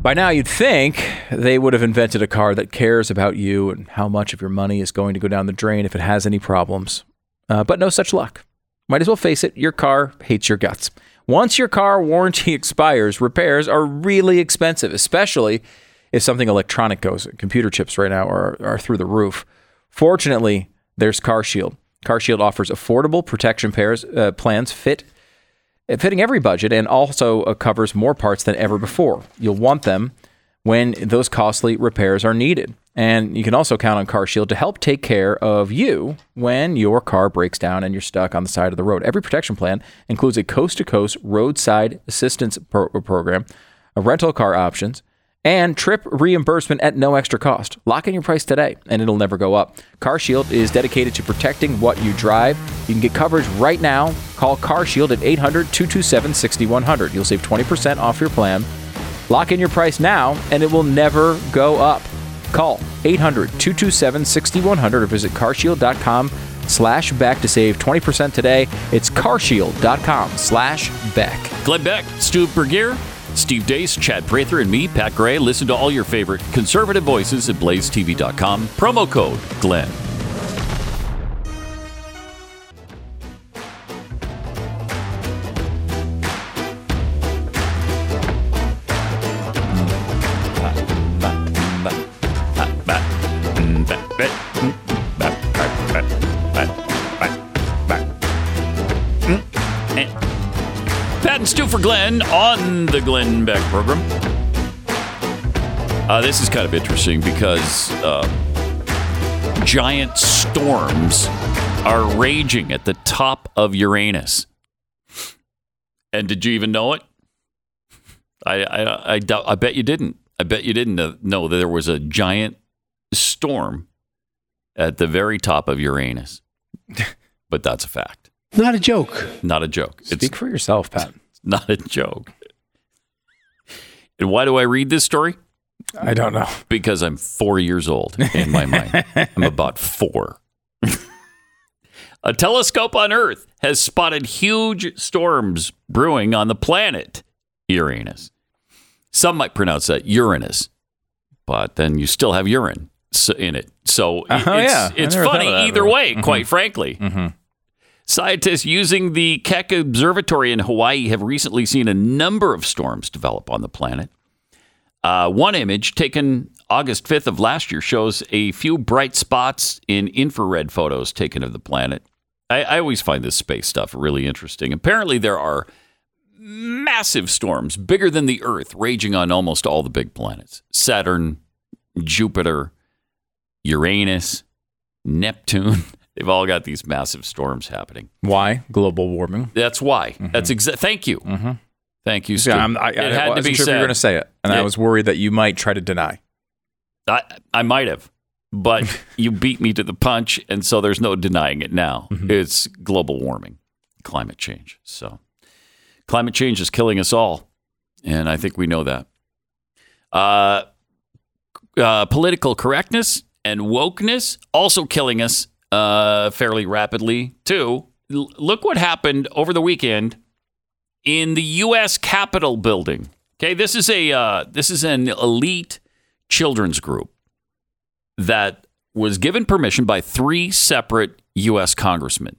By now, you'd think they would have invented a car that cares about you and how much of your money is going to go down the drain if it has any problems. Uh, but no such luck. Might as well face it. Your car hates your guts. Once your car warranty expires, repairs are really expensive, especially if something electronic goes, computer chips right now are, are through the roof. Fortunately, there's CarShield. CarShield offers affordable protection pairs, uh, plans fit fitting every budget and also uh, covers more parts than ever before. You'll want them when those costly repairs are needed. And you can also count on CarShield to help take care of you when your car breaks down and you're stuck on the side of the road. Every protection plan includes a coast-to-coast roadside assistance pro- program, a rental car options, and trip reimbursement at no extra cost. Lock in your price today, and it'll never go up. CarShield is dedicated to protecting what you drive. You can get coverage right now. Call CarShield at eight hundred, two two seven, six one zero zero. You'll save twenty percent off your plan. Lock in your price now, and it will never go up. Call eight hundred, two two seven, six one zero zero or visit carshield.com slash back to save twenty percent today. It's carshield.com slash back. Glenn Beck, Stu Bergier, Steve Dace, Chad Prather, and me, Pat Gray. Listen to all your favorite conservative voices at blaze t v dot com. Promo code Glenn. For Glenn on the Glenn Beck Program. Uh, this is kind of interesting because uh, giant storms are raging at the top of Uranus. And did you even know it? I I I, doubt, I bet you didn't. I bet you didn't know that there was a giant storm at the very top of Uranus. But that's a fact. Not a joke. Not a joke. Speak it's, for yourself, Pat. Not a joke. And why do I read this story? I don't know. Because I'm four years old in my mind. I'm about four. A telescope on Earth has spotted huge storms brewing on the planet Uranus. Some might pronounce that Uranus, but then you still have urine in it. So uh-huh, it's, yeah. it's funny either way, mm-hmm. quite frankly. Mm-hmm. Scientists using the Keck Observatory in Hawaii have recently seen a number of storms develop on the planet. Uh, one image taken August fifth of last year shows a few bright spots in infrared photos taken of the planet. I, I always find this space stuff really interesting. Apparently there are massive storms bigger than the Earth raging on almost all the big planets. Saturn, Jupiter, Uranus, Neptune. They've all got these massive storms happening. Why? Global warming. That's why. Mm-hmm. That's exa- Thank you. Mm-hmm. Thank you, Stu. Yeah, I'm, I, it I, had I wasn't to be sure said. If you were going to say it, and it, I was worried that you might try to deny. I, I might have, but you beat me to the punch, and so there's no denying it now. Mm-hmm. It's global warming, climate change. So climate change is killing us all, and I think we know that. Uh, uh, political correctness and wokeness also killing us uh, fairly rapidly, too. L- look what happened over the weekend in the U S Capitol building. Okay, this is a uh, this is an elite children's group that was given permission by three separate U S congressmen.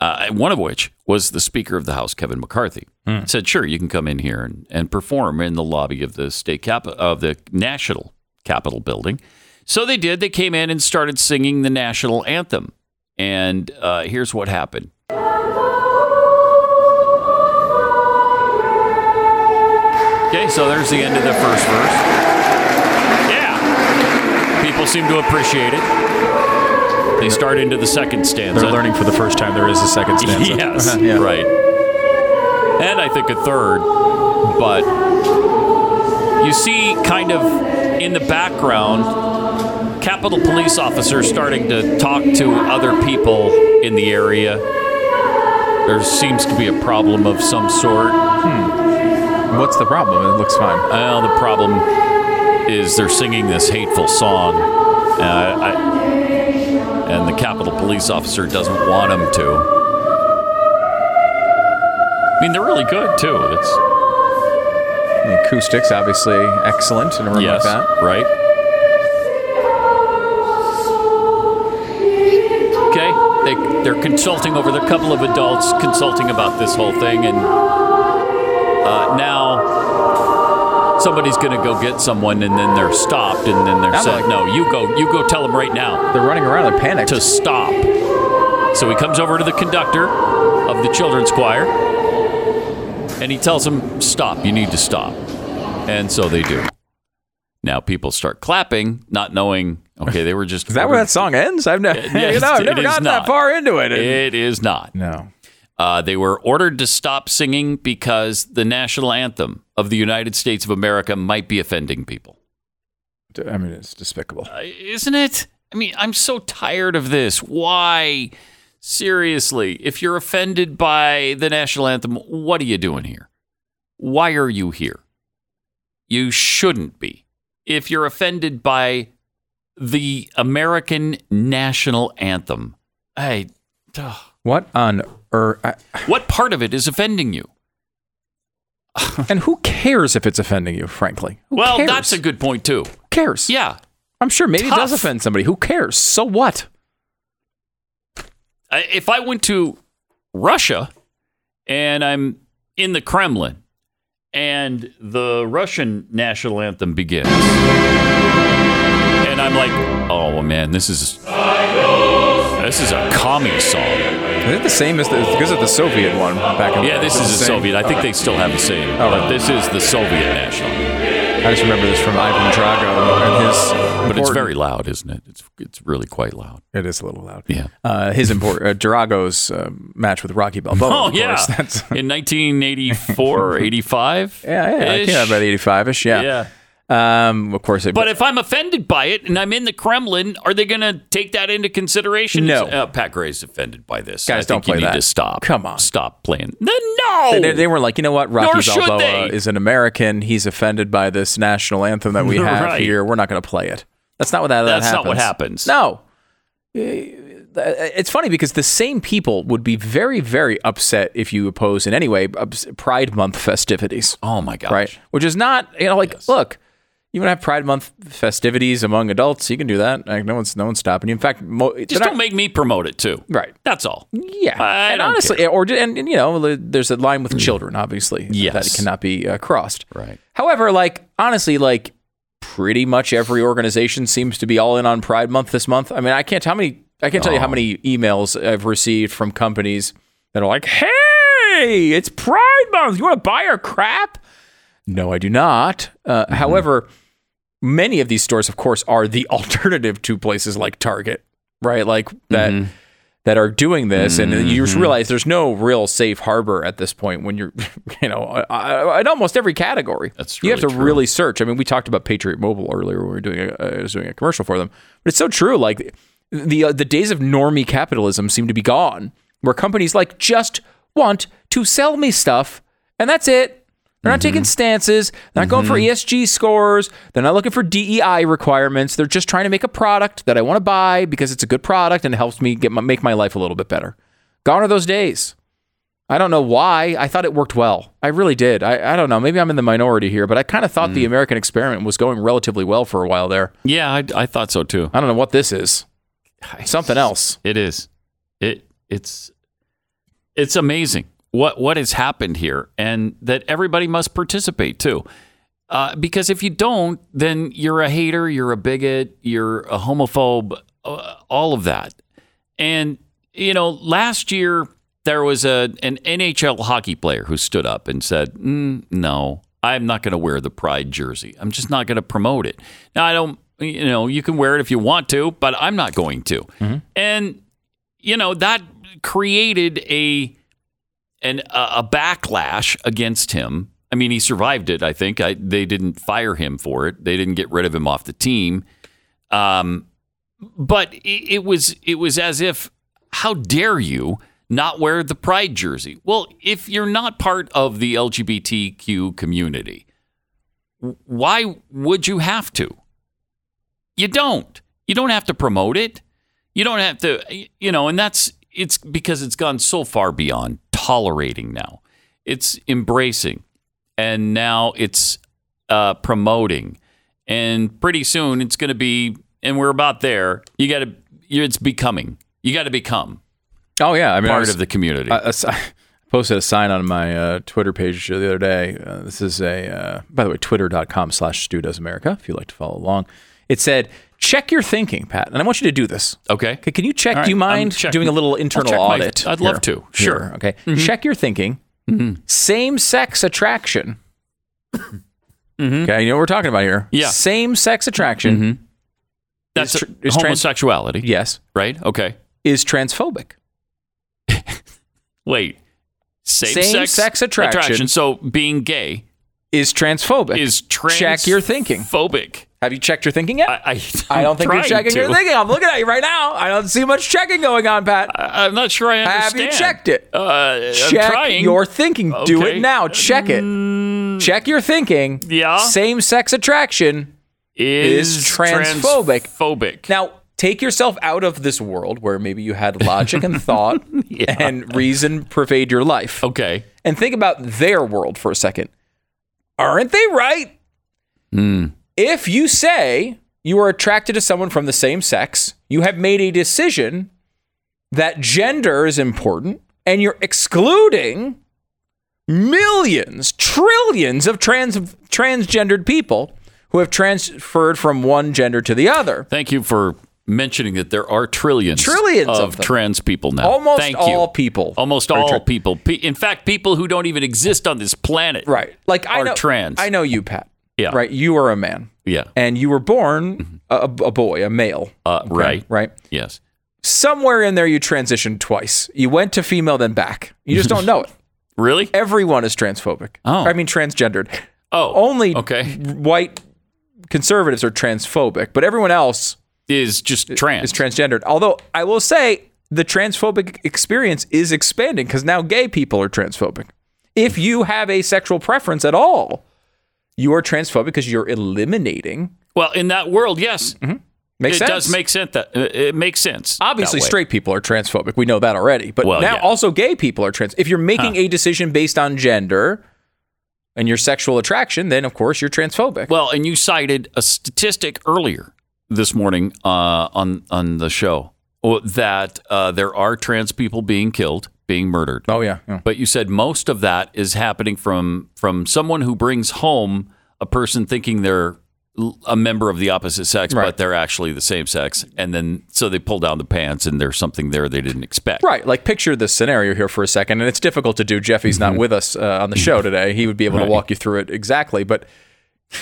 Uh, one of which was the Speaker of the House, Kevin McCarthy. Mm. Said, "Sure, you can come in here and, and perform in the lobby of the state cap of the National Capitol building." So they did. They came in and started singing the national anthem. And uh, here's what happened. Okay, so there's the end of the first verse. Yeah. People seem to appreciate it. They start into the second stanza. They're learning for the first time there is a second stanza. Yes, yeah. Right. And I think a third. But you see kind of in the background, Capitol police officers starting to talk to other people in the area. There seems to be a problem of some sort. Hmm. What's the problem? It looks fine. Well, the problem is they're singing this hateful song, uh, I, and the Capitol police officer doesn't want them to. I mean, they're really good, too. It's the acoustics, obviously, excellent in a room yes, like that. Right. Okay. They, they're consulting over the couple of adults consulting about this whole thing, and Uh, now somebody's going to go get someone, and then they're stopped, and then they're I'm said, like, "No, you go, you go, tell them right now." They're running around, they're panicked to stop. So he comes over to the conductor of the children's choir, and he tells them, "Stop! You need to stop." And so they do. Now people start clapping, not knowing. Okay, they were just. Is that where that song ends? I've never, yes, you know, I've never gotten not. that far into it. It is not. No. Uh, they were ordered to stop singing because the national anthem of the United States of America might be offending people. I mean, it's despicable. Uh, isn't it? I mean, I'm so tired of this. Why? Seriously, if you're offended by the national anthem, what are you doing here? Why are you here? You shouldn't be. If you're offended by the American national anthem, I... Ugh. What on or I, what part of it is offending you? And who cares if it's offending you, frankly? Who well, cares? That's a good point, too. Who cares? Yeah. I'm sure maybe Tough. It does offend somebody. Who cares? So what? I, if I went to Russia and I'm in the Kremlin and the Russian national anthem begins and I'm like, oh, man, this is... This is a commie song. Is it the same as the, because of the Soviet one back in the Yeah, this is the Soviet. I think okay. they still have the same. Oh, but right. This is the Soviet national. I just remember this from Ivan Drago and his. Important... But it's very loud, isn't it? It's it's really quite loud. It is a little loud. Yeah. Uh, his import uh, Drago's uh, match with Rocky Balboa. Oh of yeah. That's... In nineteen eighty-four, eighty-five. Yeah, yeah. I think about eighty-five-ish. Yeah. Yeah. Um, of course, it, but if I'm offended by it and I'm in the Kremlin, are they going to take that into consideration? No, uh, Pat Gray's offended by this. Guys, I don't think play you need that. To stop. Come on, stop playing. No, they, they were like, you know what? Rocky Balboa is an American. He's offended by this national anthem that we have right. here. We're not going to play it. That's not what that. That's that not what happens. No, it's funny because the same people would be very, very upset if you oppose in any way Pride Month festivities. Oh my gosh, right? Which is not, you know, like yes. look. You want to have Pride Month festivities among adults? You can do that. Like, no one's no one's stopping you. In fact, mo- just don't not- make me promote it too. Right. That's all. Yeah. I and honestly, care. or and, and you know, there's a line with children, obviously, yes. that cannot be uh, crossed. Right. However, like honestly, like pretty much every organization seems to be all in on Pride Month this month. I mean, I can't how many I can't tell oh. you how many emails I've received from companies that are like, "Hey, it's Pride Month. You want to buy our crap?" No, I do not. Uh, mm-hmm. However. Many of these stores, of course, are the alternative to places like Target, right? Like that, mm-hmm. that are doing this, mm-hmm. and you just realize there's no real safe harbor at this point when you're, you know, in almost every category. That's really you have to true. really search. I mean, we talked about Patriot Mobile earlier when we were doing a, I was doing a commercial for them, but it's so true. Like the uh, the days of normie capitalism seem to be gone, where companies like just want to sell me stuff, and that's it. They're not mm-hmm. taking stances. They're not mm-hmm. going for E S G scores. They're not looking for D E I requirements. They're just trying to make a product that I want to buy because it's a good product and it helps me get my, make my life a little bit better. Gone are those days. I don't know why. I thought it worked well. I really did. I, I don't know. Maybe I'm in the minority here, but I kind of thought mm. the American experiment was going relatively well for a while there. Yeah, I, I thought so too. I don't know what this is. It's something else. It is. It it's it's amazing. What what has happened here, and that everybody must participate too, uh, because if you don't, then you're a hater, you're a bigot, you're a homophobe, uh, all of that. And you know, last year there was a an N H L hockey player who stood up and said, mm, "No, I'm not going to wear the Pride jersey. I'm just not going to promote it. Now I don't, you know, you can wear it if you want to, but I'm not going to." Mm-hmm. And you know that created a And a backlash against him. I mean, he survived it, I think. I, they didn't fire him for it. They didn't get rid of him off the team. Um, but it, it was it was as if, how dare you not wear the Pride jersey? Well, if you're not part of the L G B T Q community, why would you have to? You don't. You don't have to promote it. You don't have to, you know, and that's, it's because it's gone so far beyond tolerating now. It's embracing, and now it's uh, promoting, and pretty soon it's going to be, and we're about there, you got to, it's becoming. You got to become oh yeah, I mean, part I was, of the community. I, I posted a sign on my uh, Twitter page the other day. Uh, this is a, uh, by the way, twitter.com slash Stu Does America, if you'd like to follow along. It said, check your thinking, Pat, and I want you to do this. Okay. Can you check? Right. Do you mind doing a little internal audit? My, I'd love here. to. Sure. Here. Okay. Mm-hmm. Check your thinking. Mm-hmm. Same-sex attraction. Mm-hmm. Okay. You know what we're talking about here. Yeah. Same-sex attraction. Mm-hmm. That's is tr- is homosexuality. Trans- yes. Right? Okay. Is transphobic. Wait. Same-sex, same-sex attraction. attraction. So being gay is transphobic. Is trans- Check your thinking. Phobic. Have you checked your thinking yet? I, I, I don't think you're checking to. your thinking. I'm looking at you right now. I don't see much checking going on, Pat. I, I'm not sure I understand. Have you checked it? Uh, Check I'm trying. your thinking. Okay. Do it now. Check it. Mm, Check your thinking. Yeah. Same-sex attraction is, is transphobic. transphobic. Now, take yourself out of this world where maybe you had logic and thought yeah. and reason pervade your life. Okay. And think about their world for a second. Aren't they right? Hmm. If you say you are attracted to someone from the same sex, you have made a decision that gender is important, and you're excluding millions, trillions of trans transgendered people who have transferred from one gender to the other. Thank you for mentioning that there are trillions, trillions of, of trans people now. Almost Thank all you. people. Almost all tra- people. In fact, people who don't even exist on this planet right. like, are I know, trans. I know you, Pat. Yeah. Right. You are a man. Yeah. And you were born a, a boy, a male. Uh, okay? Right. Right. Yes. Somewhere in there, you transitioned twice. You went to female, then back. You just don't know it. Really? Everyone is transphobic. Oh. I mean, transgendered. Oh. Only okay. white conservatives are transphobic, but everyone else is just trans. Is transgendered. Although I will say the transphobic experience is expanding because now gay people are transphobic. If you have a sexual preference at all, you are transphobic because you're eliminating. Well, in that world, yes, mm-hmm. makes it sense. It does make sense. That it makes sense. Obviously, straight people are transphobic. We know that already. But well, now yeah. also, gay people are trans. If you're making huh. a decision based on gender and your sexual attraction, then of course you're transphobic. Well, and you cited a statistic earlier this morning uh, on on the show that uh, there are trans people being killed. Being murdered. Oh, yeah. yeah. But you said most of that is happening from from someone who brings home a person thinking they're a member of the opposite sex, right. but they're actually the same sex. And then so they pull down the pants and there's something there they didn't expect. Right. Like picture this scenario here for a second. And it's difficult to do. Jeffy's mm-hmm. not with us uh, on the show today. He would be able right. to walk you through it exactly. But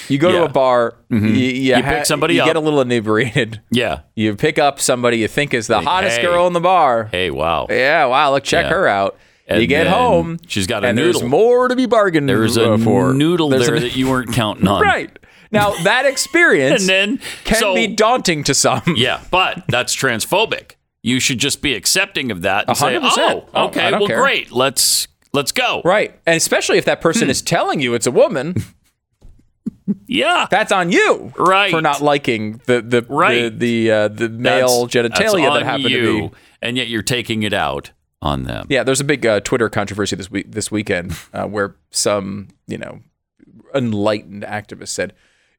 You go yeah. to a bar, mm-hmm. you, you, you ha- pick somebody you up. You get a little inebriated. Yeah. You pick up somebody you think is the like, hottest hey, girl in the bar. Hey, wow. Yeah, wow, look, check yeah. her out. And you get home. She's got a and noodle. There's more to be bargained for. There's a for. noodle there's there a, that you weren't counting on. Right. Now, that experience and then, can so, be daunting to some. Yeah, but that's transphobic. You should just be accepting of that and one hundred percent. Say, oh, okay, oh, well, care. great. Let's let's go. Right. And especially if that person hmm. is telling you it's a woman. Yeah, that's on you, right? For not liking the the right. the the, uh, the male that's, genitalia that's that happened you, to be, and yet you're taking it out on them. Yeah, there's a big uh, Twitter controversy this week this weekend uh, where some you know enlightened activists said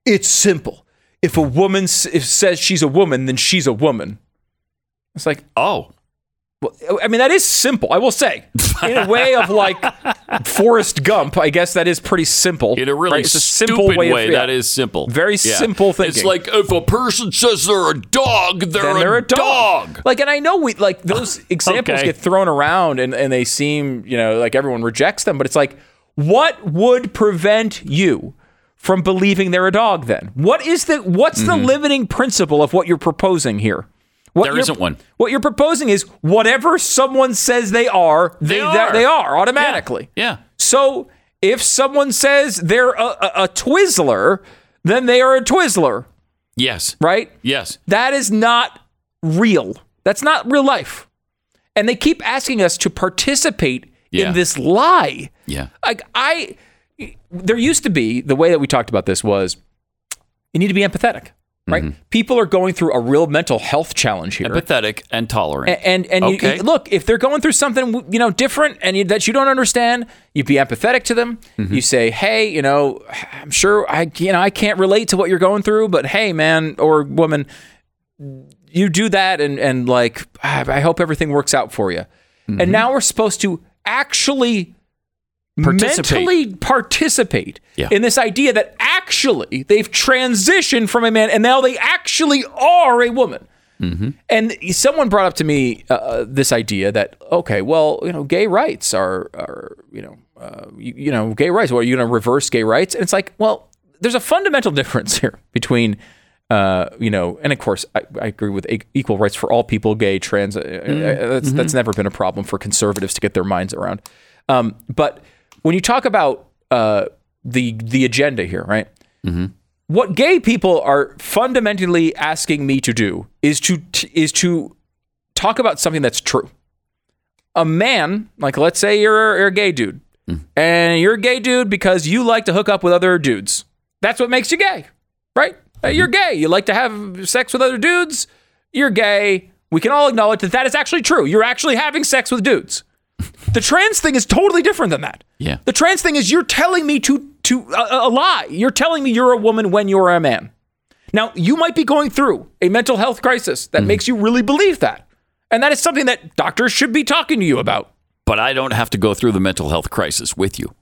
it's simple. If a woman s- if says she's a woman, then she's a woman. It's like oh. Well, I mean, that is simple, I will say. In a way of like Forrest Gump, I guess that is pretty simple. In a really right? it's a simple stupid way, of, way yeah. that is simple. Very yeah. simple thinking. It's like if a person says they're a dog, they're, a, they're a dog. dog. Like, and I know we like those examples okay. get thrown around and, and they seem, you know, like everyone rejects them. But it's like, what would prevent you from believing they're a dog then? What is the, what's mm-hmm. the limiting principle of what you're proposing here? What there isn't one. What you're proposing is whatever someone says they are, they, they, are. they are automatically. Yeah. yeah. So if someone says they're a, a, a Twizzler, then they are a Twizzler. Yes. Right? Yes. That is not real. That's not real life. And they keep asking us to participate yeah. in this lie. Yeah. Like I, there used to be, the way that we talked about this was you need to be empathetic. Right, mm-hmm. people are going through a real mental health challenge here. Empathetic and tolerant. And and, and okay. you, look, if they're going through something you know different and you, that you don't understand, you be empathetic to them. Mm-hmm. You say, hey, you know, I'm sure I you know I can't relate to what you're going through, but hey, man or woman, you do that, and and like I hope everything works out for you. Mm-hmm. And now we're supposed to actually. Participate. Mentally participate yeah. in this idea that actually they've transitioned from a man and now they actually are a woman. Mm-hmm. And someone brought up to me uh, this idea that, okay, well, you know, gay rights are, are you know, uh, you, you know, gay rights. Well, are you going to reverse gay rights? And it's like, well, there's a fundamental difference here between, uh, you know, and of course, I, I agree with equal rights for all people, gay, trans. Mm-hmm. Uh, that's, mm-hmm. that's never been a problem for conservatives to get their minds around. Um, but when you talk about uh, the the agenda here, right? Mm-hmm. What gay people are fundamentally asking me to do is to t- is to talk about something that's true. A man, like let's say you're, you're a gay dude, mm-hmm. and you're a gay dude because you like to hook up with other dudes. That's what makes you gay, right? Mm-hmm. You're gay. You like to have sex with other dudes. You're gay. We can all acknowledge that that is actually true. You're actually having sex with dudes. The trans thing is totally different than that. Yeah. The trans thing is you're telling me to to a, a lie. You're telling me you're a woman when you're a man. Now, you might be going through a mental health crisis that mm-hmm. makes you really believe that. And that is something that doctors should be talking to you about. But I don't have to go through the mental health crisis with you.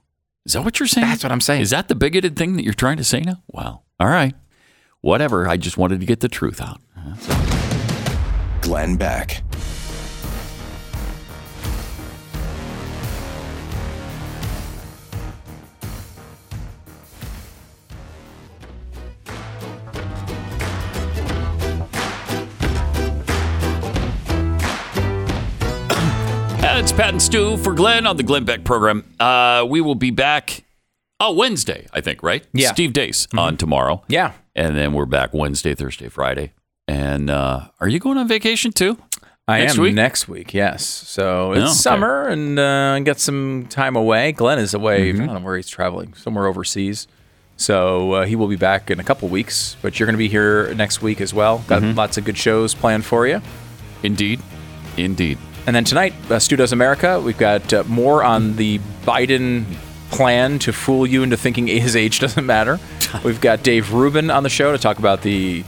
Is that what you're saying? That's what I'm saying. Is that the bigoted thing that you're trying to say now? Wow. All right. Whatever. I just wanted to get the truth out. That's all. Glenn Beck. It's Pat and Stu for Glenn on the Glenn Beck program. Uh, we will be back oh, Wednesday, I think, right? Yeah. Steve Dace mm-hmm. on tomorrow. Yeah. And then we're back Wednesday, Thursday, Friday. And uh, are you going on vacation too? I next am week? next week, yes. So it's oh, okay. summer and uh, got some time away. Glenn is away. Mm-hmm. I don't know where he's traveling, somewhere overseas. So uh, he will be back in a couple weeks. But you're going to be here next week as well. Got mm-hmm. lots of good shows planned for you. Indeed. Indeed. And then tonight, uh, Stu Does America, we've got uh, more on the Biden plan to fool you into thinking his age doesn't matter. We've got Dave Rubin on the show to talk about the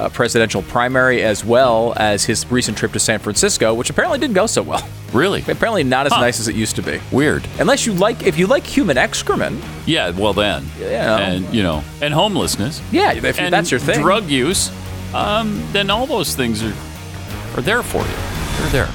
uh, presidential primary as well as his recent trip to San Francisco, which apparently didn't go so well. Really? Apparently not as huh. nice as it used to be. Weird. Unless you like, if you like human excrement. Yeah, well then. Yeah. And, you know, and homelessness. Yeah, if and that's your thing. Drug use, um, then all those things are, are there for you. They're there.